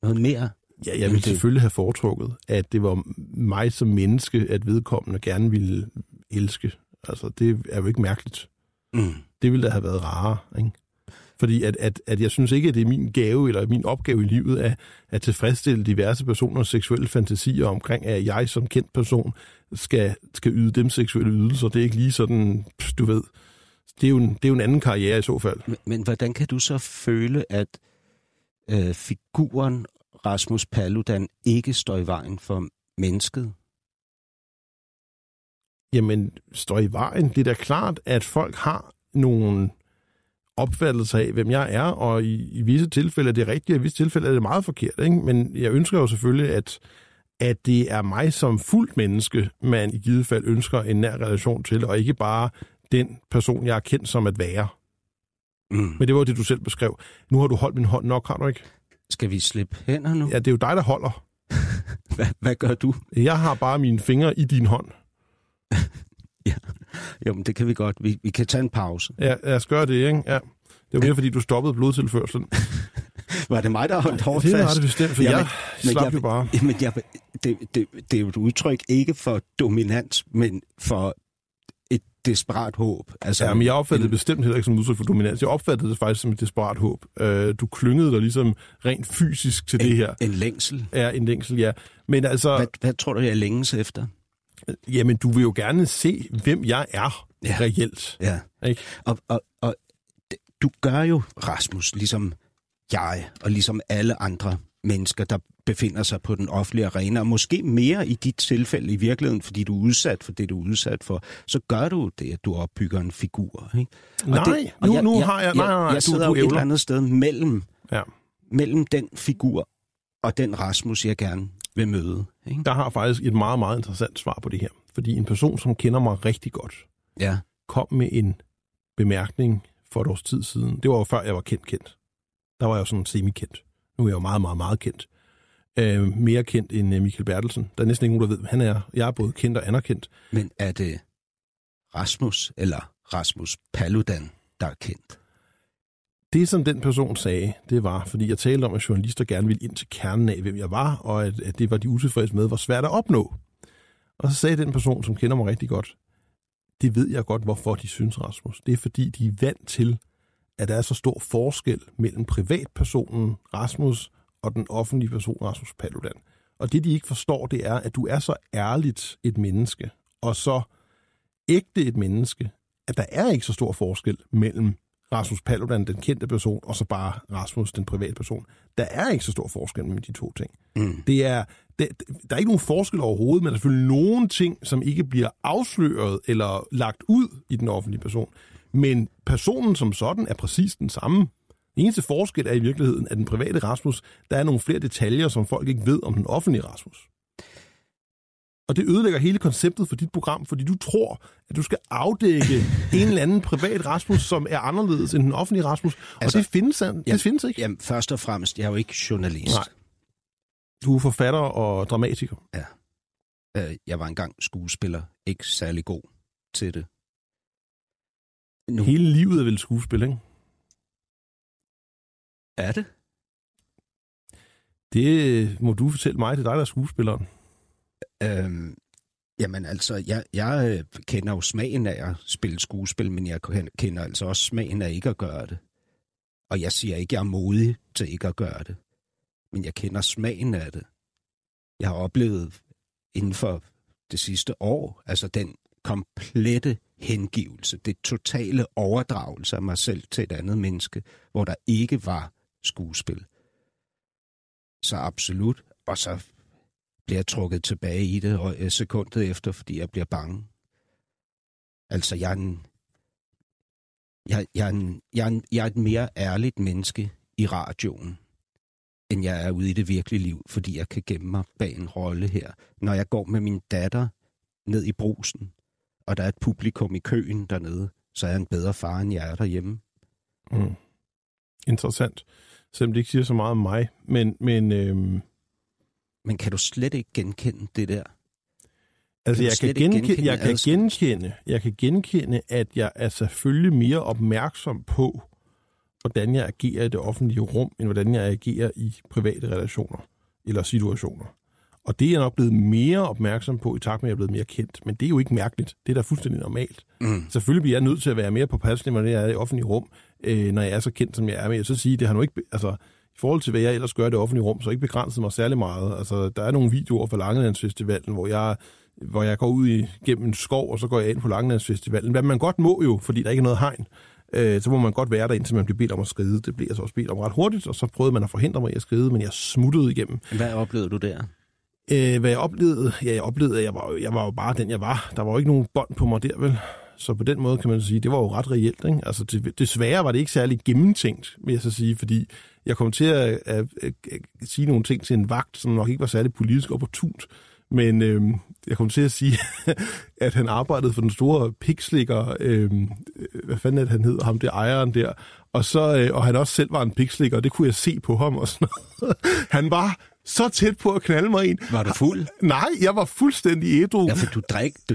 Noget mere? Ja, jeg ville selvfølgelig have foretrukket, at det var mig som menneske, at vedkommende gerne ville elske. Altså, det er jo ikke mærkeligt. Det ville da have været rarere, ikke? Fordi at jeg synes ikke, at det er min gave eller min opgave i livet at tilfredsstille diverse personers seksuelle fantasier omkring, at jeg som kendt person skal yde dem seksuelle ydelser. Det er ikke lige sådan, du ved. Det er jo en anden karriere i så fald. Men hvordan kan du så føle, at figuren Rasmus Paludan ikke står i vejen for mennesket? Jamen, står i vejen. Det er da klart, at folk har nogle opfattelse af, hvem jeg er, og i visse tilfælde er det rigtigt, og i visse tilfælde er det meget forkert, ikke? Men jeg ønsker jo selvfølgelig, at det er mig som fuldt menneske, man i givet fald ønsker en nær relation til, og ikke bare den person, jeg er kendt som at være. Men det var det, du selv beskrev. Nu har du holdt min hånd nok, har du ikke? Skal vi slippe hænder nu? Ja, det er jo dig, der holder. Hvad gør du? Jeg har bare mine fingre i din hånd. Ja. Jo, men det kan vi godt. Vi kan tage en pause. Ja, jeg skal gøre det, ikke? Ja. Det var mere, fordi du stoppede blodtilførselen. Var det mig, der holdt hårdt fast? Det var det bestemt, for jeg slap jo bare. Men det er jo et udtryk ikke for dominans, men for et desperat håb. Altså, ja, men jeg opfattede det bestemt heller ikke som udtryk for dominans. Jeg opfattede det faktisk som et desperat håb. Du klyngede dig ligesom rent fysisk til det her. En længsel. Ja, en længsel, ja. Men altså, hvad tror du, jeg længes efter? Jamen, du vil jo gerne se, hvem jeg er reelt. Ja. Ikke? Og du gør jo, Rasmus, ligesom jeg og ligesom alle andre mennesker, der befinder sig på den offentlige arena, og måske mere i dit tilfælde i virkeligheden, fordi du er udsat for det, du er udsat for, så gør du det, at du opbygger en figur. Ikke? Jeg sidder jo et eller andet sted mellem den figur og den Rasmus, jeg gerne ved møde. Ikke? Der har faktisk et meget, meget interessant svar på det her. Fordi en person, som kender mig rigtig godt, kom med en bemærkning for et års tid siden. Det var jo før, jeg var kendt. Der var jeg jo sådan semi-kendt. Nu er jeg jo meget, meget, meget kendt. Mere kendt end Michael Bertelsen. Der er næsten ingen, der ved, hvem han er. Jeg er både kendt og anerkendt. Men er det Rasmus eller Rasmus Paludan, der er kendt? Det, som den person sagde, det var, fordi jeg talte om, at journalister gerne ville ind til kernen af, hvem jeg var, og at det var de utilfredse med, hvor svært at opnå. Og så sagde den person, som kender mig rigtig godt, det ved jeg godt, hvorfor de synes, Rasmus. Det er, fordi de er vant til, at der er så stor forskel mellem privatpersonen Rasmus og den offentlige person Rasmus Paludan. Og det, de ikke forstår, det er, at du er så ærligt et menneske, og så ægte et menneske, at der er ikke så stor forskel mellem Rasmus Paludan, den kendte person, og så bare Rasmus, den private person. Der er ikke så stor forskel mellem de to ting. Mm. Der er ikke nogen forskel overhovedet, men der er selvfølgelig nogle ting, som ikke bliver afsløret eller lagt ud i den offentlige person. Men personen som sådan er præcis den samme. Eneste forskel er i virkeligheden, at den private Rasmus, der er nogle flere detaljer, som folk ikke ved om den offentlige Rasmus. Og det ødelægger hele konceptet for dit program, fordi du tror, at du skal afdække en eller anden privat Rasmus, som er anderledes end den offentlige Rasmus. Altså, og det findes ikke. Jamen, først og fremmest, jeg er jo ikke journalist. Nej. Du er forfatter og dramatiker. Ja. Jeg var engang skuespiller. Ikke særlig god til det. Nu. Hele livet er vel skuespil, ikke? Er det? Det må du fortælle mig. Det er dig, der er skuespilleren. Jamen altså, jeg kender jo smagen af at spille skuespil, men jeg kender altså også smagen af ikke at gøre det. Og jeg siger ikke, jeg er modig til ikke at gøre det. Men jeg kender smagen af det. Jeg har oplevet inden for det sidste år, altså den komplette hengivelse, det totale overdragelse af mig selv til et andet menneske, hvor der ikke var skuespil. Så absolut, og så bliver jeg trukket tilbage i det og sekundet efter, fordi jeg bliver bange. Altså, jeg er et mere ærligt menneske i radioen, end jeg er ude i det virkelige liv, fordi jeg kan gemme mig bag en rolle her. Når jeg går med min datter ned i Brugsen, og der er et publikum i køen dernede, så er jeg en bedre far, end jeg er derhjemme. Mm. Interessant. Selvom det ikke siger så meget om mig, Men kan du slet ikke genkende det der? Altså, jeg kan genkende, at jeg er selvfølgelig mere opmærksom på, hvordan jeg agerer i det offentlige rum, end hvordan jeg agerer i private relationer eller situationer. Og det er jeg nok blevet mere opmærksom på, i takt med, at jeg er blevet mere kendt. Men det er jo ikke mærkeligt. Det er da fuldstændig normalt. Mm. Selvfølgelig bliver jeg nødt til at være mere påpasselig, når jeg er i det offentlige rum, når jeg er så kendt, som jeg er. Men jeg så sige, det har nu ikke... Altså, i forhold til, hvad jeg ellers gør i det offentlige rum, så ikke begrænset mig særlig meget. Altså, der er nogle videoer fra Langelandsfestivalen, hvor jeg går ud gennem en skov, og så går jeg ind på Langelandsfestivalen. Hvad man godt må jo, fordi der ikke er noget hegn. Så må man godt være der, indtil man bliver bedt om at skride. Det blev jeg så også bedt om ret hurtigt, og så prøvede man at forhindre mig i at skride, men jeg smuttede igennem. Hvad oplevede du der? Hvad jeg oplevede? Ja, jeg oplevede, at jeg var jo bare den, jeg var. Der var jo ikke nogen bånd på mig der, vel? Så på den måde kan man sige, det var jo ret reelt, ikke? Altså, desværre var det ikke særlig gennemtænkt, vil jeg så sige, fordi jeg kom til at sige nogle ting til en vagt, som nok ikke var særlig politisk opportunt, men jeg kom til at sige, at han arbejdede for den store pikslikker, hvad fanden er det, han hedder, ham der ejeren der, og han også selv var en pikslikker, og det kunne jeg se på ham og sådan noget. Han var så tæt på at knalde mig ind. Var du fuld? Nej, jeg var fuldstændig ædru. Ja, for du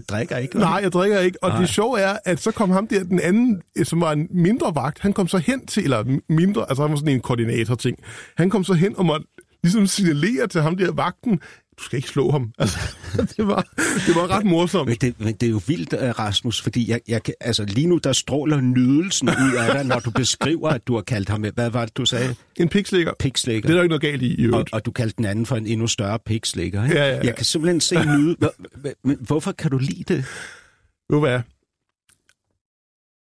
drikker ikke? Nej, jeg drikker ikke. Og det sjove er, at så kom ham der, den anden, som var en mindre vagt, han kom så hen til, eller mindre, altså han var sådan en koordinator-ting. Han kom så hen og måtte ligesom signalere til ham der vagten, du skal ikke slå ham. Altså, det var ret morsomt. Men det er jo vildt, Rasmus, fordi jeg lige nu, der stråler nydelsen ud af dig, når du beskriver, at du har kaldt ham... Hvad var det, du sagde? En pikslækker. Pikslækker. Det er der ikke noget galt i øvrigt. Og du kaldte den anden for en endnu større pikslækker, ikke? Ja. Jeg kan simpelthen se nyde... Men hvorfor kan du lide det? Jo, hvad?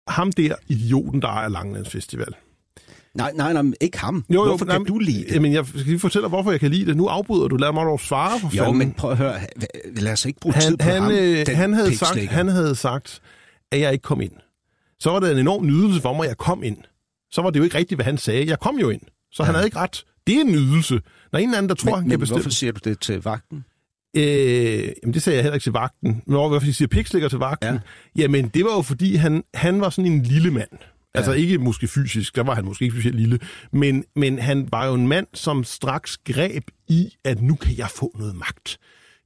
Ham der, idioten, der ejer Langelandsfestival... Nej, ikke ham. Jo, hvorfor kan du lide det? Jamen, jeg skal lige fortælle dig, hvorfor jeg kan lide det. Nu afbryder du, lad mig dog svare for fanden. Jo, men prøv at høre, lad os ikke bruge tid på ham. Han havde sagt, at jeg ikke kom ind. Så var det en enorm nydelse for mig, at jeg kom ind. Så var det jo ikke rigtigt, hvad han sagde. Jeg kom jo ind, så han havde ikke ret. Det er en nydelse, når en eller anden, der tror, han kan bestemme. Men hvorfor siger du det til vagten? Jamen det sagde jeg heller ikke til vagten. Nå, hvorfor siger pikslikker til vagten? Ja. Jamen, det var jo fordi, han var sådan en lille mand. Ja. Altså ikke måske fysisk, der var han måske ikke specielt lille, men han var jo en mand, som straks greb i, at nu kan jeg få noget magt.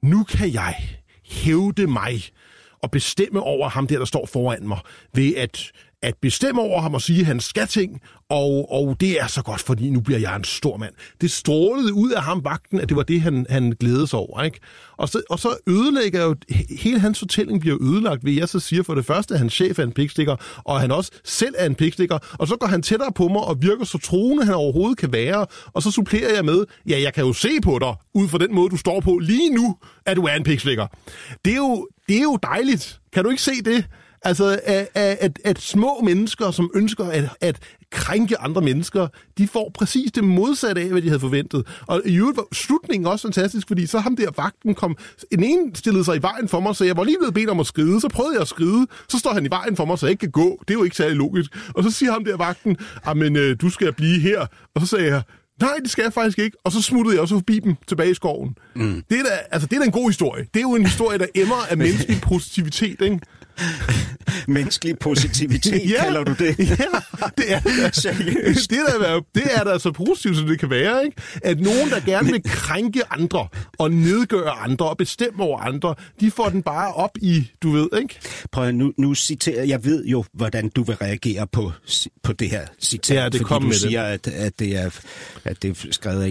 Nu kan jeg hævde mig og bestemme over ham der står foran mig, ved at bestemme over ham og sige, at han skal ting, og det er så godt, fordi nu bliver jeg en stor mand. Det strålede ud af ham vagten, at det var det, han glædede sig over, ikke? Og så ødelægger jo... Hele hans fortælling bliver ødelagt ved, jeg så siger for det første, at hans chef er en pikstikker, og han også selv er en pikstikker, og så går han tættere på mig og virker så troende, han overhovedet kan være, og så supplerer jeg med, ja, jeg kan jo se på dig, ud fra den måde, du står på lige nu, at du er en pikstikker. Det er jo dejligt. Kan du ikke se det? Altså, at små mennesker, som ønsker at krænke andre mennesker, de får præcis det modsatte af, hvad de havde forventet. Og i øvrigt var slutningen også fantastisk, fordi så ham der vagten kom, en ene stillede sig i vejen for mig, så jeg var lige blevet bedt om at skride, så prøvede jeg at skride, så står han i vejen for mig, så jeg ikke kan gå. Det er jo ikke særlig logisk. Og så siger ham der vagten, men du skal blive her. Og så sagde jeg, nej, det skal jeg faktisk ikke. Og så smuttede jeg også forbi dem tilbage i skoven. Mm. Det er da, altså, det er da en god historie. Det er jo en historie, der emmer af menneskelig positivitet, ikke? Menneskelig positivitet, ja, kalder du det? Ja, det er det er da så positivt, som det kan være, ikke? At nogen, der gerne vil krænke andre og nedgøre andre og bestemme over andre, de får den bare op i, du ved, ikke? Prøv nu citerer, jeg ved jo, hvordan du vil reagere på det her citat, ja, det fordi du siger, at det er skrevet af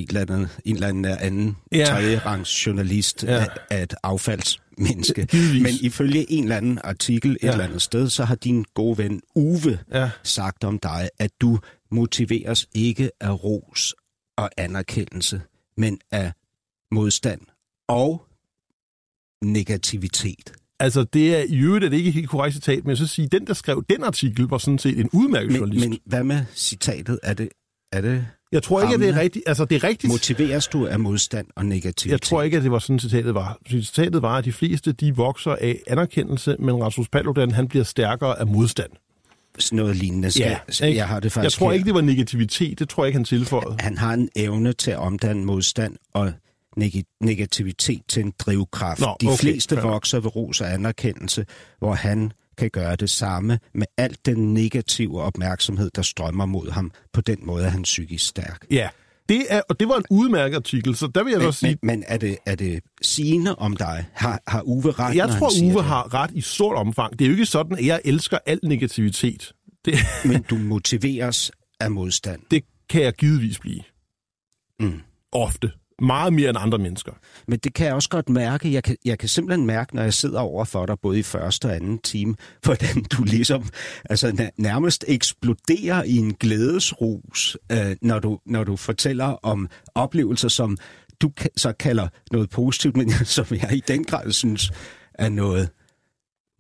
en eller anden ja. Tredjerangs journalist, ja. at affalds menneske. Men ifølge en eller anden artikel et ja. Eller andet sted, så har din gode ven Uwe ja. Sagt om dig, at du motiveres ikke af ros og anerkendelse, men af modstand og negativitet. Altså, det er i øvrigt, at det ikke er helt korrekt citat, men så sige, den, der skrev den artikel, var sådan set en udmærket journalist. Men hvad med citatet? Er det jeg tror ikke, at det er rigtigt. Altså, det er rigtigt. Motiveres du af modstand og negativitet? Jeg tror ikke, at det var sådan, citatet var. Citatet var, at de fleste, de vokser af anerkendelse, men Rasmus Paludan, han bliver stærkere af modstand. Sådan noget lignende. Ja, jeg har det faktisk. Jeg tror ikke, det var negativitet. Det tror jeg ikke, han tilføjede. Han har en evne til at omdanne modstand og negativitet til en drivkraft. Nå, okay. De fleste vokser ved ros og anerkendelse, hvor han kan gøre det samme med alt den negative opmærksomhed, der strømmer mod ham. På den måde er han psykisk stærk. Ja, og det var en udmærket artikel, så der vil jeg også sige... Men er det sigende om dig? Har Uwe ret? Jeg tror, Uwe har ret i stort omfang. Det er jo ikke sådan, at jeg elsker al negativitet. Men du motiveres af modstand. Det kan jeg givetvis blive. Mm. Ofte. Meget mere end andre mennesker. Men det kan jeg også godt mærke. Jeg kan simpelthen mærke, når jeg sidder over for dig, både i første og anden time, hvordan du ligesom altså, nærmest eksploderer i en glædesrus, når du fortæller om oplevelser, som du så kalder noget positivt, men som jeg i den grad synes er noget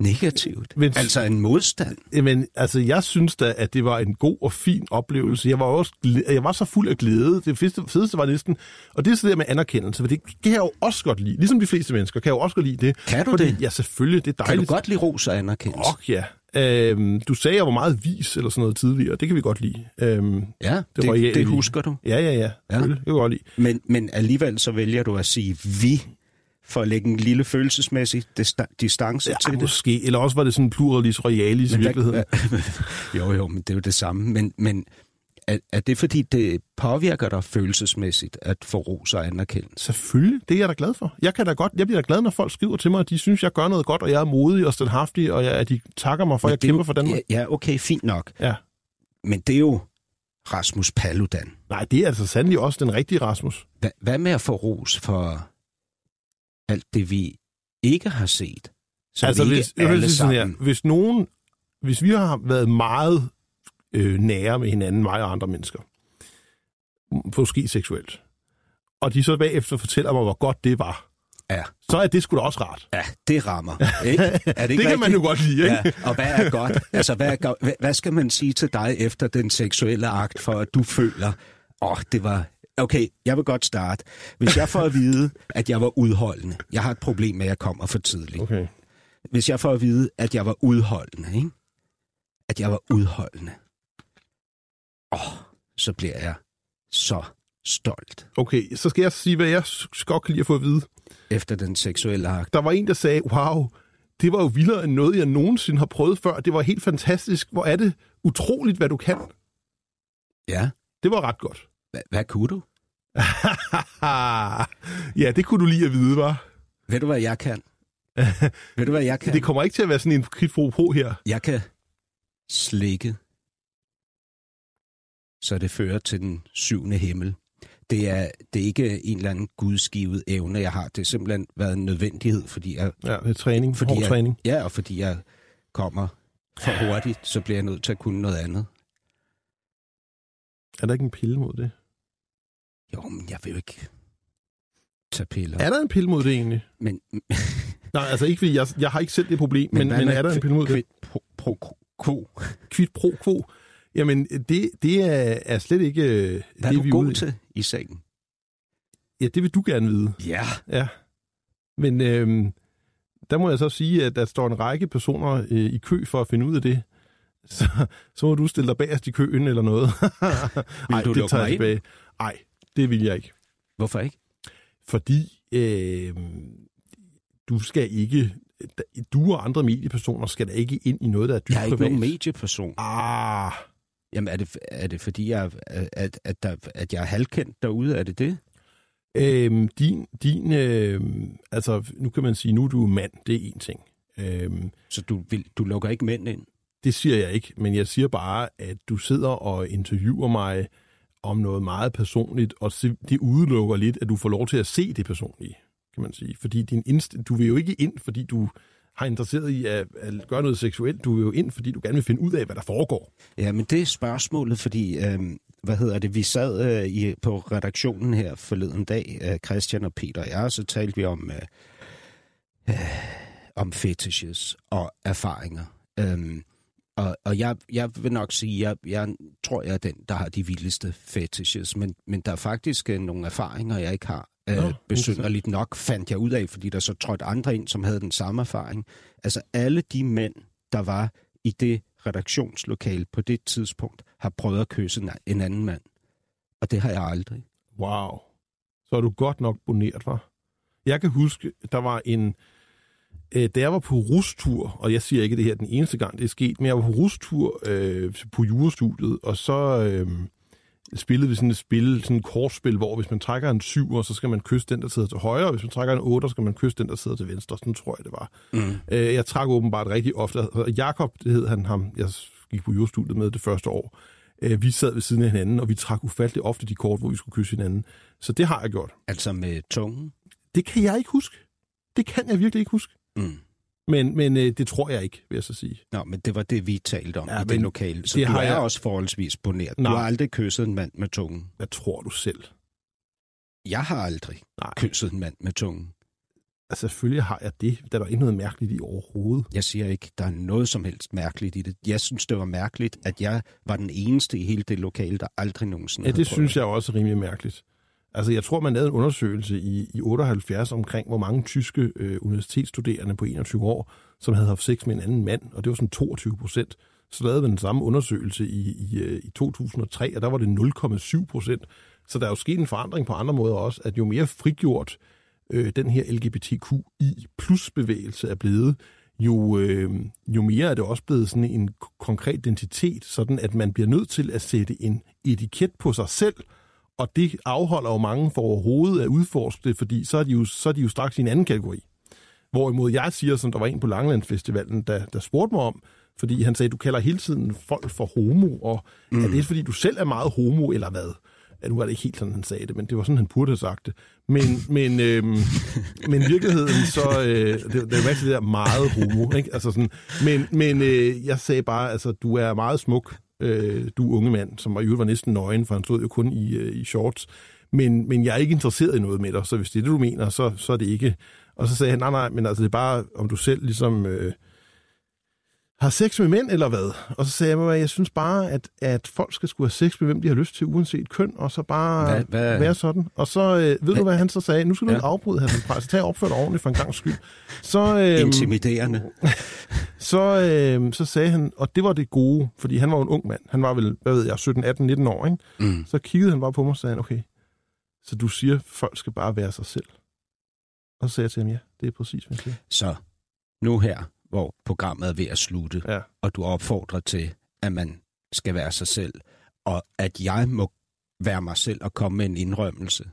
negativt. Men, altså en modstand. Jamen, altså jeg synes da, at det var en god og fin oplevelse. Jeg var så fuld af glæde. Det fedeste var næsten... Og det er så det med anerkendelse, for det kan jeg jo også godt lide. Ligesom de fleste mennesker kan jeg jo også godt lide det. Kan du det? Ja, selvfølgelig. Det er dejligt. Kan du godt lide ros og anerkendelse? Åh, ja. Du sagde, at jeg var meget vis eller sådan noget tidligere. Det kan vi godt lide. Ja, det husker du. Ja. Selvfølgelig. Det kan godt lide. Men alligevel så vælger du at sige vi... for at lægge en lille følelsesmæssig distance til det. Måske. Eller også var det sådan en pluralis royalis i virkeligheden. Jo, men det er jo det samme. Men er det, fordi det påvirker dig følelsesmæssigt at få ros og anerkendelse? Selvfølgelig. Det er jeg da glad for. Jeg bliver da glad, når folk skriver til mig, at de synes, jeg gør noget godt, og jeg er modig og standhaftig, og at de takker mig for, at jeg kæmper for Danmark. Ja, okay, fint nok. Ja. Men det er jo Rasmus Paludan. Nej, det er altså sandelig også den rigtige Rasmus. Hvad med at få ros for... alt det, vi ikke har set, så altså, vi ikke alle sammen... Her, hvis vi har været meget nære med hinanden, mig og andre mennesker, måske seksuelt, og de så bagefter fortæller mig, hvor godt det var, ja. Så er det sgu da også rart. Ja, det rammer. Ikke? Er det ikke det kan rigtigt? Man jo godt lide, ikke? Ja. Og hvad er godt? Altså, hvad skal man sige til dig efter den seksuelle akt, for at du føler, det var... Okay, jeg vil godt starte. Hvis jeg får at vide, at jeg var udholdende. Jeg har et problem med, at jeg kommer for tidligt. Okay. Hvis jeg får at vide, at jeg var udholdende, ikke? At jeg var udholdende. Så bliver jeg så stolt. Okay, så skal jeg sige, hvad jeg godt kan lide at få at vide. Efter den seksuelle akt. Der var en, der sagde, wow, det var jo vildere end noget, jeg nogensinde har prøvet før. Det var helt fantastisk. Hvor er det utroligt, hvad du kan. Ja. Det var ret godt. Hvad kunne du? Ja, det kunne du lige at vide, var. Ved du, hvad jeg kan? Det kommer ikke til at være sådan en kridtfro på her. Jeg kan slikke, så det fører til den 7. himmel. Det er ikke en eller anden gudgivet evne, jeg har. Det har simpelthen været en nødvendighed, fordi jeg... Ja, det er træning. Og fordi jeg kommer for hurtigt, så bliver jeg nødt til at kunne noget andet. Er der ikke en pille mod det? Jo, men jeg vil jo ikke tage piller. Er der en pille mod det egentlig? Men Nej, altså ikke fordi jeg har ikke selv det problem, men er der en pille mod det? Quid pro quo. Jamen, det er slet ikke... Hvad er du god til i sengen? Ja, det vil du gerne vide. Ja. Ja. Men der må jeg så sige, at der står en række personer i kø for at finde ud af det. Så må du stille dig bagerst i køen eller noget. Nej, det tager jeg tilbage. Nej, det vil jeg ikke. Hvorfor ikke? Fordi du skal ikke... Du og andre mediepersoner skal da ikke ind i noget, der er dybt privat. Jeg er ikke nogen medieperson. Ah. Jamen, er det fordi, at jeg er halvkendt derude? Er det? Altså, nu kan man sige, nu er du mand. Det er én ting. Så du lukker ikke mænd ind? Det siger jeg ikke, men jeg siger bare, at du sidder og interviewer mig om noget meget personligt, og det udelukker lidt, at du får lov til at se det personlige, kan man sige. Fordi du vil jo ikke ind, fordi du har interesseret i at gøre noget seksuelt. Du vil jo ind, fordi du gerne vil finde ud af, hvad der foregår. Ja, men det er spørgsmålet, fordi, vi sad på redaktionen her forleden dag, Christian og Peter og jeg, og så talte vi om fetishes og erfaringer. Og jeg vil nok sige, jeg tror, jeg er den, der har de vildeste fetishes, men der er faktisk nogle erfaringer, jeg ikke har. Besynderligt nok fandt jeg ud af, fordi der så trådte andre ind, som havde den samme erfaring. Altså alle de mænd, der var i det redaktionslokale på det tidspunkt, har prøvet at kysse en anden mand. Og det har jeg aldrig. Wow. Så er du godt nok boneret, var? Jeg kan huske, der var en... Da jeg var på rustur, og jeg siger ikke, det her den eneste gang, det er sket, men jeg var på rustur på jurastudiet, og så spillede vi sådan et spil, sådan et kortspil, hvor hvis man trækker en 7'er, så skal man kysse den, der sidder til højre, og hvis man trækker en 8'er, så skal man kysse den, der sidder til venstre. Sådan tror jeg, det var. Mm. Jeg trak åbenbart rigtig ofte. Jakob, det hed han ham, jeg gik på jurastudiet med det første år. Vi sad ved siden af hinanden, og vi trak ufatteligt ofte de kort, hvor vi skulle kysse hinanden. Så det har jeg gjort. Altså med tungen? Det kan jeg ikke huske. Det kan jeg virkelig ikke huske. Mm. Men det tror jeg ikke, vil jeg så sige. Nå, men det var det, vi talte om i det lokale. Så det du har jeg også forholdsvis boneret. Nej. Du har aldrig kysset en mand med tungen. Hvad tror du selv? Jeg har aldrig kysset en mand med tungen. Altså, selvfølgelig har jeg det. Der er ikke noget mærkeligt i overhovedet. Jeg siger ikke, der er noget som helst mærkeligt i det. Jeg synes, det var mærkeligt, at jeg var den eneste i hele det lokale, der aldrig nogensinde havde prøvet. Ja, det synes jeg også er rimelig mærkeligt. Altså, jeg tror, man lavede en undersøgelse i 78 omkring, hvor mange tyske universitetsstuderende på 21 år, som havde haft sex med en anden mand, og det var sådan 22%. Så lavede man den samme undersøgelse i 2003, og der var det 0,7%. Så der er jo sket en forandring på andre måder også, at jo mere frigjort den her LGBTQI plus-bevægelse er blevet, jo mere er det også blevet sådan en konkret identitet, sådan at man bliver nødt til at sætte en etiket på sig selv, og det afholder jo mange for overhovedet at udforske det, fordi så er de jo straks i en anden kategori. Hvorimod jeg siger, som der var en på Langelandsfestivalen, der spurgte mig om, fordi han sagde, du kalder hele tiden folk for homo, og er det fordi, du selv er meget homo, eller hvad? Ja, nu var det ikke helt sådan, han sagde det, men det var sådan, han burde have sagt det. Men i virkeligheden, så... det er jo faktisk det der meget homo, ikke? Altså sådan, men jeg sagde bare, altså, du er meget smuk. Du unge mand, som i øvrigt var næsten nøgen, for han stod jo kun i shorts. Men jeg er ikke interesseret i noget med dig, så hvis det er det, du mener, så er det ikke. Og så sagde han, nej, men altså det er bare, om du selv ligesom har sex med mænd, eller hvad? Og så sagde jeg, synes bare, at folk skal skulle have sex med, hvem de har lyst til, uanset køn, og så bare være sådan. Og så, ved du, hvad han så sagde? Nu skal du ikke afbryde, Hassan Preisler. Tag opført ordentligt for en gangs skyld. Intimiderende. Så sagde han, og det var det gode, fordi han var en ung mand. Han var vel, 17, 18, 19 år, ikke? Mm. Så kiggede han bare på mig og sagde, okay, så du siger, folk skal bare være sig selv. Og så sagde jeg til ham, ja, det er præcis, hvad jeg siger. Så, nu her, hvor programmet er ved at slutte, og du opfordrer til, at man skal være sig selv, og at jeg må være mig selv og komme med en indrømmelse,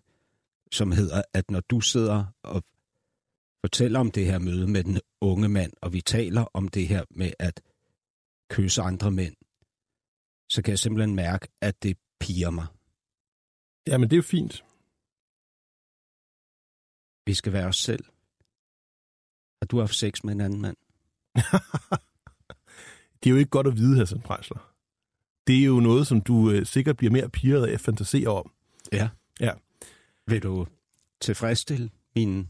som hedder, at når du sidder og fortæller om det her møde med den unge mand, og vi taler om det her med at kysse andre mænd, så kan jeg simpelthen mærke, at det piger mig. Jamen, det er jo fint. Vi skal være os selv. Og du har haft sex med en anden mand. Det er jo ikke godt at vide, Hassan Preisler. Det er jo noget, som du sikkert bliver mere pirret af at fantasere om. Ja. Vil du tilfredsstille min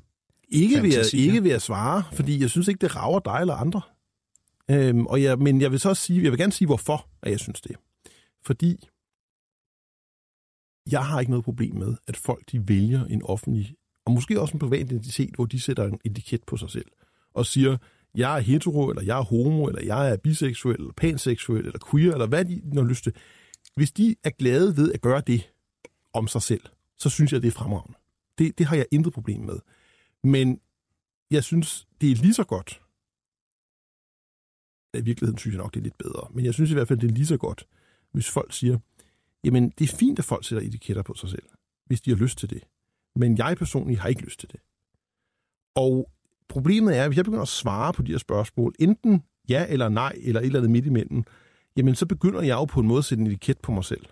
Ikke ved at svare, fordi jeg synes ikke, det rager dig eller andre. Men jeg vil så sige, jeg vil gerne sige, hvorfor at jeg synes det. Fordi jeg har ikke noget problem med, at folk de vælger en offentlig, og måske også en privat identitet, hvor de sætter en etiket på sig selv, og siger, jeg er hetero, eller jeg er homo, eller jeg er biseksuel, eller panseksuel, eller queer, eller hvad de når lyst til. Hvis de er glade ved at gøre det om sig selv, så synes jeg, det er fremragende. Det har jeg intet problem med. Men jeg synes, det er lige så godt. I virkeligheden synes jeg nok, det er lidt bedre. Men jeg synes i hvert fald, det er lige så godt, hvis folk siger, jamen, det er fint, at folk sætter etiketter på sig selv, hvis de har lyst til det. Men jeg personligt har ikke lyst til det. Og problemet er, at hvis jeg begynder at svare på de her spørgsmål, enten ja eller nej, eller et eller andet midt imellem, jamen så begynder jeg jo på en måde at sætte en etiket på mig selv.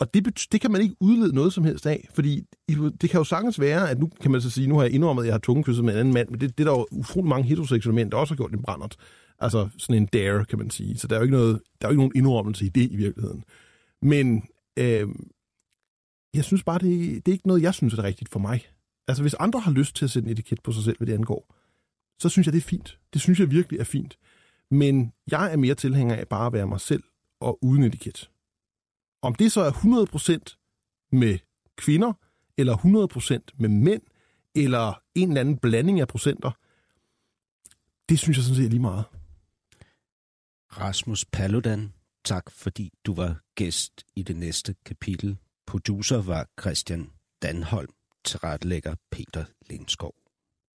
Og det kan man ikke udlede noget som helst af, fordi det kan jo sagtens være, at nu kan man så sige, nu har jeg indrømmet, at jeg har tungekysset med en anden mand, men det er der jo utrolig mange heteroseksuelle mænd, der også har gjort en brandert. Altså sådan en dare, kan man sige. Så der er jo ikke, nogen indrømmelse i det i virkeligheden. Men jeg synes bare, det er ikke noget, jeg synes er rigtigt for mig. Altså hvis andre har lyst til at sætte en etiket på sig selv, hvad det angår, så synes jeg, det er fint. Det synes jeg virkelig er fint. Men jeg er mere tilhænger af bare at være mig selv og uden etiket. Om det så er 100% med kvinder, eller 100% med mænd, eller en eller anden blanding af procenter, det synes jeg sådan set er lige meget. Rasmus Paludan, tak fordi du var gæst i det næste kapitel. Producer var Christian Danholm, tilrettelægger Peter Lindskov.